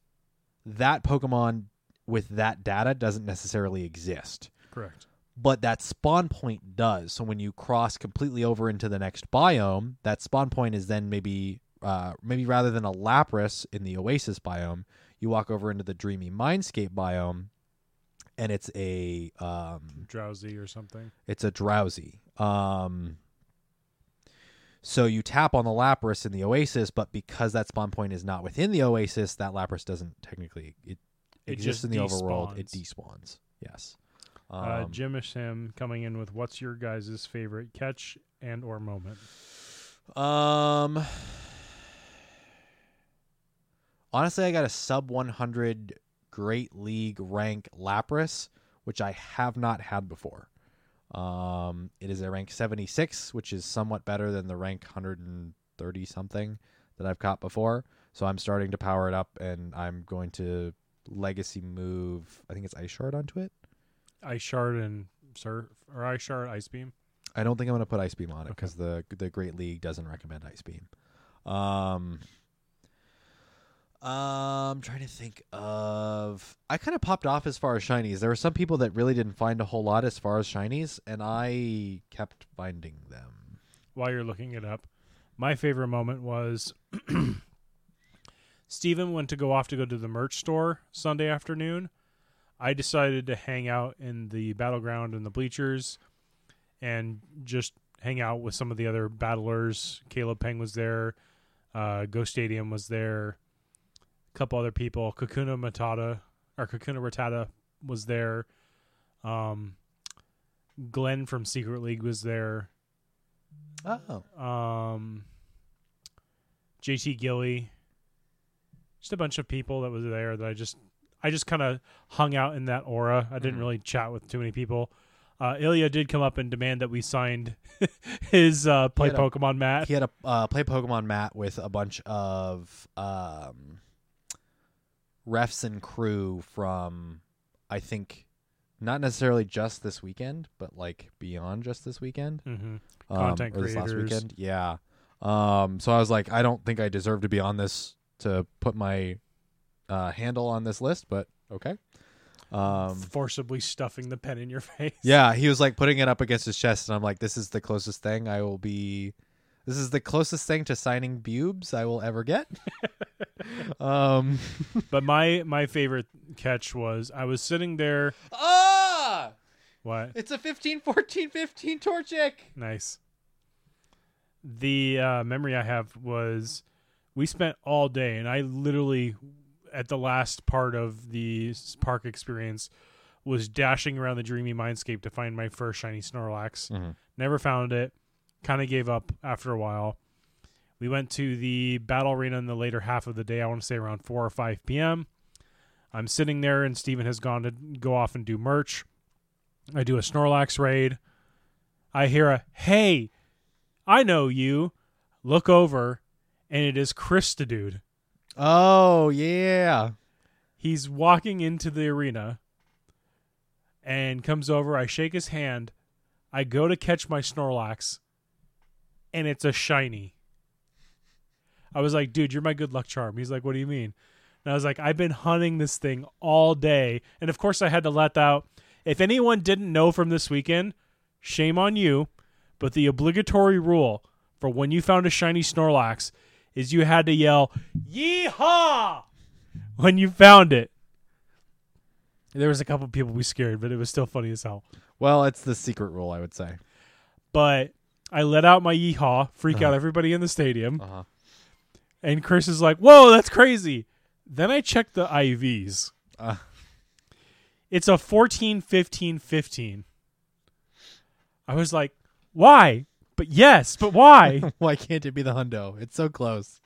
that Pokemon with that data doesn't necessarily exist. Correct. But that spawn point does. So when you cross completely over into the next biome, that spawn point is then maybe, uh, maybe rather than a Lapras in the Oasis biome, you walk over into the Dreamy Mindscape biome and it's a... Um, drowsy or something. It's a drowsy. Um... So you tap on the Lapras in the Oasis, but because that spawn point is not within the Oasis, that Lapras doesn't technically it, it exists in the de-spawns. Overworld. It despawns. Yes. Um, uh, Jimishim coming in with what's your guys' favorite catch and or moment? Um. Honestly, I got a sub one hundred Great League rank Lapras, which I have not had before. Um, it is a rank seventy-six, which is somewhat better than the rank one hundred thirty something that I've caught before. So I'm starting to power it up and I'm going to legacy move. I think it's Ice Shard onto it. Ice Shard and Surf or Ice Shard Ice Beam. I don't think I'm going to put Ice Beam on it because okay. the, the Great League doesn't recommend Ice Beam. Um, Uh, I'm trying to think of... I kind of popped off as far as shinies. There were some people that really didn't find a whole lot as far as shinies, and I kept finding them. While you're looking it up, my favorite moment was... Steven went to go off to go to the merch store Sunday afternoon. I decided to hang out in the battleground and the bleachers and just hang out with some of the other battlers. Caleb Peng was there. Uh, Ghost Stadium was there. Couple other people, Kakuna Matata or Kakuna Rattata was there. Um, Glenn from Secret League was there. Oh, um, J T Gilly, just a bunch of people that was there that I just, I just kind of hung out in that aura. I didn't mm-hmm. really chat with too many people. Uh, Ilya did come up and demand that we signed his uh, play Pokemon a, mat. He had a uh, play Pokemon mat with a bunch of. Um, refs and crew from, I think, not necessarily just this weekend, but like beyond just this weekend. Mm-hmm. Content um, or this creators. Last weekend. Yeah. Um, so I was like, I don't think I deserve to be on this to put my uh, handle on this list, but okay. Um, Forcibly stuffing the pen in your face. Yeah. He was like putting it up against his chest. And I'm like, this is the closest thing I will be. This is the closest thing to signing Bubes I will ever get. Um, but my my favorite catch was I was sitting there. Ah! What? It's a fifteen fourteen fifteen Torchic. Nice. The uh, memory I have was we spent all day, and I literally, at the last part of the park experience, was dashing around the dreamy mindscape to find my first shiny Snorlax. Mm-hmm. Never found it. Kind of gave up after a while. We went to the battle arena in the later half of the day. I want to say around four or five p.m. I'm sitting there, and Steven has gone to go off and do merch. I do a Snorlax raid. I hear a, hey, I know you. Look over, and it is Christadude. Oh, yeah. He's walking into the arena and comes over. I shake his hand. I go to catch my Snorlax, and it's a shiny. I was like, dude, you're my good luck charm. He's like, what do you mean? And I was like, I've been hunting this thing all day. And, of course, I had to let out, if anyone didn't know from this weekend, shame on you, but the obligatory rule for when you found a shiny Snorlax is you had to yell, yeehaw, when you found it. There was a couple of people we scared, but it was still funny as hell. Well, it's the secret rule, I would say. But I let out my yeehaw, freak uh-huh. out everybody in the stadium. Uh-huh. And Chris is like, whoa, that's crazy. Then I checked the I Vs. Uh. It's a fourteen fifteen fifteen. I was like, why? But yes, but why? Why can't it be the hundo? It's so close.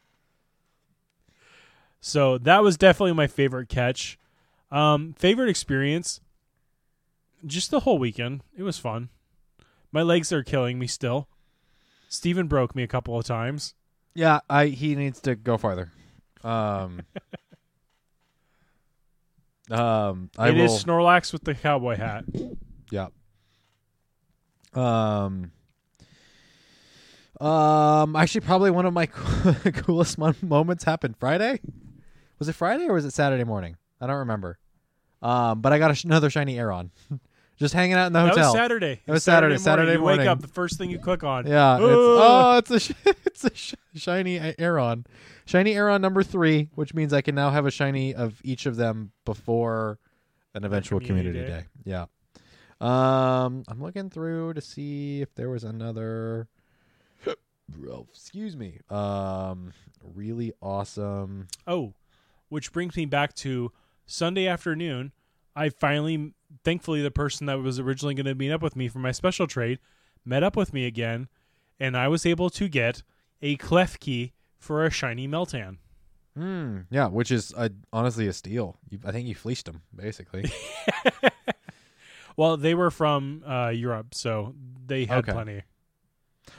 So that was definitely my favorite catch. Um, favorite experience, just the whole weekend. It was fun. My legs are killing me still. Steven broke me a couple of times. Yeah, I he needs to go farther. Um, um, I it will, is Snorlax with the cowboy hat. Yeah. Um, um. Actually, probably one of my coolest moments happened Friday. Was it Friday or was it Saturday morning? I don't remember. Um, but I got sh- another shiny Aeron. Just hanging out in the hotel. That was Saturday. It was Saturday. Saturday morning. Saturday morning. You wake up, the first thing you click on. Yeah. It's, oh, it's a sh- it's a sh- shiny Aeron, shiny Aeron number three, which means I can now have a shiny of each of them before an eventual community, community day. day. Yeah. Um, I'm looking through to see if there was another. Oh, excuse me. Um, really awesome. Oh, which brings me back to Sunday afternoon. I finally, thankfully, the person that was originally going to meet up with me for my special trade met up with me again, and I was able to get a Klefki for a shiny Meltan. Mm, yeah, which is a, honestly a steal. You, I think you fleeced them, basically. Well, they were from uh, Europe, so they had okay. plenty.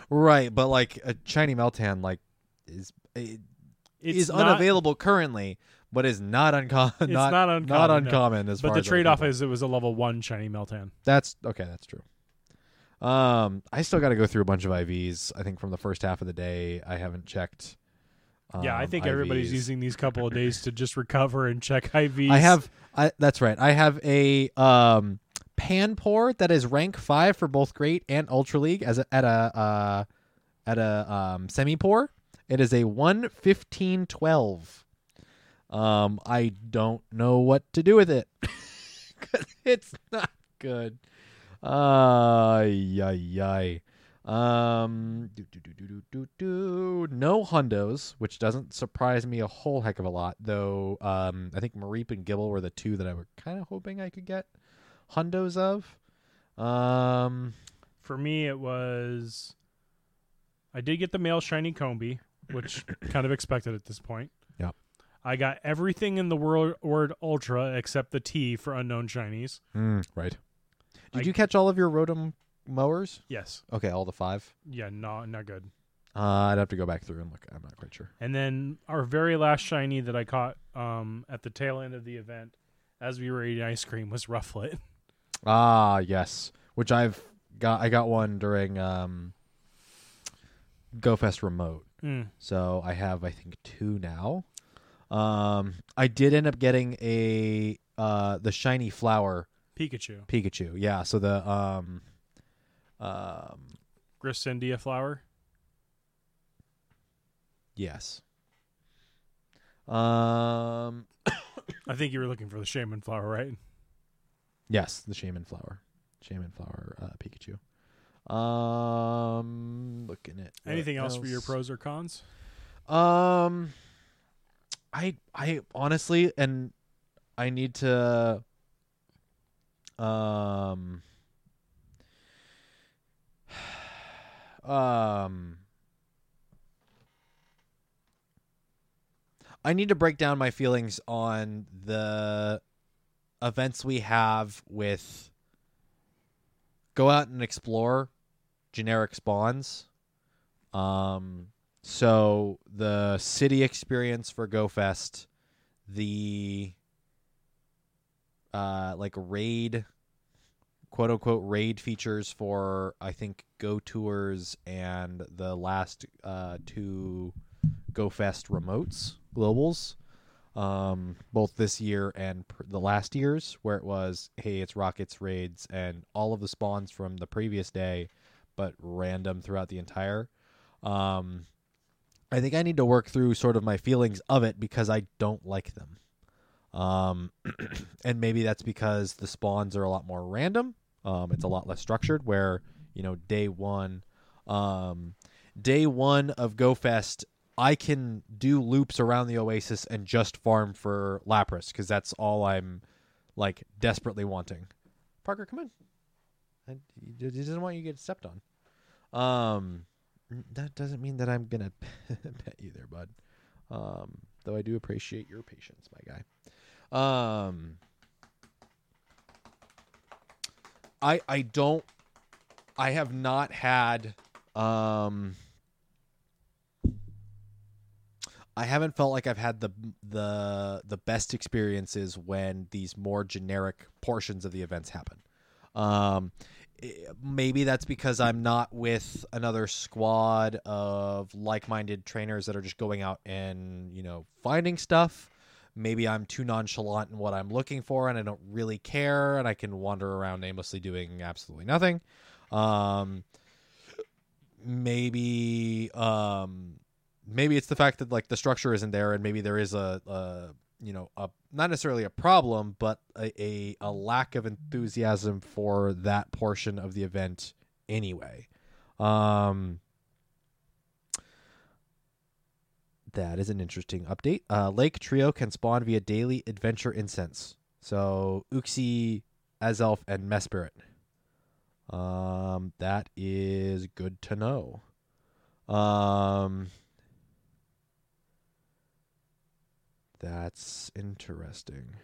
Right, but like a shiny Meltan like is it, it's is not, unavailable currently. But is not, unco- not, not uncommon. Not uncommon. No. As but far the trade-off is it was a level one shiny Meltan. That's okay. That's true. Um, I still got to go through a bunch of I Vs. I think from the first half of the day, I haven't checked. Um, yeah, I think I Vs. Everybody's using these couple of days to just recover and check I Vs. I have. I, that's right. I have a um, Panpour that is rank five for both Great and Ultra League as a, at a uh, at a um, semi-pour. It is a one fifteen twelve. Um, I don't know what to do with it. 'Cause it's not good. Uh, yay, yay. Um, do, do, do, do, do, do. No hundos, which doesn't surprise me a whole heck of a lot, though. Um, I think Mareep and Gibble were the two that I were kind of hoping I could get hundos of. Um, for me, it was, I did get the male shiny Combee, which kind of expected at this point. I got everything in the world word ultra except the T for unknown shinies. Mm, right. Did I, you catch all of your Rotom mowers? Yes. Okay, all the five? Yeah, no, not good. Uh, I'd have to go back through and look. I'm not quite sure. And then our very last shiny that I caught um, at the tail end of the event as we were eating ice cream was Rufflet. Ah, yes. Which I've got. I got one during um, GoFest Remote. Mm. So I have, I think, two now. Um, I did end up getting a uh the shiny flower Pikachu. Pikachu, yeah. So the um, um, Grissindia flower. Yes. Um, I think you were looking for the Shaman Flower, right? Yes, the Shaman Flower. Shaman Flower uh, Pikachu. Um, looking at anything else, else for your pros or cons? Um, I I honestly, and I need to. Um. Um. I need to break down my feelings on the events we have with go out and explore generic spawns. Um, so the city experience for GoFest, the uh, like raid, quote unquote raid features for I think Go Tours and the last uh, two GoFest remotes. Globals, um, both this year and pr- the last year's, where it was, hey, it's rockets, raids, and all of the spawns from the previous day, but random throughout the entire. Um, I think I need to work through sort of my feelings of it because I don't like them. Um, and maybe that's because the spawns are a lot more random. Um, it's a lot less structured where, you know, day one, um, day one of GoFest, I can do loops around the Oasis and just farm for Lapras because that's all I'm like desperately wanting. Parker, come in. I, he doesn't want you to get stepped on. Um, that doesn't mean that I'm gonna pet you there, bud. Um, though I do appreciate your patience, my guy. Um, I I don't. I have not had. Um, I haven't felt like I've had the the the best experiences when these more generic portions of the events happen. Um, maybe that's because I'm not with another squad of like-minded trainers that are just going out and, you know, finding stuff. Maybe I'm too nonchalant in what I'm looking for and I don't really care and I can wander around aimlessly doing absolutely nothing. Um, maybe... Um, Maybe it's the fact that like the structure isn't there, and maybe there is a, a you know, a not necessarily a problem, but a, a a lack of enthusiasm for that portion of the event anyway. Um, that is an interesting update. Uh, Lake Trio can spawn via daily adventure incense. So Uxie, Azelf, and Mesprit. Um, that is good to know. Um. That's interesting.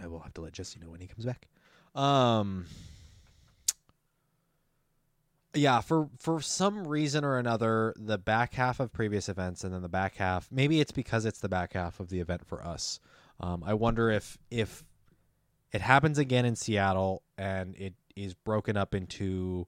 I will have to let Jesse know when he comes back. Um, yeah, for for some reason or another, the back half of previous events and then the back half, maybe it's because it's the back half of the event for us. Um, I wonder if if it happens again in Seattle and it is broken up into...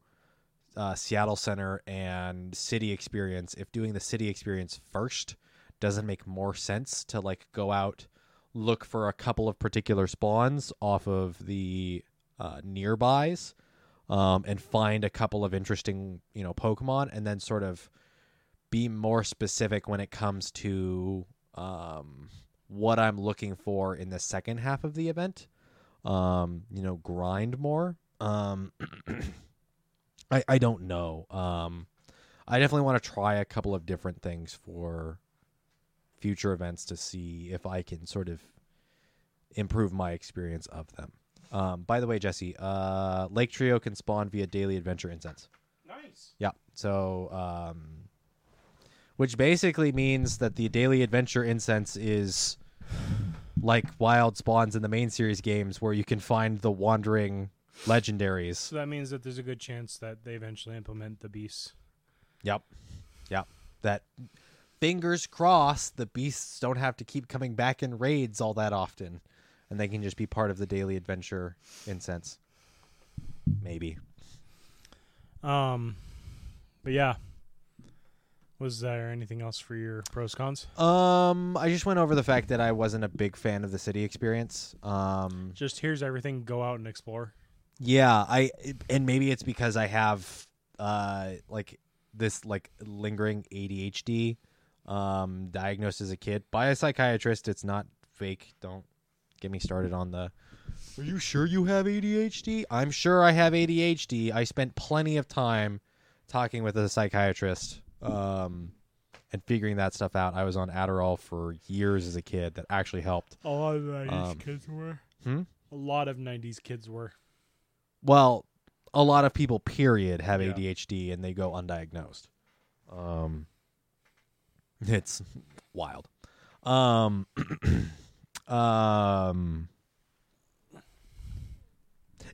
Uh, Seattle Center and City Experience, if doing the City Experience first doesn't make more sense to like go out, look for a couple of particular spawns off of the uh, nearbys um, and find a couple of interesting, you know, Pokemon and then sort of be more specific when it comes to um, what I'm looking for in the second half of the event, um, you know, grind more. Um I, I don't know. Um, I definitely want to try a couple of different things for future events to see if I can sort of improve my experience of them. Um, by the way, Jesse, uh, Lake Trio can spawn via daily adventure incense. Nice. Yeah. So, um, which basically means that the daily adventure incense is like wild spawns in the main series games where you can find the wandering... legendaries. So that means that there's a good chance that they eventually implement the beasts. Yep. Yep. That fingers crossed the beasts don't have to keep coming back in raids all that often. And they can just be part of the daily adventure incense. Maybe. Um, but yeah. Was there anything else for your pros cons? Um, I just went over the fact that I wasn't a big fan of the city experience. Um, just here's everything, go out and explore. Yeah, I and maybe it's because I have uh, like this like lingering A D H D um, diagnosed as a kid by a psychiatrist. It's not fake. Don't get me started on the, are you sure you have A D H D? I'm sure I have A D H D. I spent plenty of time talking with a psychiatrist um, and figuring that stuff out. I was on Adderall for years as a kid. That actually helped. A lot of nineties um, kids were. Hmm? A lot of nineties kids were. Well, a lot of people, period, have yeah. A D H D and they go undiagnosed. Um, it's wild. Um, um,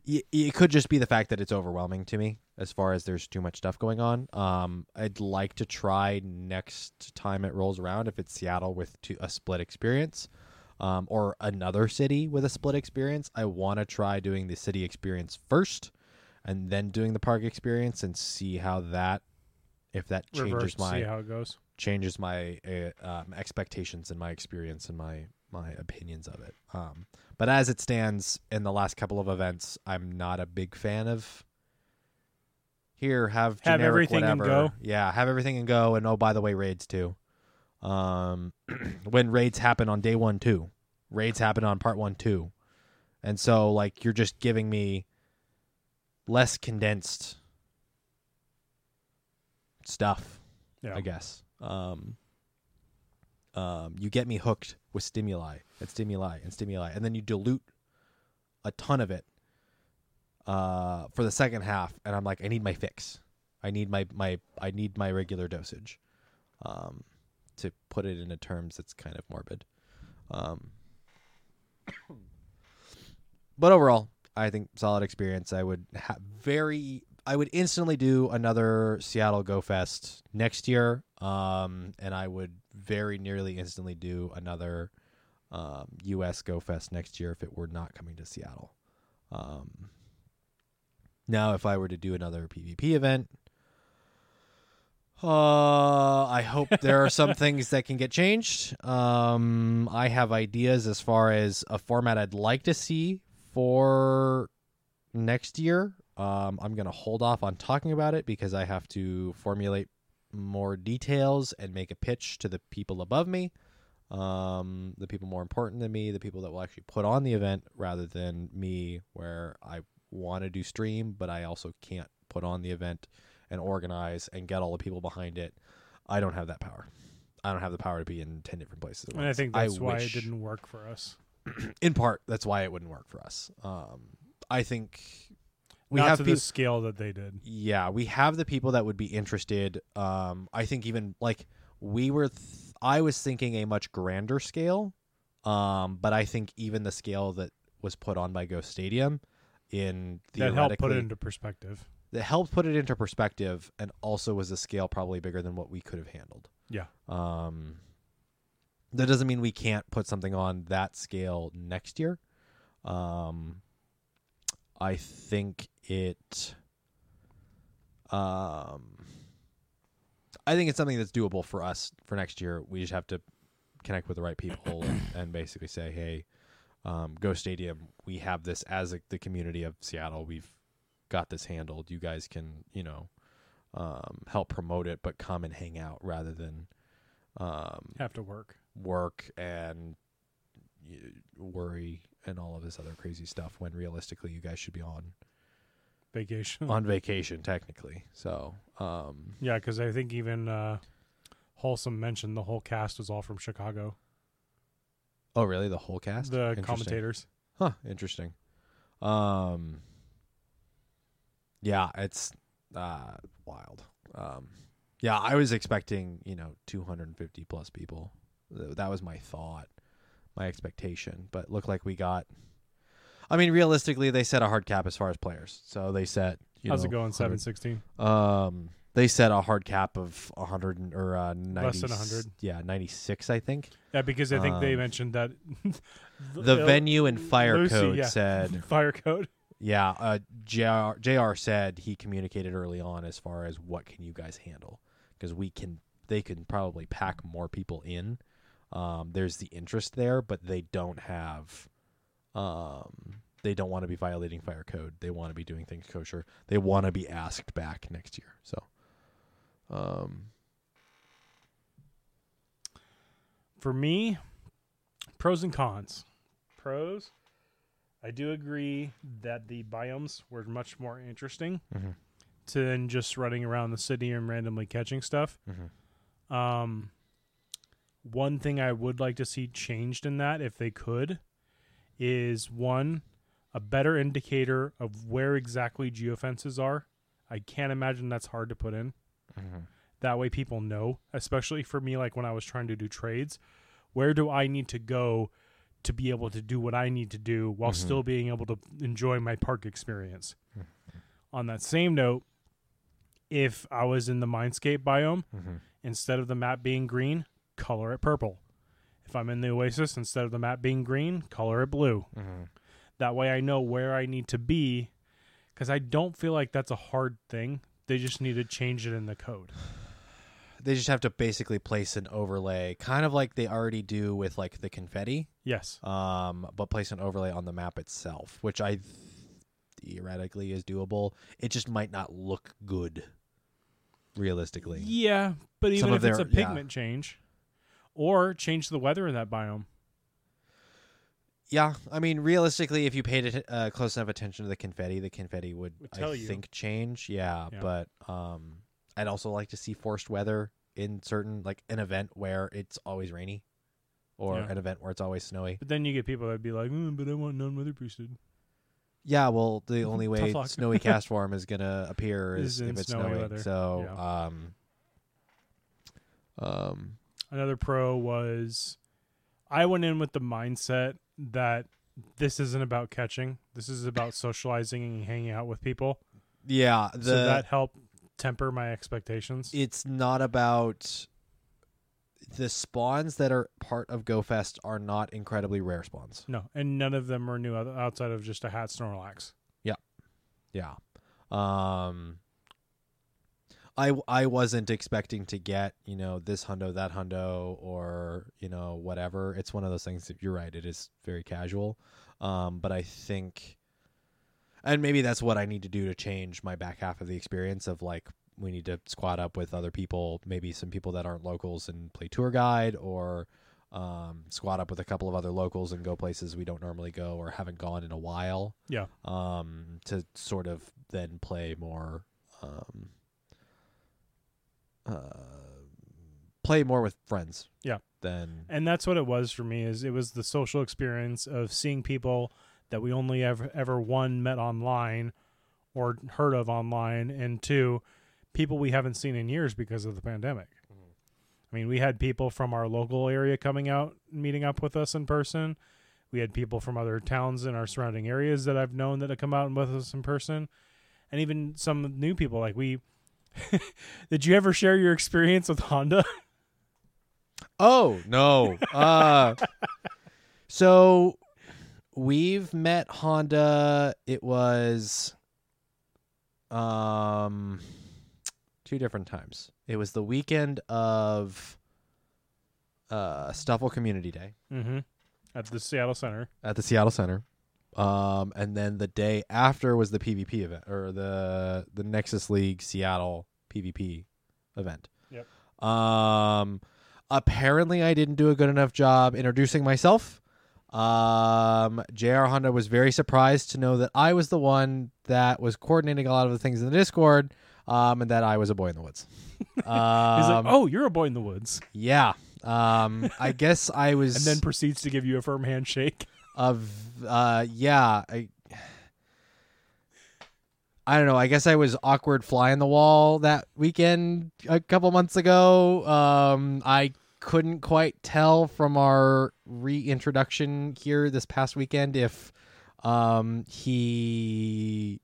it, it could just be the fact that it's overwhelming to me as far as there's too much stuff going on. Um, I'd like to try next time it rolls around, if it's Seattle with two, a split experience. Um, or another city with a split experience. I want to try doing the city experience first and then doing the park experience and see how that, if that changes Reverse, my, see how it goes. changes my uh, um, expectations and my experience and my, my opinions of it. Um, but as it stands in the last couple of events, I'm not a big fan of here, have, have generic, everything whatever. And go. Yeah. Have everything and go. And oh, by the way, raids too. Um, when raids happen on day one, too, raids happen on part one, too. And so like, you're just giving me less condensed stuff, yeah. I guess. Um, um, you get me hooked with stimuli and stimuli and stimuli, and then you dilute a ton of it, uh, for the second half. And I'm like, I need my fix. I need my, my, I need my regular dosage. Um, to put it into terms that's kind of morbid. Um, but overall, I think solid experience. I would ha- very, I would instantly do another Seattle Go Fest next year. Um, and I would very nearly instantly do another um, U S Go Fest next year if it were not coming to Seattle. Um, now, if I were to do another PvP event, Uh, I hope there are some things that can get changed. Um, I have ideas as far as a format I'd like to see for next year. Um, I'm going to hold off on talking about it because I have to formulate more details and make a pitch to the people above me, um, the people more important than me, the people that will actually put on the event rather than me, where I want to do stream, but I also can't put on the event and organize and get all the people behind it. I don't have that power. I don't have the power to be in ten different places. And I think that's I why wish... it didn't work for us. In part, that's why it wouldn't work for us. Um, I think we Not have to pe- the scale that they did. Yeah, we have the people that would be interested. Um, I think even like we were, th- I was thinking a much grander scale. Um, but I think even the scale that was put on by Ghost Stadium in theoretically, that helped put it into perspective. That helped put it into perspective, and also was a scale probably bigger than what we could have handled. Yeah. Um, that doesn't mean we can't put something on that scale next year. Um, I think it. Um, I think it's something that's doable for us for next year. We just have to connect with the right people and, and basically say, "Hey, um, Ghost Stadium, we have this as a, the community of Seattle. We've got this handled. You guys can, you know, um, help promote it, but come and hang out rather than um, have to work, work and worry and all of this other crazy stuff. When realistically, you guys should be on vacation, on vacation technically." So um, yeah, because I think even uh, Wholesome mentioned the whole cast was all from Chicago. Oh, really? The whole cast? The commentators? Huh. Interesting. Um. Yeah, it's uh, wild. Um, yeah, I was expecting, you know, two hundred fifty plus people. That was my thought, my expectation. But looked like we got, I mean, realistically, they set a hard cap as far as players. So they set, you How's know. How's it going, seven sixteen? Um, they set a hard cap of one hundred or uh, ninety. Less than one hundred. Yeah, ninety-six, I think. Yeah, because I think um, they mentioned that. the the L- venue and fire Lucy, code yeah. said. Fire code. Yeah, uh, J R, J R said he communicated early on as far as what can you guys handle, because we can, they can probably pack more people in. Um, there's the interest there, but they don't have, um, they don't want to be violating fire code. They want to be doing things kosher. They want to be asked back next year. So Um, for me, pros and cons. Pros, I do agree that the biomes were much more interesting mm-hmm. to than just running around the city and randomly catching stuff. Mm-hmm. Um, one thing I would like to see changed in that, if they could, is one, a better indicator of where exactly geofences are. I can't imagine that's hard to put in. Mm-hmm. That way people know, especially for me, like when I was trying to do trades, where do I need to go to be able to do what I need to do while mm-hmm. still being able to enjoy my park experience. Mm-hmm. On that same note, if I was in the Mindscape biome, mm-hmm. instead of the map being green, color it purple. If I'm in the Oasis, instead of the map being green, color it blue. Mm-hmm. That way I know where I need to be, because I don't feel like that's a hard thing. They just need to change it in the code. They just have to basically place an overlay, kind of like they already do with like the confetti. Yes. Um, but place an overlay on the map itself, which I theoretically is doable. It just might not look good realistically. Yeah, but even if it's a pigment change, or change the weather in that biome. Yeah, I mean, realistically, if you paid uh, close enough attention to the confetti, the confetti would, would I you. think, change. Yeah, yeah. but um, I'd also like to see forced weather in certain, like an event where it's always rainy or yeah. an event where it's always snowy. But then you get people that'd be like, mm, but I want non-weather priesthood. Yeah, well, the only way snowy cast form is going to appear is, is if it's snowy. Snowing. So, yeah. um, um, Another pro was I went in with the mindset that this isn't about catching. This is about socializing and hanging out with people. Yeah. The, so that helped temper my expectations. It's not about the spawns that are part of GoFest are not incredibly rare spawns. No, and none of them are new outside of just a hat Snorlax. Yeah. Yeah. Um, I, I wasn't expecting to get, you know, this hundo, that hundo, or, you know, whatever. It's one of those things that you're right. It is very casual. Um, but I think, and maybe that's what I need to do to change my back half of the experience of like, we need to squad up with other people, maybe some people that aren't locals and play tour guide, or um, squad up with a couple of other locals and go places we don't normally go or haven't gone in a while. Yeah. Um, to sort of then play more, um, Uh, play more with friends. Yeah. Than... And that's what it was for me, is it was the social experience of seeing people that we only ever, ever one met online or heard of online, and two, people we haven't seen in years because of the pandemic. Mm-hmm. I mean, we had people from our local area coming out, meeting up with us in person. We had people from other towns in our surrounding areas that I've known that have come out with us in person. And even some new people, like we... Did you ever share your experience with Honda? Oh, no. Uh, so we've met Honda. It was um, two different times. It was the weekend of uh, Stuffle Community Day. Mm-hmm. At the Seattle Center. At the Seattle Center. Um, and then the day after was the P V P event, or the, the Nexus League Seattle P V P event. Yep. Um, apparently I didn't do a good enough job introducing myself. Um, J R Honda was very surprised to know that I was the one that was coordinating a lot of the things in the Discord, um, and that I was a boy in the woods. Um, He's like, oh, you're a boy in the woods. Yeah. Um, I guess I was. And then proceeds to give you a firm handshake. Of, uh, yeah, I, I don't know. I guess I was awkward fly on the wall that weekend a couple months ago. Um, I couldn't quite tell from our reintroduction here this past weekend if, um, he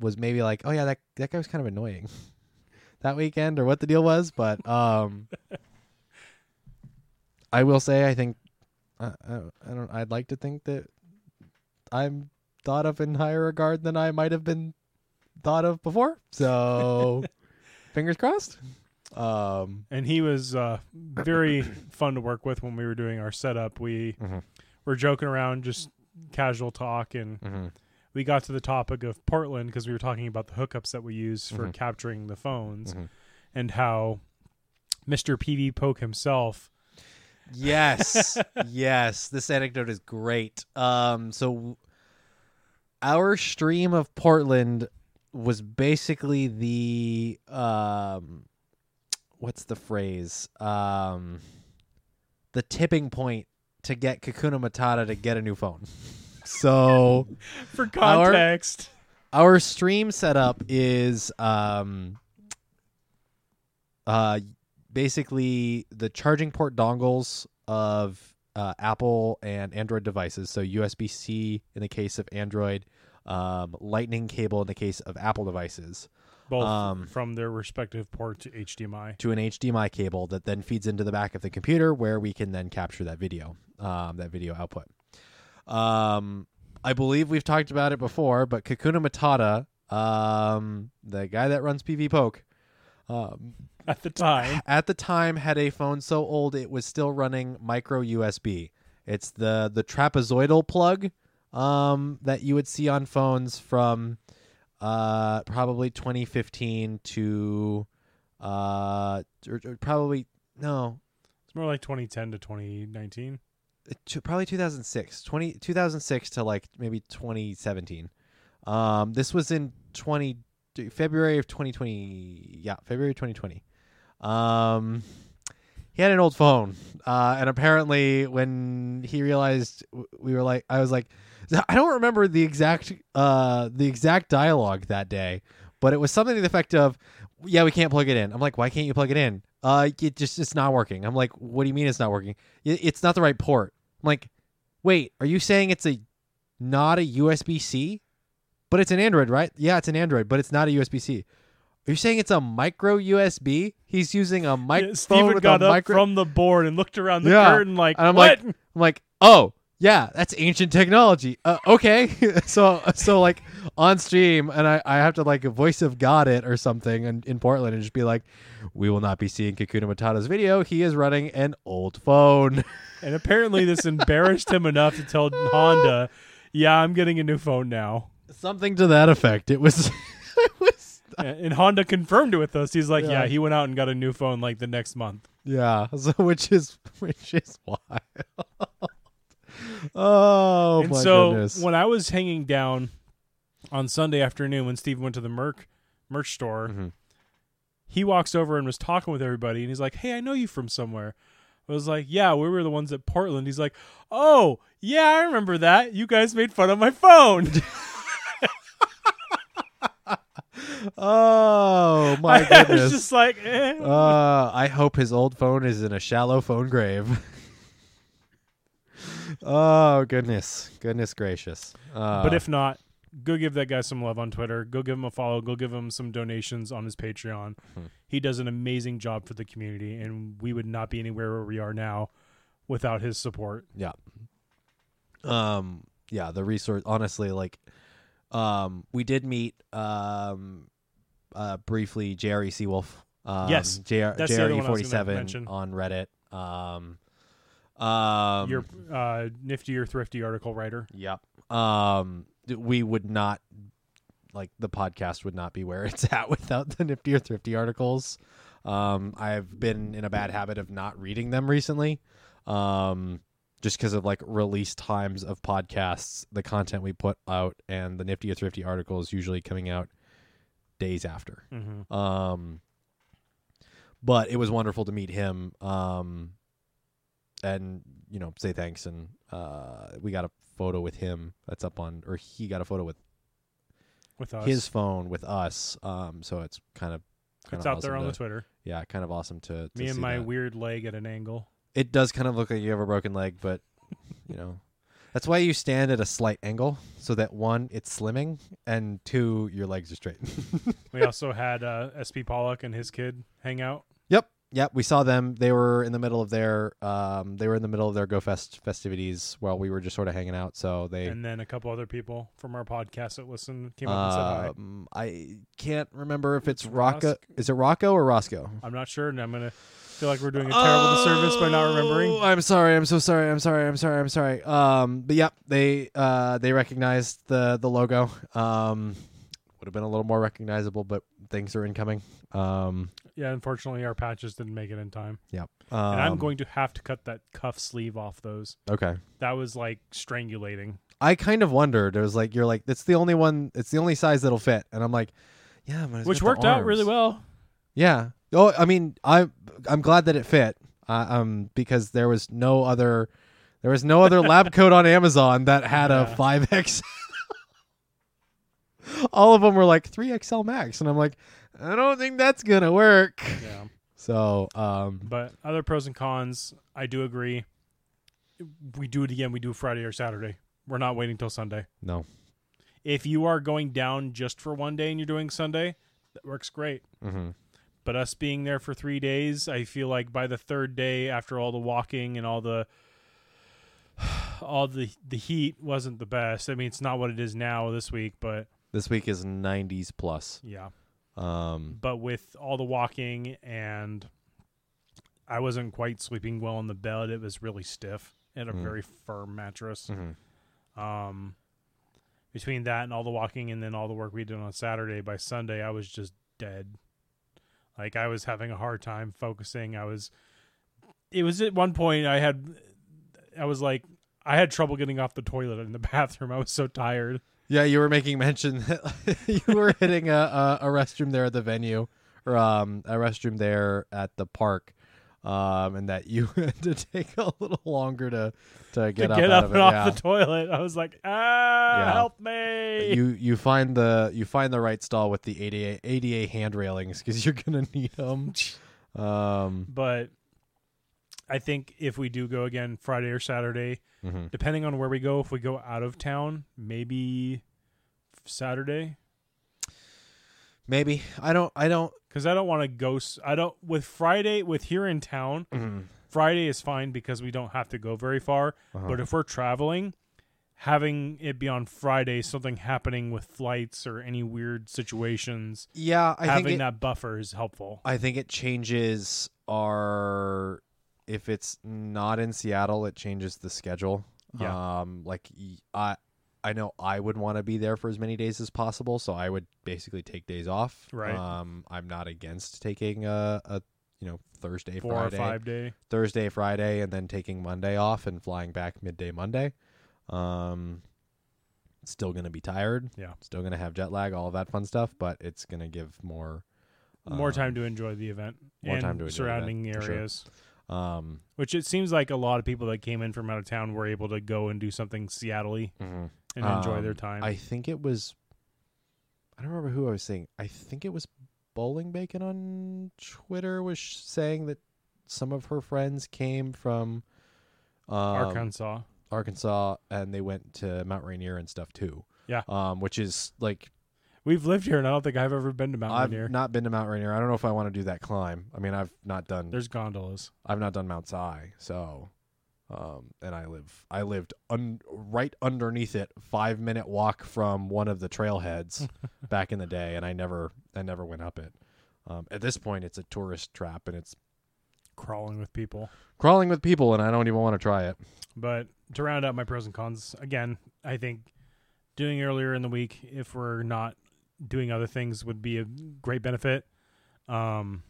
was maybe like, oh yeah, that, that guy was kind of annoying that weekend, or what the deal was. But, um, I will say, I think, I, I don't. I'd like to think that I'm thought of in higher regard than I might have been thought of before. So, fingers crossed. Um, and he was uh, very fun to work with when we were doing our setup. We mm-hmm. were joking around, just casual talk, and mm-hmm. we got to the topic of Portland because we were talking about the hookups that we use for mm-hmm. capturing the phones. Mm-hmm. and how Mister P V Polk himself. Yes. Yes. This anecdote is great. Um, so our stream of Portland was basically the, um, what's the phrase? Um, the tipping point to get Kakuna Matata to get a new phone. So for context, our, our stream setup is, um, uh, basically the charging port dongles of uh, Apple and Android devices. So U S B C in the case of Android, um, lightning cable in the case of Apple devices. Both um, from their respective port to H D M I. To an H D M I cable that then feeds into the back of the computer where we can then capture that video, um, that video output. Um, I believe we've talked about it before, but Kakuna Matata, um, the guy that runs P V Polk, um, at the time, at the time had a phone so old it was still running micro U S B. It's the the trapezoidal plug um, that you would see on phones from uh, probably twenty fifteen to uh, or, or probably no, it's more like twenty ten to twenty nineteen. To probably two thousand six, twenty, two thousand six to like maybe twenty seventeen. Um, this was in twenty February of twenty twenty. Yeah, February twenty twenty. Um, he had an old phone, uh, and apparently when he realized we were like, I was like, I don't remember the exact uh the exact dialogue that day, but it was something to the effect of, "Yeah, we can't plug it in." I'm like, "Why can't you plug it in?" Uh, it just, it's not working. I'm like, what do you mean it's not working? It's not the right port. I'm like, wait, are you saying it's a, not a U S B C, but it's an Android, right? Yeah, it's an Android, but it's not a U S B C. Are you saying it's a micro U S B? He's using a micro. Yeah, Steven got up micro- from the board and looked around the yeah. curtain like, and I'm what? Like, I'm like, oh yeah, that's ancient technology. Uh, okay. so, so like on stream, and I, I have to like a voice of God it or something in, in Portland and just be like, we will not be seeing Kakuna Matata's video. He is running an old phone. And apparently this embarrassed him enough to tell Honda, yeah, I'm getting a new phone now. Something to that effect. It was, it was, and Honda confirmed it with us. He's like, yeah. yeah, he went out and got a new phone like the next month. Yeah. So, which is, which is wild. Oh, and my so goodness. When I was hanging down on Sunday afternoon when Steve went to the merc merch store, mm-hmm. he walks over and was talking with everybody, and he's like, hey, I know you from somewhere. I was like, yeah, we were the ones at Portland. He's like, oh, yeah, I remember that. You guys made fun of my phone. Oh, my goodness. I was just like, eh. uh, I hope his old phone is in a shallow phone grave. Oh, goodness. Goodness gracious. Uh, but if not, go give that guy some love on Twitter. Go give him a follow. Go give him some donations on his Patreon. Hmm. He does an amazing job for the community, and we would not be anywhere where we are now without his support. Yeah. Um. Yeah, the resource. Honestly, like, um, we did meet um, uh, briefly Jerry Seawolf. Um, yes. J R E forty-seven on Reddit. Um. Um, your uh, nifty or thrifty article writer. Yep. Um, we would not, like, the podcast would not be where it's at without the nifty or thrifty articles. Um, I've been in a bad habit of not reading them recently, um, just because of, like, release times of podcasts, the content we put out, and the nifty or thrifty article is usually coming out days after. Mm-hmm. Um, but it was wonderful to meet him. Um, And, you know, say thanks. And uh, we got a photo with him that's up on, or he got a photo with, with us. His phone with us. Um, so it's kind of, kind it's of out awesome there on to, the Twitter. Yeah, kind of awesome to, to me see and my that. Weird leg at an angle. It does kind of look like you have a broken leg, but you know, that's why you stand at a slight angle so that one, it's slimming, and two, your legs are straight. We also had uh, S P Pollock and his kid hang out. Yep. Yeah, we saw them. They were in the middle of their um, they were in the middle of their GoFest festivities while we were just sort of hanging out. So they and then a couple other people from our podcast that listen came up uh, and said hi. I can't remember if it's Rocco. Is it Rocco or Roscoe? I'm not sure, and I'm gonna feel like we're doing a terrible oh, disservice by not remembering. I'm sorry. I'm so sorry. I'm sorry. I'm sorry. I'm sorry. Um, but yeah, they uh, they recognized the the logo. Um, would have been a little more recognizable, but things are incoming. Um, yeah, unfortunately, our patches didn't make it in time. Yeah. Um, and I'm going to have to cut that cuff sleeve off those. Okay. That was like strangulating. I kind of wondered. It was like, you're like, it's the only one, it's the only size that'll fit. And I'm like, yeah. But which worked out really well. Yeah. Oh, I mean, I, I'm glad that it fit uh, um, because there was no other, there was no other lab coat on Amazon that had yeah. a five X. All of them were like three X L max, and I'm like, I don't think that's gonna work. Yeah. So, um, but other pros and cons, I do agree. We do it again. We do Friday or Saturday. We're not waiting till Sunday. No. If you are going down just for one day and you're doing Sunday, that works great. Mm-hmm. But us being there for three days, I feel like by the third day, after all the walking and all the all the the heat wasn't the best. I mean, it's not what it is now this week, but. This week is nineties plus. Yeah. Um, but with all the walking and I wasn't quite sleeping well in the bed. It was really stiff and a mm-hmm. very firm mattress. Mm-hmm. Um, between that and all the walking and then all the work we did on Saturday, by Sunday, I was just dead. Like, I was having a hard time focusing. I was, it was at one point I had, I was like, I had trouble getting off the toilet in the bathroom. I was so tired. Yeah, you were making mention that you were hitting a, a, a restroom there at the venue, or um, a restroom there at the park, um, and that you had to take a little longer to, to get to up, get out up of and it. off yeah. the toilet. I was like, ah, yeah. help me! You you find the you find the right stall with the A D A A D A hand railings because you're gonna need them. Um, but I think if we do go again Friday or Saturday, mm-hmm. depending on where we go, if we go out of town, maybe Saturday. Maybe. I don't, I don't, because I don't want to go. I don't, with Friday, with here in town, mm-hmm. Friday is fine because we don't have to go very far. Uh-huh. But if we're traveling, having it be on Friday, something happening with flights or any weird situations. Yeah. I having think it, that buffer is helpful. I think it changes our. If it's not in Seattle, it changes the schedule. Yeah. Um, like I, I know I would want to be there for as many days as possible, so I would basically take days off. Right. Um, I'm not against taking a, a you know Thursday, Four Friday, or five day. Thursday, Friday, and then taking Monday off and flying back midday Monday. Um, still gonna be tired. Yeah. Still gonna have jet lag, all of that fun stuff, but it's gonna give more, um, more time to enjoy the event. More and time to enjoy surrounding the event, areas. For sure. Um, Which it seems like a lot of people that came in from out of town were able to go and do something Seattle-y mm-hmm. and enjoy um, their time. I think it was, I don't remember who I was seeing. I think it was Bowling Bacon on Twitter was saying that some of her friends came from um, Arkansas, Arkansas, and they went to Mount Rainier and stuff too. Yeah. Um, which is like. We've lived here, and I don't think I've ever been to Mount I've Rainier. I've not been to Mount Rainier. I don't know if I want to do that climb. I mean, I've not done... There's gondolas. I've not done Mount Si, so... Um, and I live... I lived un, right underneath it, five-minute walk from one of the trailheads back in the day, and I never I never went up it. Um, at this point, it's a tourist trap, and it's... Crawling with people. Crawling with people, and I don't even want to try it. But to round out my pros and cons, again, I think doing earlier in the week, if we're not... doing other things would be a great benefit. Um,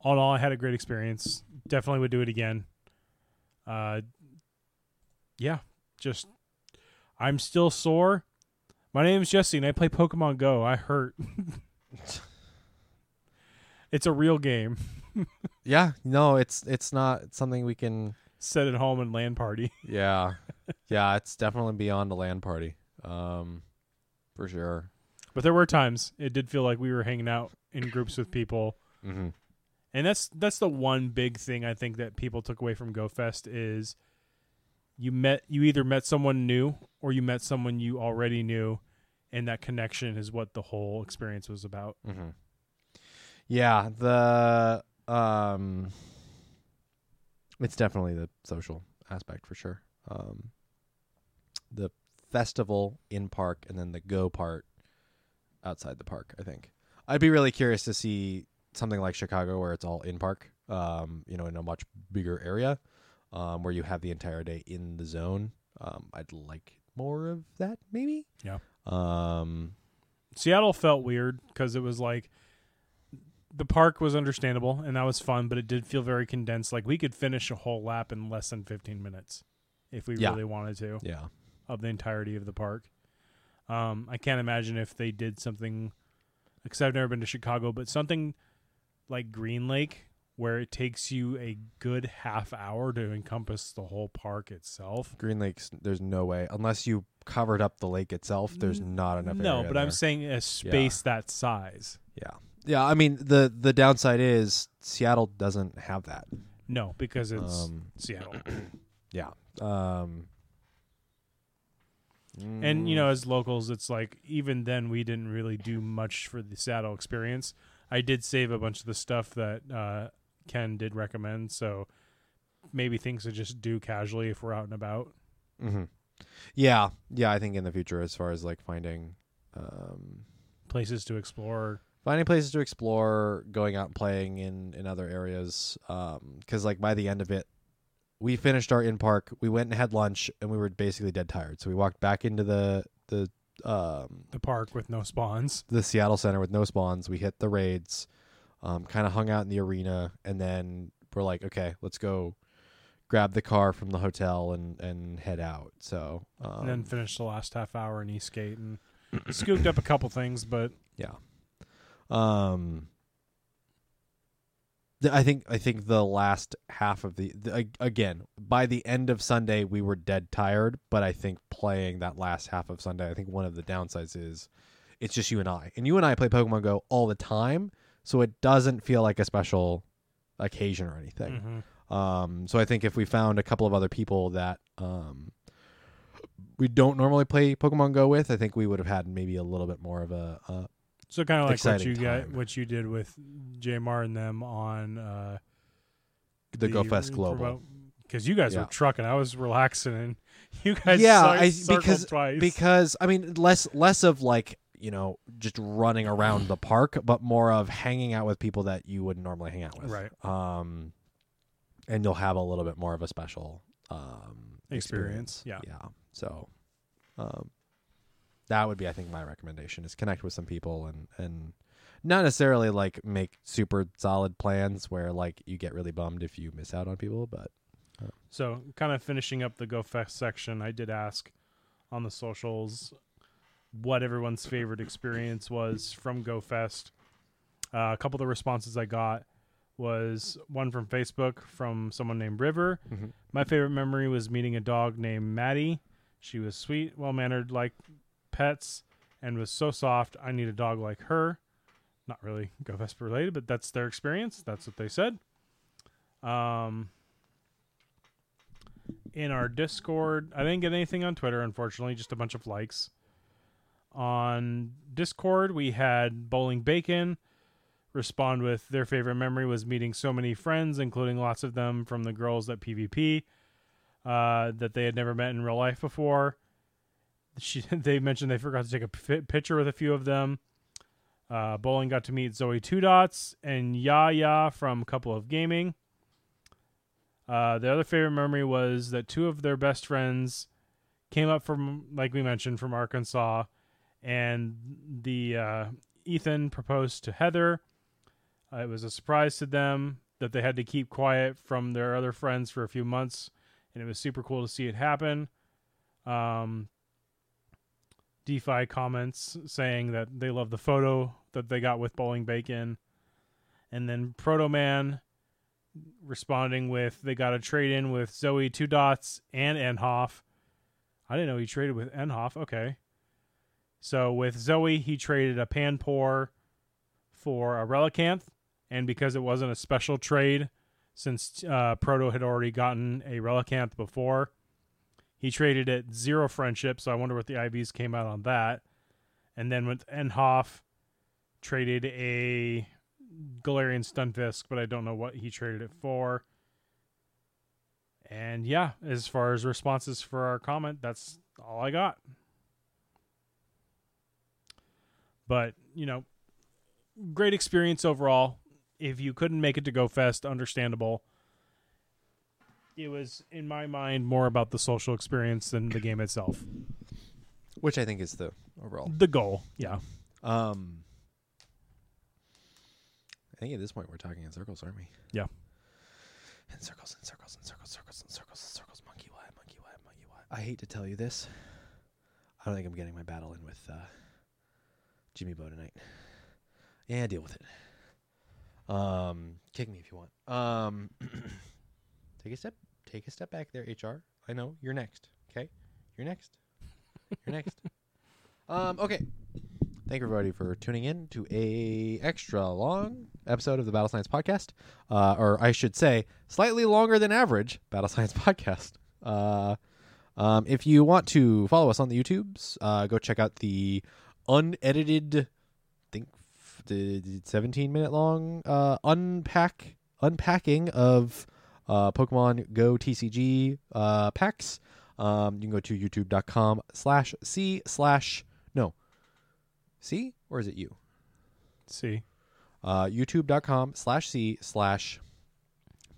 all in all, I had a great experience. Definitely would do it again. Uh, yeah, just I'm still sore. My name is Jesse, and I play Pokemon Go. I hurt. It's a real game. Yeah, no, it's it's not it's something we can set at home and LAN party. Yeah, yeah, it's definitely beyond a LAN party. Um. For sure. But there were times it did feel like we were hanging out in groups with people. Mm-hmm. And that's that's the one big thing I think that people took away from GoFest is you met you either met someone new or you met someone you already knew, and that connection is what the whole experience was about. Mm-hmm. Yeah, the um it's definitely the social aspect for sure. Um the festival in park and then the go part outside the park. I think I'd be really curious to see something like Chicago where it's all in park, um, you know, in a much bigger area, um, where you have the entire day in the zone. Um, I'd like more of that maybe. Yeah. Um, Seattle felt weird because it was like the park was understandable and that was fun, but it did feel very condensed. Like we could finish a whole lap in less than fifteen minutes if we yeah. really wanted to. Yeah. Of the entirety of the park. Um, I can't imagine if they did something, because I've never been to Chicago, but something like Green Lake where it takes you a good half hour to encompass the whole park itself. Green Lake's, there's no way. Unless you covered up the lake itself, there's not enough no, area. No, but there. I'm saying a space yeah. that size. Yeah. Yeah, I mean, the, the downside is Seattle doesn't have that. No, because it's um, Seattle. Yeah. Um, and, you know, as locals, it's like, even then, we didn't really do much for the Seattle experience. I did save a bunch of the stuff that uh, Ken did recommend, so maybe things to just do casually if we're out and about. Mm-hmm. Yeah. Yeah, I think in the future, as far as, like, finding... Um, places to explore... Finding places to explore, going out and playing in, in other areas, because um, like by the end of it, we finished our in-park, we went and had lunch, and we were basically dead tired. So we walked back into the the um, the park with no spawns, the Seattle Center with no spawns. We hit the raids, um, kind of hung out in the arena, and then we're like, okay, let's go grab the car from the hotel and, and head out. So um, and then finished the last half hour in Eastgate and scooped up a couple things, but yeah. Um, I think I think the last half of the, the again by the end of Sunday we were dead tired, but I think playing that last half of Sunday, I think one of the downsides is it's just you and I, and you and I play Pokemon Go all the time, so it doesn't feel like a special occasion or anything. Mm-hmm. Um, so I think if we found a couple of other people that um we don't normally play Pokemon Go with, I think we would have had maybe a little bit more of a. Uh, So kind of like Exciting what you got, what you did with J M R and them on uh, the, the GoFest Global, because you guys yeah. were trucking. I was relaxing, and you guys yeah, sucked, I, because twice. because I mean less less of like you know just running around the park, but more of hanging out with people that you wouldn't normally hang out with, right? Um, and you'll have a little bit more of a special um, experience. experience. Yeah, yeah. So. Um, That would be, I think, my recommendation is connect with some people and, and not necessarily like make super solid plans where like you get really bummed if you miss out on people. But uh. So kind of finishing up the GoFest section, I did ask on the socials what everyone's favorite experience was from GoFest. Uh, a couple of the responses I got was one from Facebook from someone named River. Mm-hmm. My favorite memory was meeting a dog named Maddie. She was sweet, well-mannered, like... pets and was so soft. I need a dog like her. Not really GoFest related, but that's their experience. That's what they said. Um, in our Discord, I didn't get anything on Twitter, unfortunately, just a bunch of likes. On Discord, we had Bowling Bacon respond with their favorite memory was meeting so many friends, including lots of them from the girls that PvP uh, that they had never met in real life before. She, they mentioned they forgot to take a p- picture with a few of them. Uh, Bowling got to meet Zoe Two Dots and Yaya from a couple of gaming. Uh, the other favorite memory was that two of their best friends came up from, like we mentioned, from Arkansas, and the uh, Ethan proposed to Heather. Uh, it was a surprise to them that they had to keep quiet from their other friends for a few months, and it was super cool to see it happen. Um, DeFi comments saying that they love the photo that they got with Bowling Bacon. And then Protoman responding with they got a trade in with Zoe Two Dots and Enhoff. I didn't know he traded with Enhoff. Okay. So with Zoe, he traded a Panpour for a Relicanth. And because it wasn't a special trade, since uh, Proto had already gotten a Relicanth before, he traded at zero friendship, so I wonder what the I Vs came out on that. And then with Enhoff, traded a Galarian Stunfisk, but I don't know what he traded it for. And yeah, as far as responses for our comment, that's all I got. But, you know, great experience overall. If you couldn't make it to GoFest, understandable. It was, in my mind, more about the social experience than the game itself. which I think is the overall the goal. Yeah. Um, I think at this point we're talking in circles, aren't we? Yeah. In circles, in circles, in circles, circles, in circles, in circles. Monkey why, monkey why, monkey why. I hate to tell you this. I don't think I'm getting my battle in with uh, Jimmy Bo tonight. Yeah, deal with it. Um, kick me if you want. Um, take a step. Take a step back there, H R. I know you're next. Okay, you're next. You're next. Um, okay. Thank you, everybody, for tuning in to a extra long episode of the Battle Science Podcast, uh, or I should say, slightly longer than average Battle Science Podcast. Uh, um, if you want to follow us on the YouTubes, uh, go check out the unedited, I think, the seventeen minute long uh, unpack unpacking of uh, Pokemon Go T C G uh, packs. Um, you can go to youtube.com slash C slash no C or is it you C uh, youtube.com slash C slash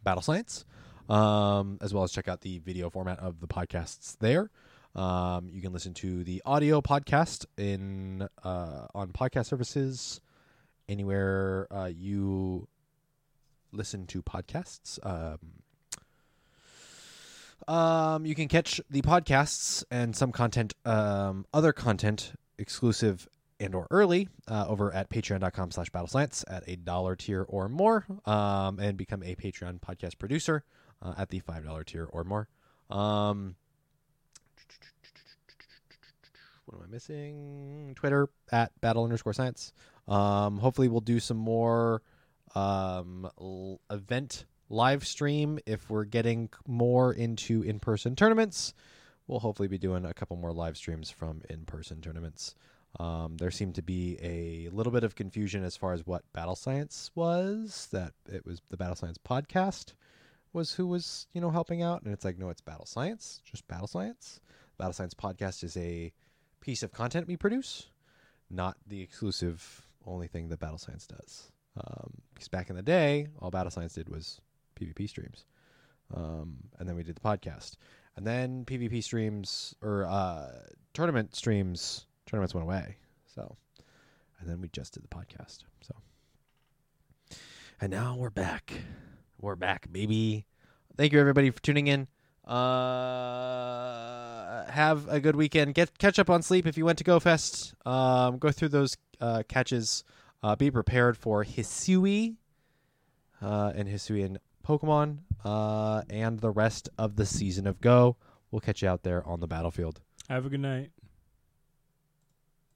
Battle Science, um, as well as check out the video format of the podcasts there. Um, you can listen to the audio podcast in, uh, on podcast services anywhere, uh, you listen to podcasts. Um, Um, you can catch the podcasts and some content, um, other content, exclusive and or early, uh, over at patreon.com slash battle science at a dollar tier or more, um, and become a Patreon podcast producer uh, at the five dollar tier or more. Um, what am I missing? Twitter at battle underscore science. Um, hopefully we'll do some more um, l- event live stream. If we're getting more into in-person tournaments, we'll hopefully be doing a couple more live streams from in-person tournaments. Um, there seemed to be a little bit of confusion as far as what Battle Science was, that it was the Battle Science Podcast was who was, you know, helping out. And it's like, no, it's Battle Science, just Battle Science. Battle Science Podcast is a piece of content we produce, not the exclusive only thing that Battle Science does. Um, because back in the day, all Battle Science did was PvP streams, um, and then we did the podcast, and then PvP streams or uh, tournament streams tournaments went away. So, and then we just did the podcast. So, and now we're back, we're back, baby. Thank you, everybody, for tuning in. Uh, have a good weekend. Get catch up on sleep if you went to GoFest. Um, go through those uh, catches. Uh, be prepared for Hisui uh, and Hisuian Pokemon, uh, and the rest of the season of Go. We'll catch you out there on the battlefield. Have a good night.